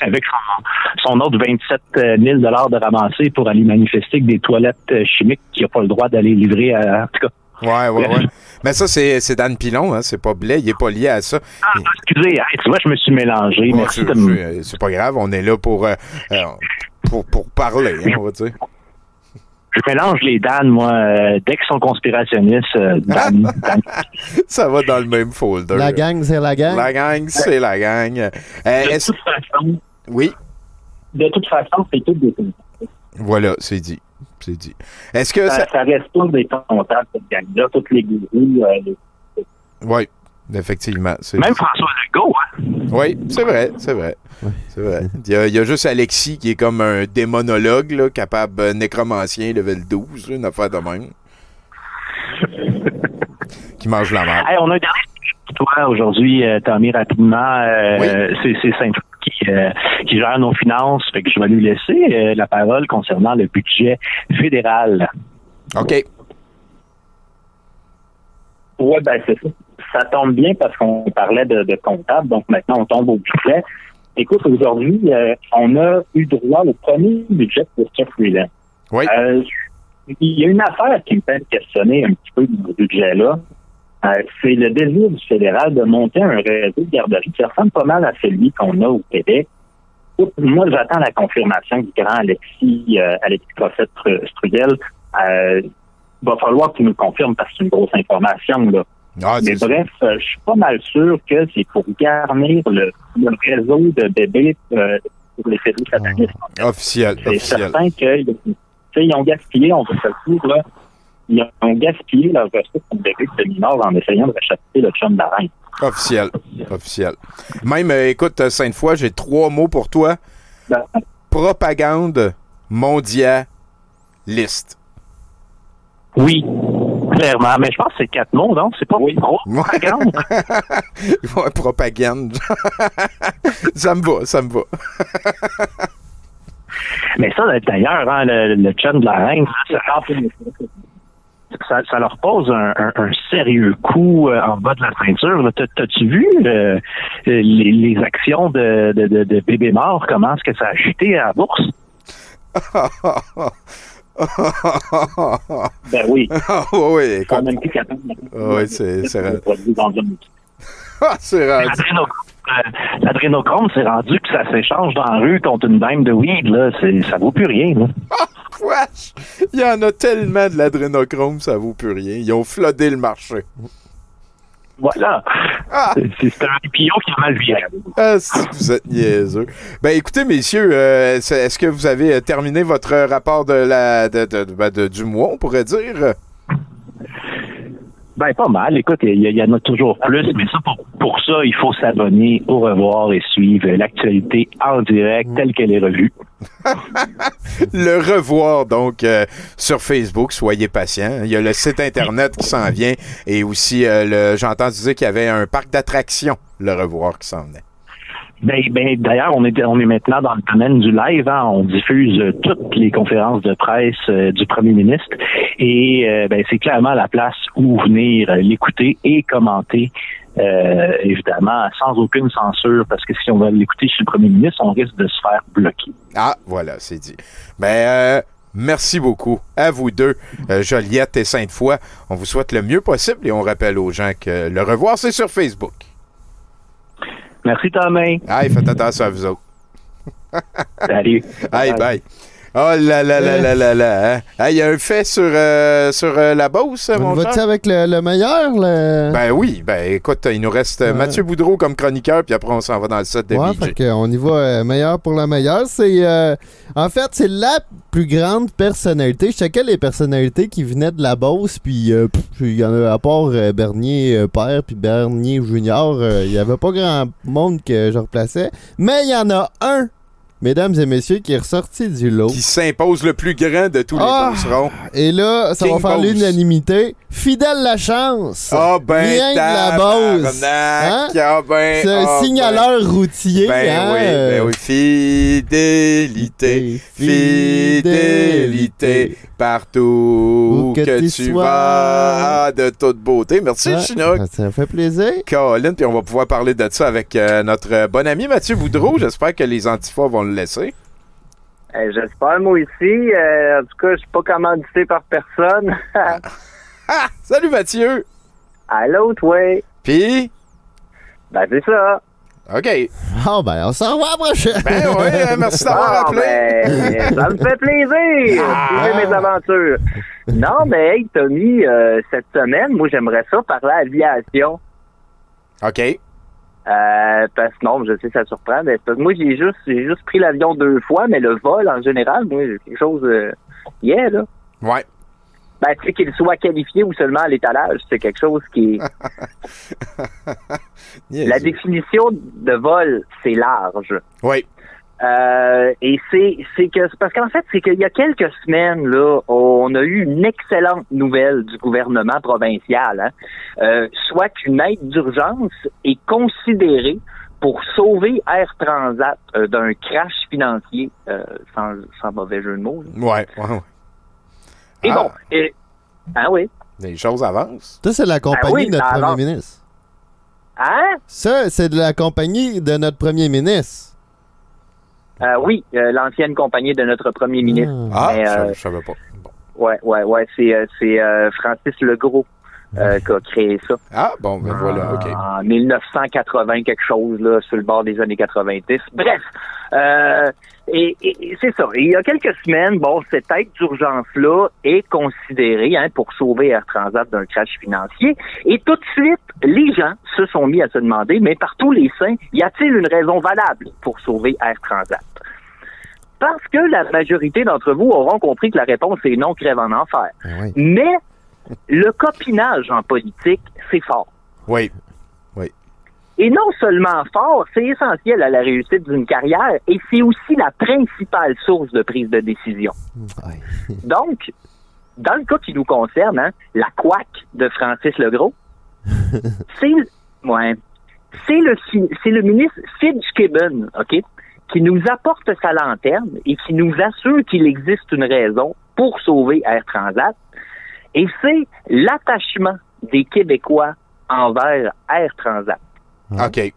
avec son, son autre vingt-sept mille dollars de ramassé pour aller manifester avec des toilettes chimiques qu'il n'a pas le droit d'aller livrer à, en tout cas. Ouais, ouais, ouais. Mais ça, c'est, c'est Dan Pilon, hein. C'est pas Blais. Il est pas lié à ça. Ah, excusez. Hey, tu vois, je me suis mélangé. Ouais, Merci c'est, c'est, c'est pas grave. On est là pour, euh, pour, pour parler, hein, on va dire. Je mélange les Dan, moi. Dès qu'ils sont conspirationnistes, Dan, Dan. Ça va dans le même folder. La gang, c'est la gang. La gang, c'est la gang. Euh, de toute façon. Oui. De toute façon, c'est tout des Voilà, c'est dit. C'est dit. Est-ce que ça, ça... ça reste tous des comptables, cette gang-là, toutes les gourous. Euh, les... Oui, effectivement. C'est... Même François Legault, hein? Oui, c'est vrai, c'est vrai. Oui. C'est vrai. Il y, a, il y a juste Alexis qui est comme un démonologue, là, capable nécromancien, level douze, une affaire de même. Qui mange la merde. Hey, on a un dernier sujet pour toi aujourd'hui, euh, Tommy, rapidement. Euh, oui. C'est, c'est simple. Qui, euh, qui gère nos finances. Fait que je vais lui laisser euh, la parole concernant le budget fédéral. OK. Oui, bien, c'est ça. Ça tombe bien parce qu'on parlait de, de comptable, donc maintenant on tombe au budget. Écoute, aujourd'hui, euh, on a eu droit au premier budget pour Jeff Fillion. Oui. Euh, il y a une affaire qui me fait questionner un petit peu du budget-là. Euh, c'est le désir du fédéral de monter un réseau de garderies qui ressemble pas mal à celui qu'on a au Québec. Moi, j'attends la confirmation du grand Alexis, euh, Alexis Cossette-Trudel. Euh, il va falloir qu'il nous confirme parce que c'est une grosse information, là. Ah, mais bref, euh, je suis pas mal sûr que c'est pour garnir le, le réseau de bébés euh, pour les fédéraux satanistes. Ah, officiel, c'est officiel. Certain qu'ils ont gaspillé, on va se le dire, là. Ils ont gaspillé leur ressource pour bébé de mineurs en essayant de racheter le chum de la reine. Officiel. Officiel. Même, euh, écoute, Sainte-Foy, j'ai trois mots pour toi. Ben. Propagande, mondialiste. Oui, clairement. Mais je pense que c'est quatre mots, non? C'est pas oui. Propagande. Ouais, propagande. Ça me va, ça me va. Mais ça, d'ailleurs, hein, le, le chum de la reine, ça Ça, ça leur pose un, un, un sérieux coup euh, en bas de la ceinture. T'as, t'as-tu vu euh, les, les actions de, de, de, de bébé mort? Comment est-ce que ça a chuté à la bourse? Ben oui. Oh, oui, écoute. On même plus capable. Oh, oui, c'est, c'est vrai. C'est rendu. L'adrénochrome, c'est rendu que ça s'échange dans la rue contre une dame de weed, là. C'est, ça vaut plus rien, là. Wesh! Il y en a tellement de l'adrénochrome, ça vaut plus rien. Ils ont flotté le marché. Voilà. Ah. C'est, c'est un pion qui a mal viré. Ah, si vous êtes niaiseux. Ben, écoutez, messieurs, euh, est-ce que vous avez terminé votre rapport de la de, de, de, de, du mois, on pourrait dire? Ben, pas mal. Écoute, il y, y en a toujours plus, mais ça, pour, pour ça, il faut s'abonner, au revoir et suivre l'actualité en direct telle qu'elle est revue. Le revoir, donc, euh, sur Facebook, soyez patients. Il y a le site Internet qui s'en vient et aussi, euh, le, j'entends dire qu'il y avait un parc d'attractions, le revoir, qui s'en venait. Ben, ben, d'ailleurs, on est, on est maintenant dans le domaine du live. Hein? On diffuse euh, toutes les conférences de presse euh, du premier ministre et euh, ben, c'est clairement la place où venir euh, l'écouter et commenter, euh, évidemment, sans aucune censure, parce que si on va l'écouter chez le premier ministre, on risque de se faire bloquer. Ah, voilà, c'est dit. Ben, euh, merci beaucoup à vous deux, euh, Joliette et Sainte-Foy. On vous souhaite le mieux possible et on rappelle aux gens que le revoir, c'est sur Facebook. Merci, Thomas. Aïe, faites attention à vous autres. Salut. Aïe, bye. bye. Oh là là là là là là. Il hein? hey, y a un fait sur, euh, sur euh, la Beauce, on mon cher. Va-tu avec le, le meilleur? Le... Ben oui. Ben écoute, il nous reste ouais. Mathieu Boudreau comme chroniqueur, puis après on s'en va dans le set de ouais, fait qu'on y va euh, meilleur pour la meilleure. C'est, euh, en fait, c'est la plus grande personnalité. Je checkais les personnalités qui venaient de la Beauce, puis il euh, y en a à part euh, Bernier euh, père, puis Bernier junior. Il euh, n'y avait pas grand monde que je replaçais. Mais il y en a un, mesdames et messieurs, qui est ressorti du lot. Qui s'impose le plus grand de tous ah, les Beaucerons. Et là, ça King va faire Beauce. L'unanimité. Fidèle la chance. Ah oh ben, bien de la Beauce. Hein? Oh ben, c'est un oh signaleur ben. routier. Ben hein? oui, ben oui. Fidélité, fidélité, fidélité partout où que, que tu sois. Vas de toute beauté. Merci, ouais, Chinook. Ça me fait plaisir. Colin, puis on va pouvoir parler de ça avec euh, notre bon ami Mathieu Boudreau. J'espère que les antifas vont le laisser. Euh, j'espère, moi aussi. Euh, en tout cas, je suis pas commandité par personne. ah. ah! Salut Mathieu! Allô, toi! Puis? Ben, c'est ça! OK! Ah, oh, ben, on s'en va à la prochaine! Ben, oui, merci d'avoir appelé! Ben, ça me fait plaisir! Ah. Suivez mes aventures! Non, mais, hey, Tommy, euh, cette semaine, moi, j'aimerais ça parler à aviation. OK! Euh, parce que non, je sais, ça surprend, mais parce que moi, j'ai juste, j'ai juste pris l'avion deux fois, mais le vol, en général, moi, c'est quelque chose, euh, yeah, là. Ouais. Ben, tu sais, qu'il soit qualifié ou seulement à l'étalage, c'est quelque chose qui... yes. La définition de vol, c'est large. Oui. Euh, et c'est, c'est que, c'est parce qu'en fait, c'est qu'il y a quelques semaines, là, on a eu une excellente nouvelle du gouvernement provincial, hein, euh, soit qu'une aide d'urgence est considérée pour sauver Air Transat euh, d'un crash financier, euh, sans, sans mauvais jeu de mots. Oui, ouais, ouais. Et ah. bon, et, hein, oui. Les choses avancent. Ça, c'est de la compagnie ah oui, de notre premier ministre. Hein? Ça, c'est de la compagnie de notre premier ministre. Euh, oui, euh, l'ancienne compagnie de notre premier ministre. Ah, mais, euh, je, je savais pas. Bon. Ouais, ouais, ouais, c'est, c'est euh, Francis Legros euh, qui a créé ça. Ah, bon, ben voilà, OK. En dix-neuf cent quatre-vingts, quelque chose, là, sur le bord des années quatre-vingt-dix. Bref, euh, et, et c'est ça. Il y a quelques semaines, bon, cette aide d'urgence-là est considérée hein, pour sauver Air Transat d'un crash financier. Et tout de suite, les gens se sont mis à se demander, mais par tous les saints, y a-t-il une raison valable pour sauver Air Transat? Parce que la majorité d'entre vous auront compris que la réponse est non, crève en enfer. Oui. Mais le copinage en politique, c'est fort. Oui, oui. Et non seulement fort, c'est essentiel à la réussite d'une carrière et c'est aussi la principale source de prise de décision. Oui. Donc, dans le cas qui nous concerne, hein, la couac de Francis Legros, c'est, ouais, c'est, le, c'est le ministre Fitzgibbon, OK? Qui nous apporte sa lanterne et qui nous assure qu'il existe une raison pour sauver Air Transat. Et c'est l'attachement des Québécois envers Air Transat. OK.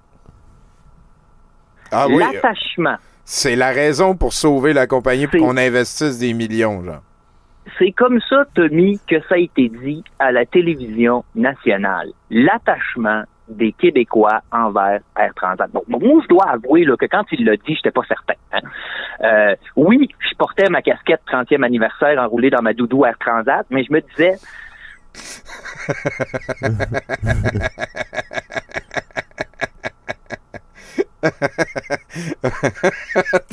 Ah oui. L'attachement. C'est la raison pour sauver la compagnie pour qu'on investisse des millions, genre. C'est comme ça, Tommy, que ça a été dit à la télévision nationale. L'attachement des Québécois envers Air Transat. Bon, moi, je dois avouer là, que quand il l'a dit, j'étais pas certain. Hein. Euh, oui, je portais ma casquette trentième anniversaire enroulée dans ma doudou Air Transat, mais je me disais...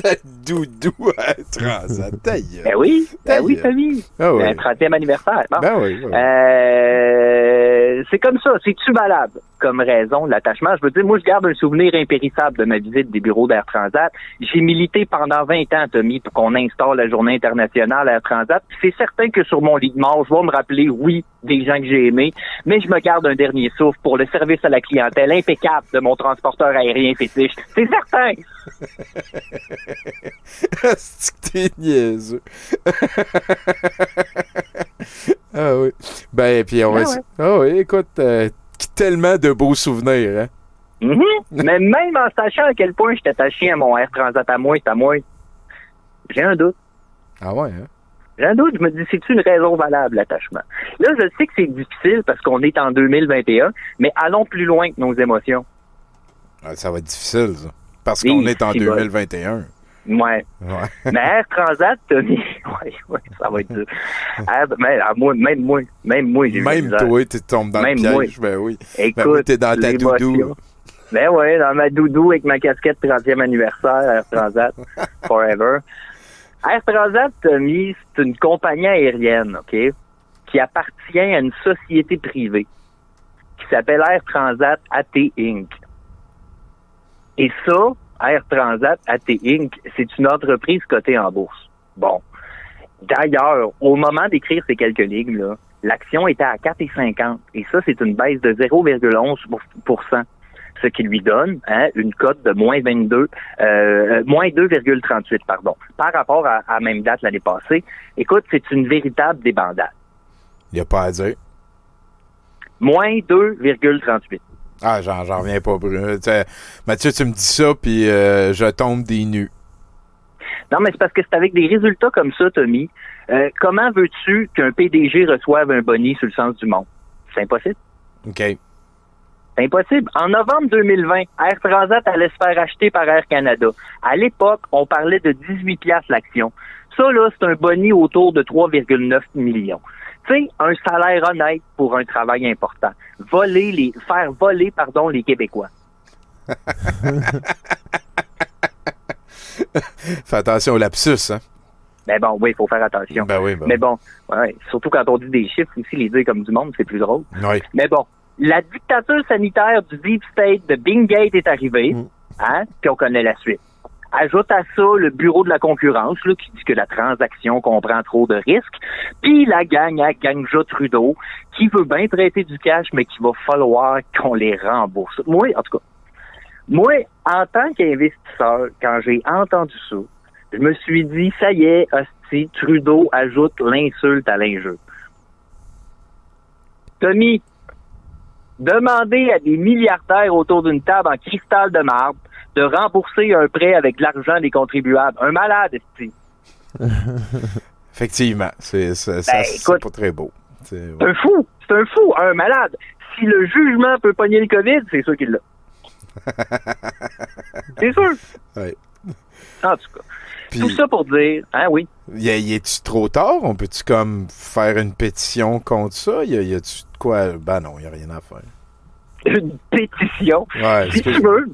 Ta doudou Air Transat. Ben oui, ben oui, famille. Ah oui. Un trentième anniversaire. Bon. Ben oui, oui. Euh, c'est comme ça. C'est-tu valable comme raison de l'attachement? Je veux dire, moi, je garde un souvenir impérissable de ma visite des bureaux d'Air Transat. J'ai milité pendant vingt ans, Tommy, pour qu'on instaure la journée internationale Air Transat. C'est certain que sur mon lit de mort, je vais me rappeler, oui, des gens que j'ai aimés, mais je me garde un dernier souffle pour le service à la clientèle impeccable de mon transporteur aérien fétiche. C'est certain! C'est que t'es niaiseux. Ah oui. Ben, puis on va... Ah ouais. Ah oui, écoute, euh, tellement de beaux souvenirs, hein? Mm-hmm. Mais même en sachant à quel point je suis attaché à mon Air Transat à moi, c'est à moi, j'ai un doute. Ah ouais, hein? J'ai un doute. Je me dis, c'est-tu une raison valable, l'attachement? Là, je sais que c'est difficile parce qu'on est en deux mille vingt et un, mais allons plus loin que nos émotions. Ça va être difficile, ça. Parce qu'on oui, est en deux mille vingt et un. Ouais. ouais. Mais Air Transat, Tony, ouais, ouais, ça va être dur. Air, mais, moi, même moi, même moi, j'ai Même eu toi, tu tombes dans même le piège, moi. Ben oui. Écoute, ben, t'es dans ta doudou. Ben oui, dans ma doudou avec ma casquette trentième anniversaire, Air Transat, forever. Air Transat, Tony, c'est une compagnie aérienne, OK, qui appartient à une société privée qui s'appelle Air Transat A T Incorporated. Et ça... Air Transat A T Incorporated, c'est une entreprise cotée en bourse. Bon. D'ailleurs, au moment d'écrire ces quelques lignes, là, l'action était à quatre cinquante. Et ça, c'est une baisse de zéro virgule onze pour cent. Ce qui lui donne hein, une cote de moins vingt-deux, euh, moins deux virgule trente-huit, pardon, par rapport à la même date l'année passée. Écoute, c'est une véritable débandade. Il n'y a pas à dire. Moins deux virgule trente-huit. Ah, j'en, j'en reviens pas, Bruno. T'sais, Mathieu, tu me dis ça, puis euh, je tombe des nues. Non, mais c'est parce que c'est avec des résultats comme ça, Tommy. Euh, comment veux-tu qu'un P D G reçoive un boni sur le sens du monde? C'est impossible. OK. C'est impossible. En novembre deux mille vingt, Air Transat allait se faire acheter par Air Canada. À l'époque, on parlait de dix-huit dollars l'action. Ça, là, c'est un boni autour de trois virgule neuf millions. Tu sais, un salaire honnête pour un travail important. Voler les, faire voler, pardon, les Québécois. Fais attention au lapsus, hein? Ben bon, oui, il faut faire attention. Ben oui, ben Mais bon, ouais, surtout quand on dit des chiffres, aussi les dire comme du monde, c'est plus drôle. Oui. Mais bon, la dictature sanitaire du Deep State de Bingate est arrivée, mmh. hein, puis on connaît la suite. Ajoute à ça le bureau de la concurrence là, qui dit que la transaction comprend trop de risques. Puis la gang à Ganja Trudeau qui veut bien prêter du cash, mais qu'il va falloir qu'on les rembourse. Moi, en tout cas, moi, en tant qu'investisseur, quand j'ai entendu ça, je me suis dit, ça y est, hostie, Trudeau ajoute l'insulte à l'injure. Tommy, demander à des milliardaires autour d'une table en cristal de marbre de rembourser un prêt avec l'argent des contribuables. Un malade, esti. Effectivement, c'est, c'est, ben, ça, écoute, c'est pas très beau. C'est ouais. un fou, c'est un fou, un malade. Si le jugement peut pogner le COVID, c'est sûr qu'il l'a. C'est sûr. Oui. En tout cas. Puis, tout ça pour dire, hein, oui. Y a, y est-tu trop tard? On peut-tu comme faire une pétition contre ça? Y a, y a-tu de quoi? Ben non, y a rien à faire. Une pétition? Ouais, si tu veux.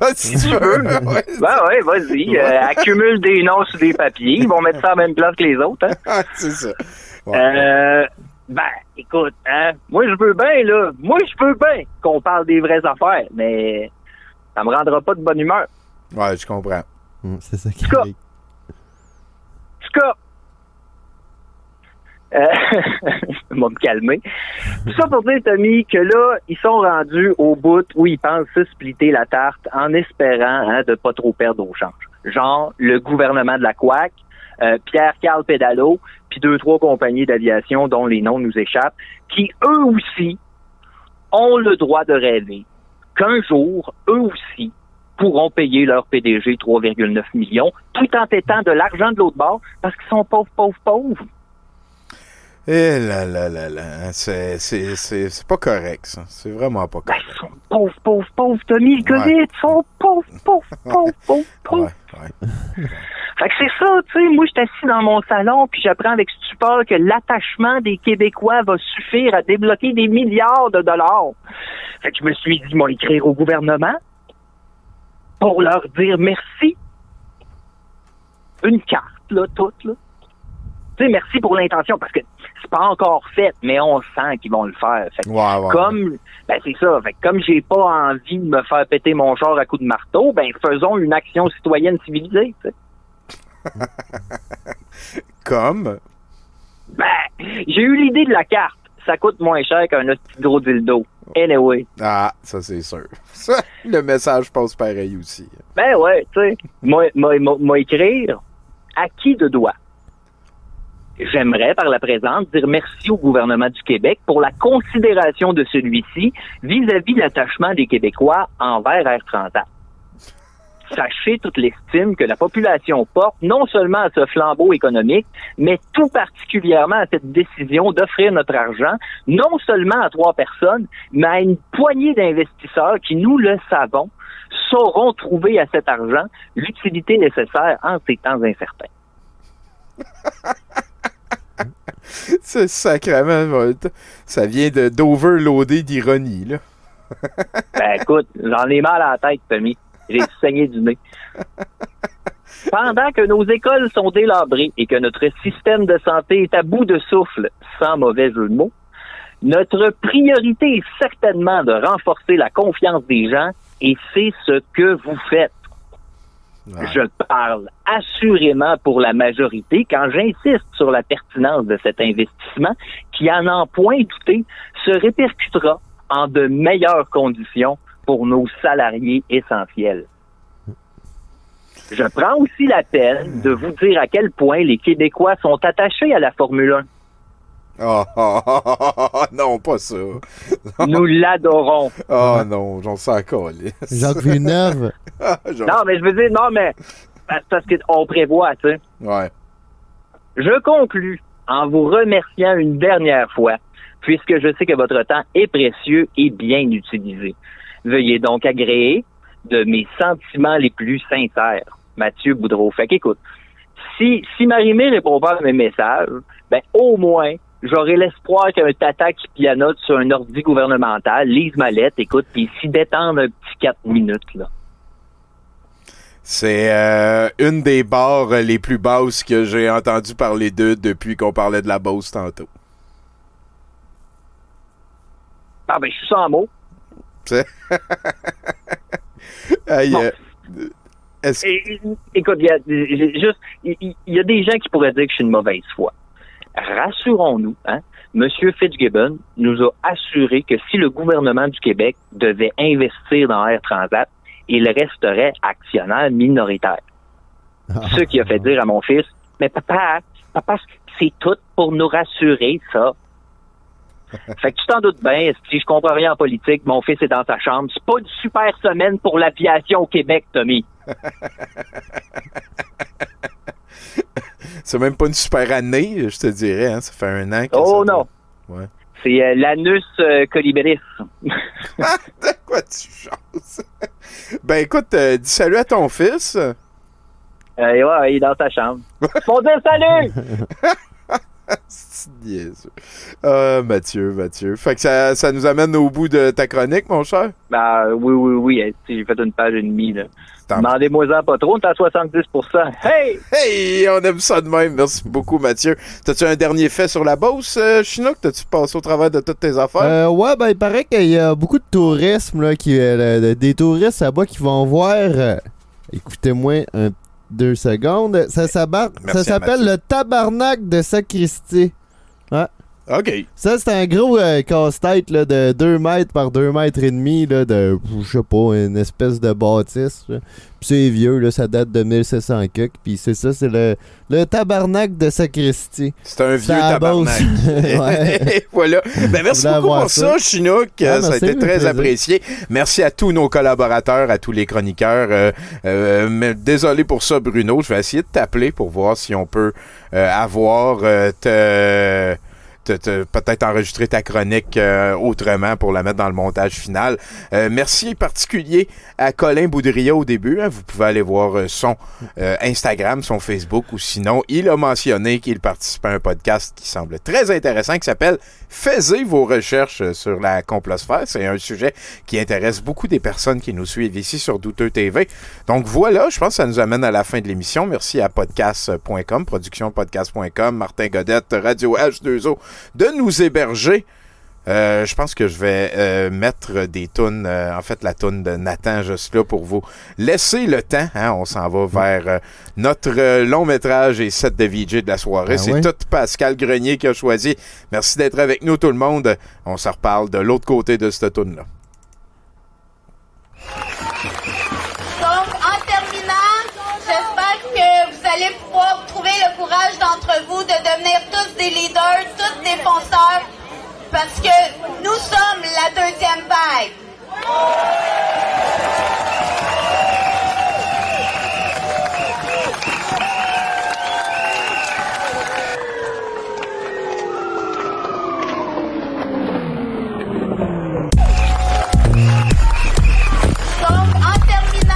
Ah, si tu veux. Ouais, ben ouais, vas-y. Euh, accumule des noms sur des papiers. Ils vont mettre ça à la même place que les autres. Hein. Ah, c'est ça. Ouais. Euh, ben, écoute, hein, moi, je veux bien, là. Moi, je veux bien qu'on parle des vraies affaires, mais ça me rendra pas de bonne humeur. Ouais, je comprends. Mmh, c'est ça qui est. Scott! Euh, je vais me calmer. Tout ça pour dire, Tommy, que là, ils sont rendus au bout où ils pensent se splitter la tarte en espérant hein, de pas trop perdre au change. Genre, le gouvernement de la couac, euh, Pierre-Carl Pédalo, puis deux, trois compagnies d'aviation dont les noms nous échappent, qui, eux aussi, ont le droit de rêver qu'un jour, eux aussi, pourront payer leur P D G trois virgule neuf millions, tout en étant de l'argent de l'autre bord, parce qu'ils sont pauvres, pauvres, pauvres. Eh là là là là, c'est, c'est, c'est, c'est pas correct, ça. C'est vraiment pas correct. Ben, ils sont pauvres, pauvres, pauvres, Tommy, le COVID, ouais. Ils sont pauvres, pauvres, pauvres, pauvres, pauvres. Ouais, ouais. Fait que c'est ça, tu sais, moi, je suis assis dans mon salon, puis j'apprends avec stupeur que l'attachement des Québécois va suffire à débloquer des milliards de dollars. Fait que je me suis dit, moi, écrire au gouvernement pour leur dire merci. Une carte, là, toute, là. Tu sais, merci pour l'intention, parce que c'est pas encore fait, mais on sent qu'ils vont le faire. Fait que wow, wow. Comme, ben c'est ça, fait que comme j'ai pas envie de me faire péter mon genre à coups de marteau, ben faisons une action citoyenne civilisée. Comme? Ben, j'ai eu l'idée de la carte. Ça coûte moins cher qu'un autre petit gros dildo. Anyway. Ah, ça c'est sûr. Ça, le message passe pareil aussi. Ben ouais, tu sais, moi, moi, moi, moi écrire à qui de doigt? J'aimerais, par la présente, dire merci au gouvernement du Québec pour la considération de celui-ci vis-à-vis l'attachement des Québécois envers Air Transat. Sachez toute l'estime que la population porte non seulement à ce flambeau économique, mais tout particulièrement à cette décision d'offrir notre argent, non seulement à trois personnes, mais à une poignée d'investisseurs qui, nous le savons, sauront trouver à cet argent l'utilité nécessaire en ces temps incertains. C'est sacrément... Ça vient de, d'overloader d'ironie, là. Ben écoute, j'en ai mal à la tête, Tommy. J'ai saigné du nez. Pendant que nos écoles sont délabrées et que notre système de santé est à bout de souffle, sans mauvais jeu de mots, notre priorité est certainement de renforcer la confiance des gens et c'est ce que vous faites. Ouais. Je parle assurément pour la majorité quand j'insiste sur la pertinence de cet investissement qui, à n'en point douter, se répercutera en de meilleures conditions pour nos salariés essentiels. Je prends aussi la peine de vous dire à quel point les Québécois sont attachés à la Formule un. Oh, oh, oh, oh, oh non, pas ça. Non. Nous l'adorons. Oh non, j'en sais encore. Jacques Villeneuve. ah, genre... Non, mais je veux dire, non, mais c'est parce qu'on prévoit, tu sais. Ouais. Je conclus en vous remerciant une dernière fois, puisque je sais que votre temps est précieux et bien utilisé. Veuillez donc agréer de mes sentiments les plus sincères. Mathieu Boudreau. Fait qu'écoute, si, si Marie-Mé répond pas à mes messages, ben au moins, j'aurais l'espoir qu'un tata qui pianote sur un ordi gouvernemental lise ma lettre, écoute, puis s'y détende un petit quatre minutes, là. C'est euh, une des barres les plus basses que j'ai entendu parler d'eux depuis qu'on parlait de la Beauce tantôt. Ah ben, je suis sans mots. Aïe, bon. euh, est-ce... É, écoute, il y a juste, il y, y a des gens qui pourraient dire que je suis une mauvaise foi. Rassurons-nous, hein, Monsieur Fitzgibbon nous a assuré que si le gouvernement du Québec devait investir dans Air Transat, il resterait actionnaire minoritaire. Ce qui a fait dire à mon fils, mais papa, papa, c'est tout pour nous rassurer, ça. Fait que tu t'en doutes bien, si je comprends rien en politique, mon fils est dans sa chambre. C'est pas une super semaine pour l'aviation au Québec, Tommy. C'est même pas une super année, je te dirais. Hein. Ça fait un an que Oh ça non! Ouais. C'est euh, l'anus euh, colibris. De quoi tu chances? Ben écoute, euh, dis salut à ton fils. Euh, ouais, il est dans sa chambre. Faut dire salut! Ah, Mathieu, Mathieu. Fait que ça, ça nous amène au bout de ta chronique, mon cher? Ben, oui, oui, oui. J'ai fait une page et demie, là. Demandez-moi-en pas trop, on est à soixante-dix pour cent. Hey! Hey! On aime ça de même. Merci beaucoup, Mathieu. T'as-tu un dernier fait sur la Beauce, euh, Chinook? T'as-tu passé au travers de toutes tes affaires? Euh, ouais, ben, il paraît qu'il y a beaucoup de tourisme, là, qui, euh, des touristes là-bas qui vont voir... Euh, écoutez-moi un petit... Deux secondes. Ça, ça, bar... ça s'appelle le tabarnak de sacristie. Ouais. OK. Ça, c'est un gros euh, casse-tête là, de deux mètres par deux mètres et demi, là, de, je sais pas, une espèce de bâtisse. Là. Puis c'est vieux, là, ça date de mille sept cents cuc. Puis c'est ça, c'est le, le tabarnak de sacristie. C'est un vieux ça tabarnak. Voilà. Ben, merci beaucoup pour ça, ça Chinook. Ouais, ça a été très plaisir. Apprécié. Merci à tous nos collaborateurs, à tous les chroniqueurs. Euh, euh, mais désolé pour ça, Bruno. Je vais essayer de t'appeler pour voir si on peut euh, avoir... Euh, te... Te, te, peut-être enregistrer ta chronique euh, autrement pour la mettre dans le montage final. Euh, merci particulier à Colin Boudrias au début. Hein, vous pouvez aller voir son euh, Instagram, son Facebook ou sinon, il a mentionné qu'il participait à un podcast qui semble très intéressant qui s'appelle « Faisez vos recherches sur la complosphère ». C'est un sujet qui intéresse beaucoup des personnes qui nous suivent ici sur Douteux T V. Donc voilà, je pense que ça nous amène à la fin de l'émission. Merci à podcast point com, production podcast point com, Martin Godette, Radio H deux O, de nous héberger. Euh, je pense que je vais euh, mettre des tunes, euh, en fait la tune de Nathan juste là pour vous laisser le temps. Hein, on s'en va vers euh, notre euh, long métrage et set de V J de la soirée. Ben c'est oui. Tout Pascal Grenier qui a choisi. Merci d'être avec nous tout le monde. On se reparle de l'autre côté de cette tune-là. Donc, en terminant, j'espère que vous allez pouvoir trouver le courage d'entre vous de devenir tous des leaders, tous des fonceurs, parce que nous sommes la deuxième vague. Donc, en terminant,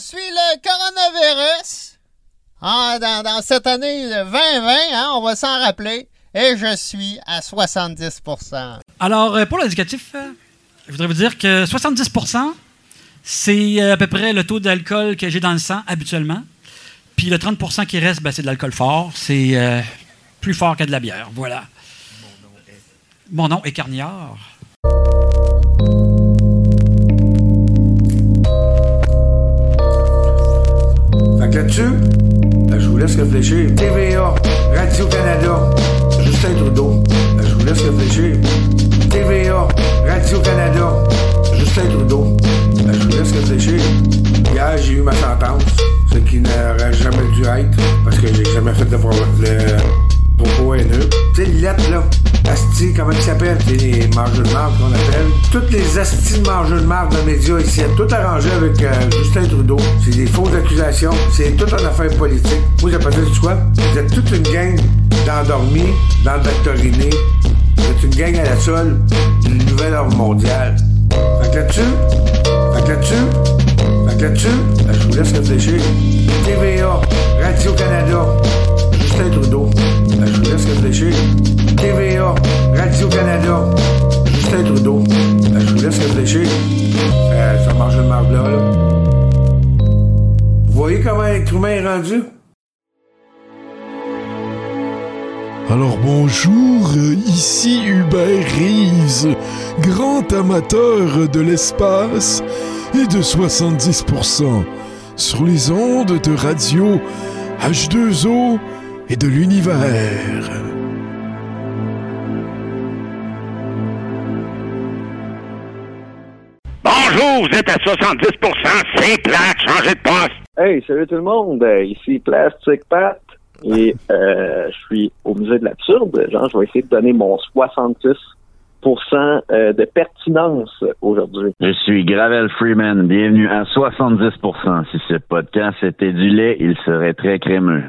suis le coronavirus. Ah, dans, dans cette année vingt vingt, hein, on va s'en rappeler. Et je suis à soixante-dix pour cent. Alors, pour l'indicatif, je voudrais vous dire que soixante-dix pour cent, c'est à peu près le taux d'alcool que j'ai dans le sang habituellement. Puis le trente pour cent qui reste, ben, c'est de l'alcool fort. C'est euh, plus fort que de la bière. Voilà. Mon nom est Carniard. Fait que là-dessus, ben, je vous laisse réfléchir. T V A, Radio-Canada, Justin Trudeau. Ben, je vous laisse réfléchir. T V A, Radio-Canada, Justin Trudeau. Ben, je vous laisse réfléchir. Hier, j'ai eu ma sentence, ce qui n'aurait jamais dû être, parce que j'ai jamais fait de propos haineux. Tu sais, l'I L A T, là, Asti, comment il s'appelle? C'est les mangeurs de marbre qu'on appelle. Toutes les Asti de mangeurs de marbre dans les médias ici, tout arrangé avec euh, Justin Trudeau. C'est des fausses accusations, c'est tout en affaire politique. Moi, j'appelle ça du quoi? Vous êtes toute une gang d'endormis, d'endoctrinés. Vous êtes une gang à la seule d'une nouvelle ordre mondiale. Fait que là-dessus, fait que là-dessus, là-dessus, ben, je vous laisse réfléchir. T V A, Radio-Canada, Justin Trudeau. Ben, je vous laisse réfléchir. T V A, Radio-Canada, Justin Trudeau. Ben, je vous laisse réfléchir. Euh, ça mange le marbre là, là. Vous voyez comment l'être humain est rendu? Alors bonjour, ici Hubert Reeves, grand amateur de l'espace et de soixante-dix pour cent sur les ondes de Radio H deux O et de l'univers. Bonjour, vous êtes à soixante-dix pour cent, c'est plate, changez de poste. Hey, salut tout le monde, ici Plastic Pat. Et euh, je suis au musée de l'absurde. Genre, je vais essayer de donner mon soixante-six pour cent de pertinence aujourd'hui. Je suis Gravel Freeman. Bienvenue à soixante-dix pour cent. Si ce podcast était du lait, il serait très crémeux.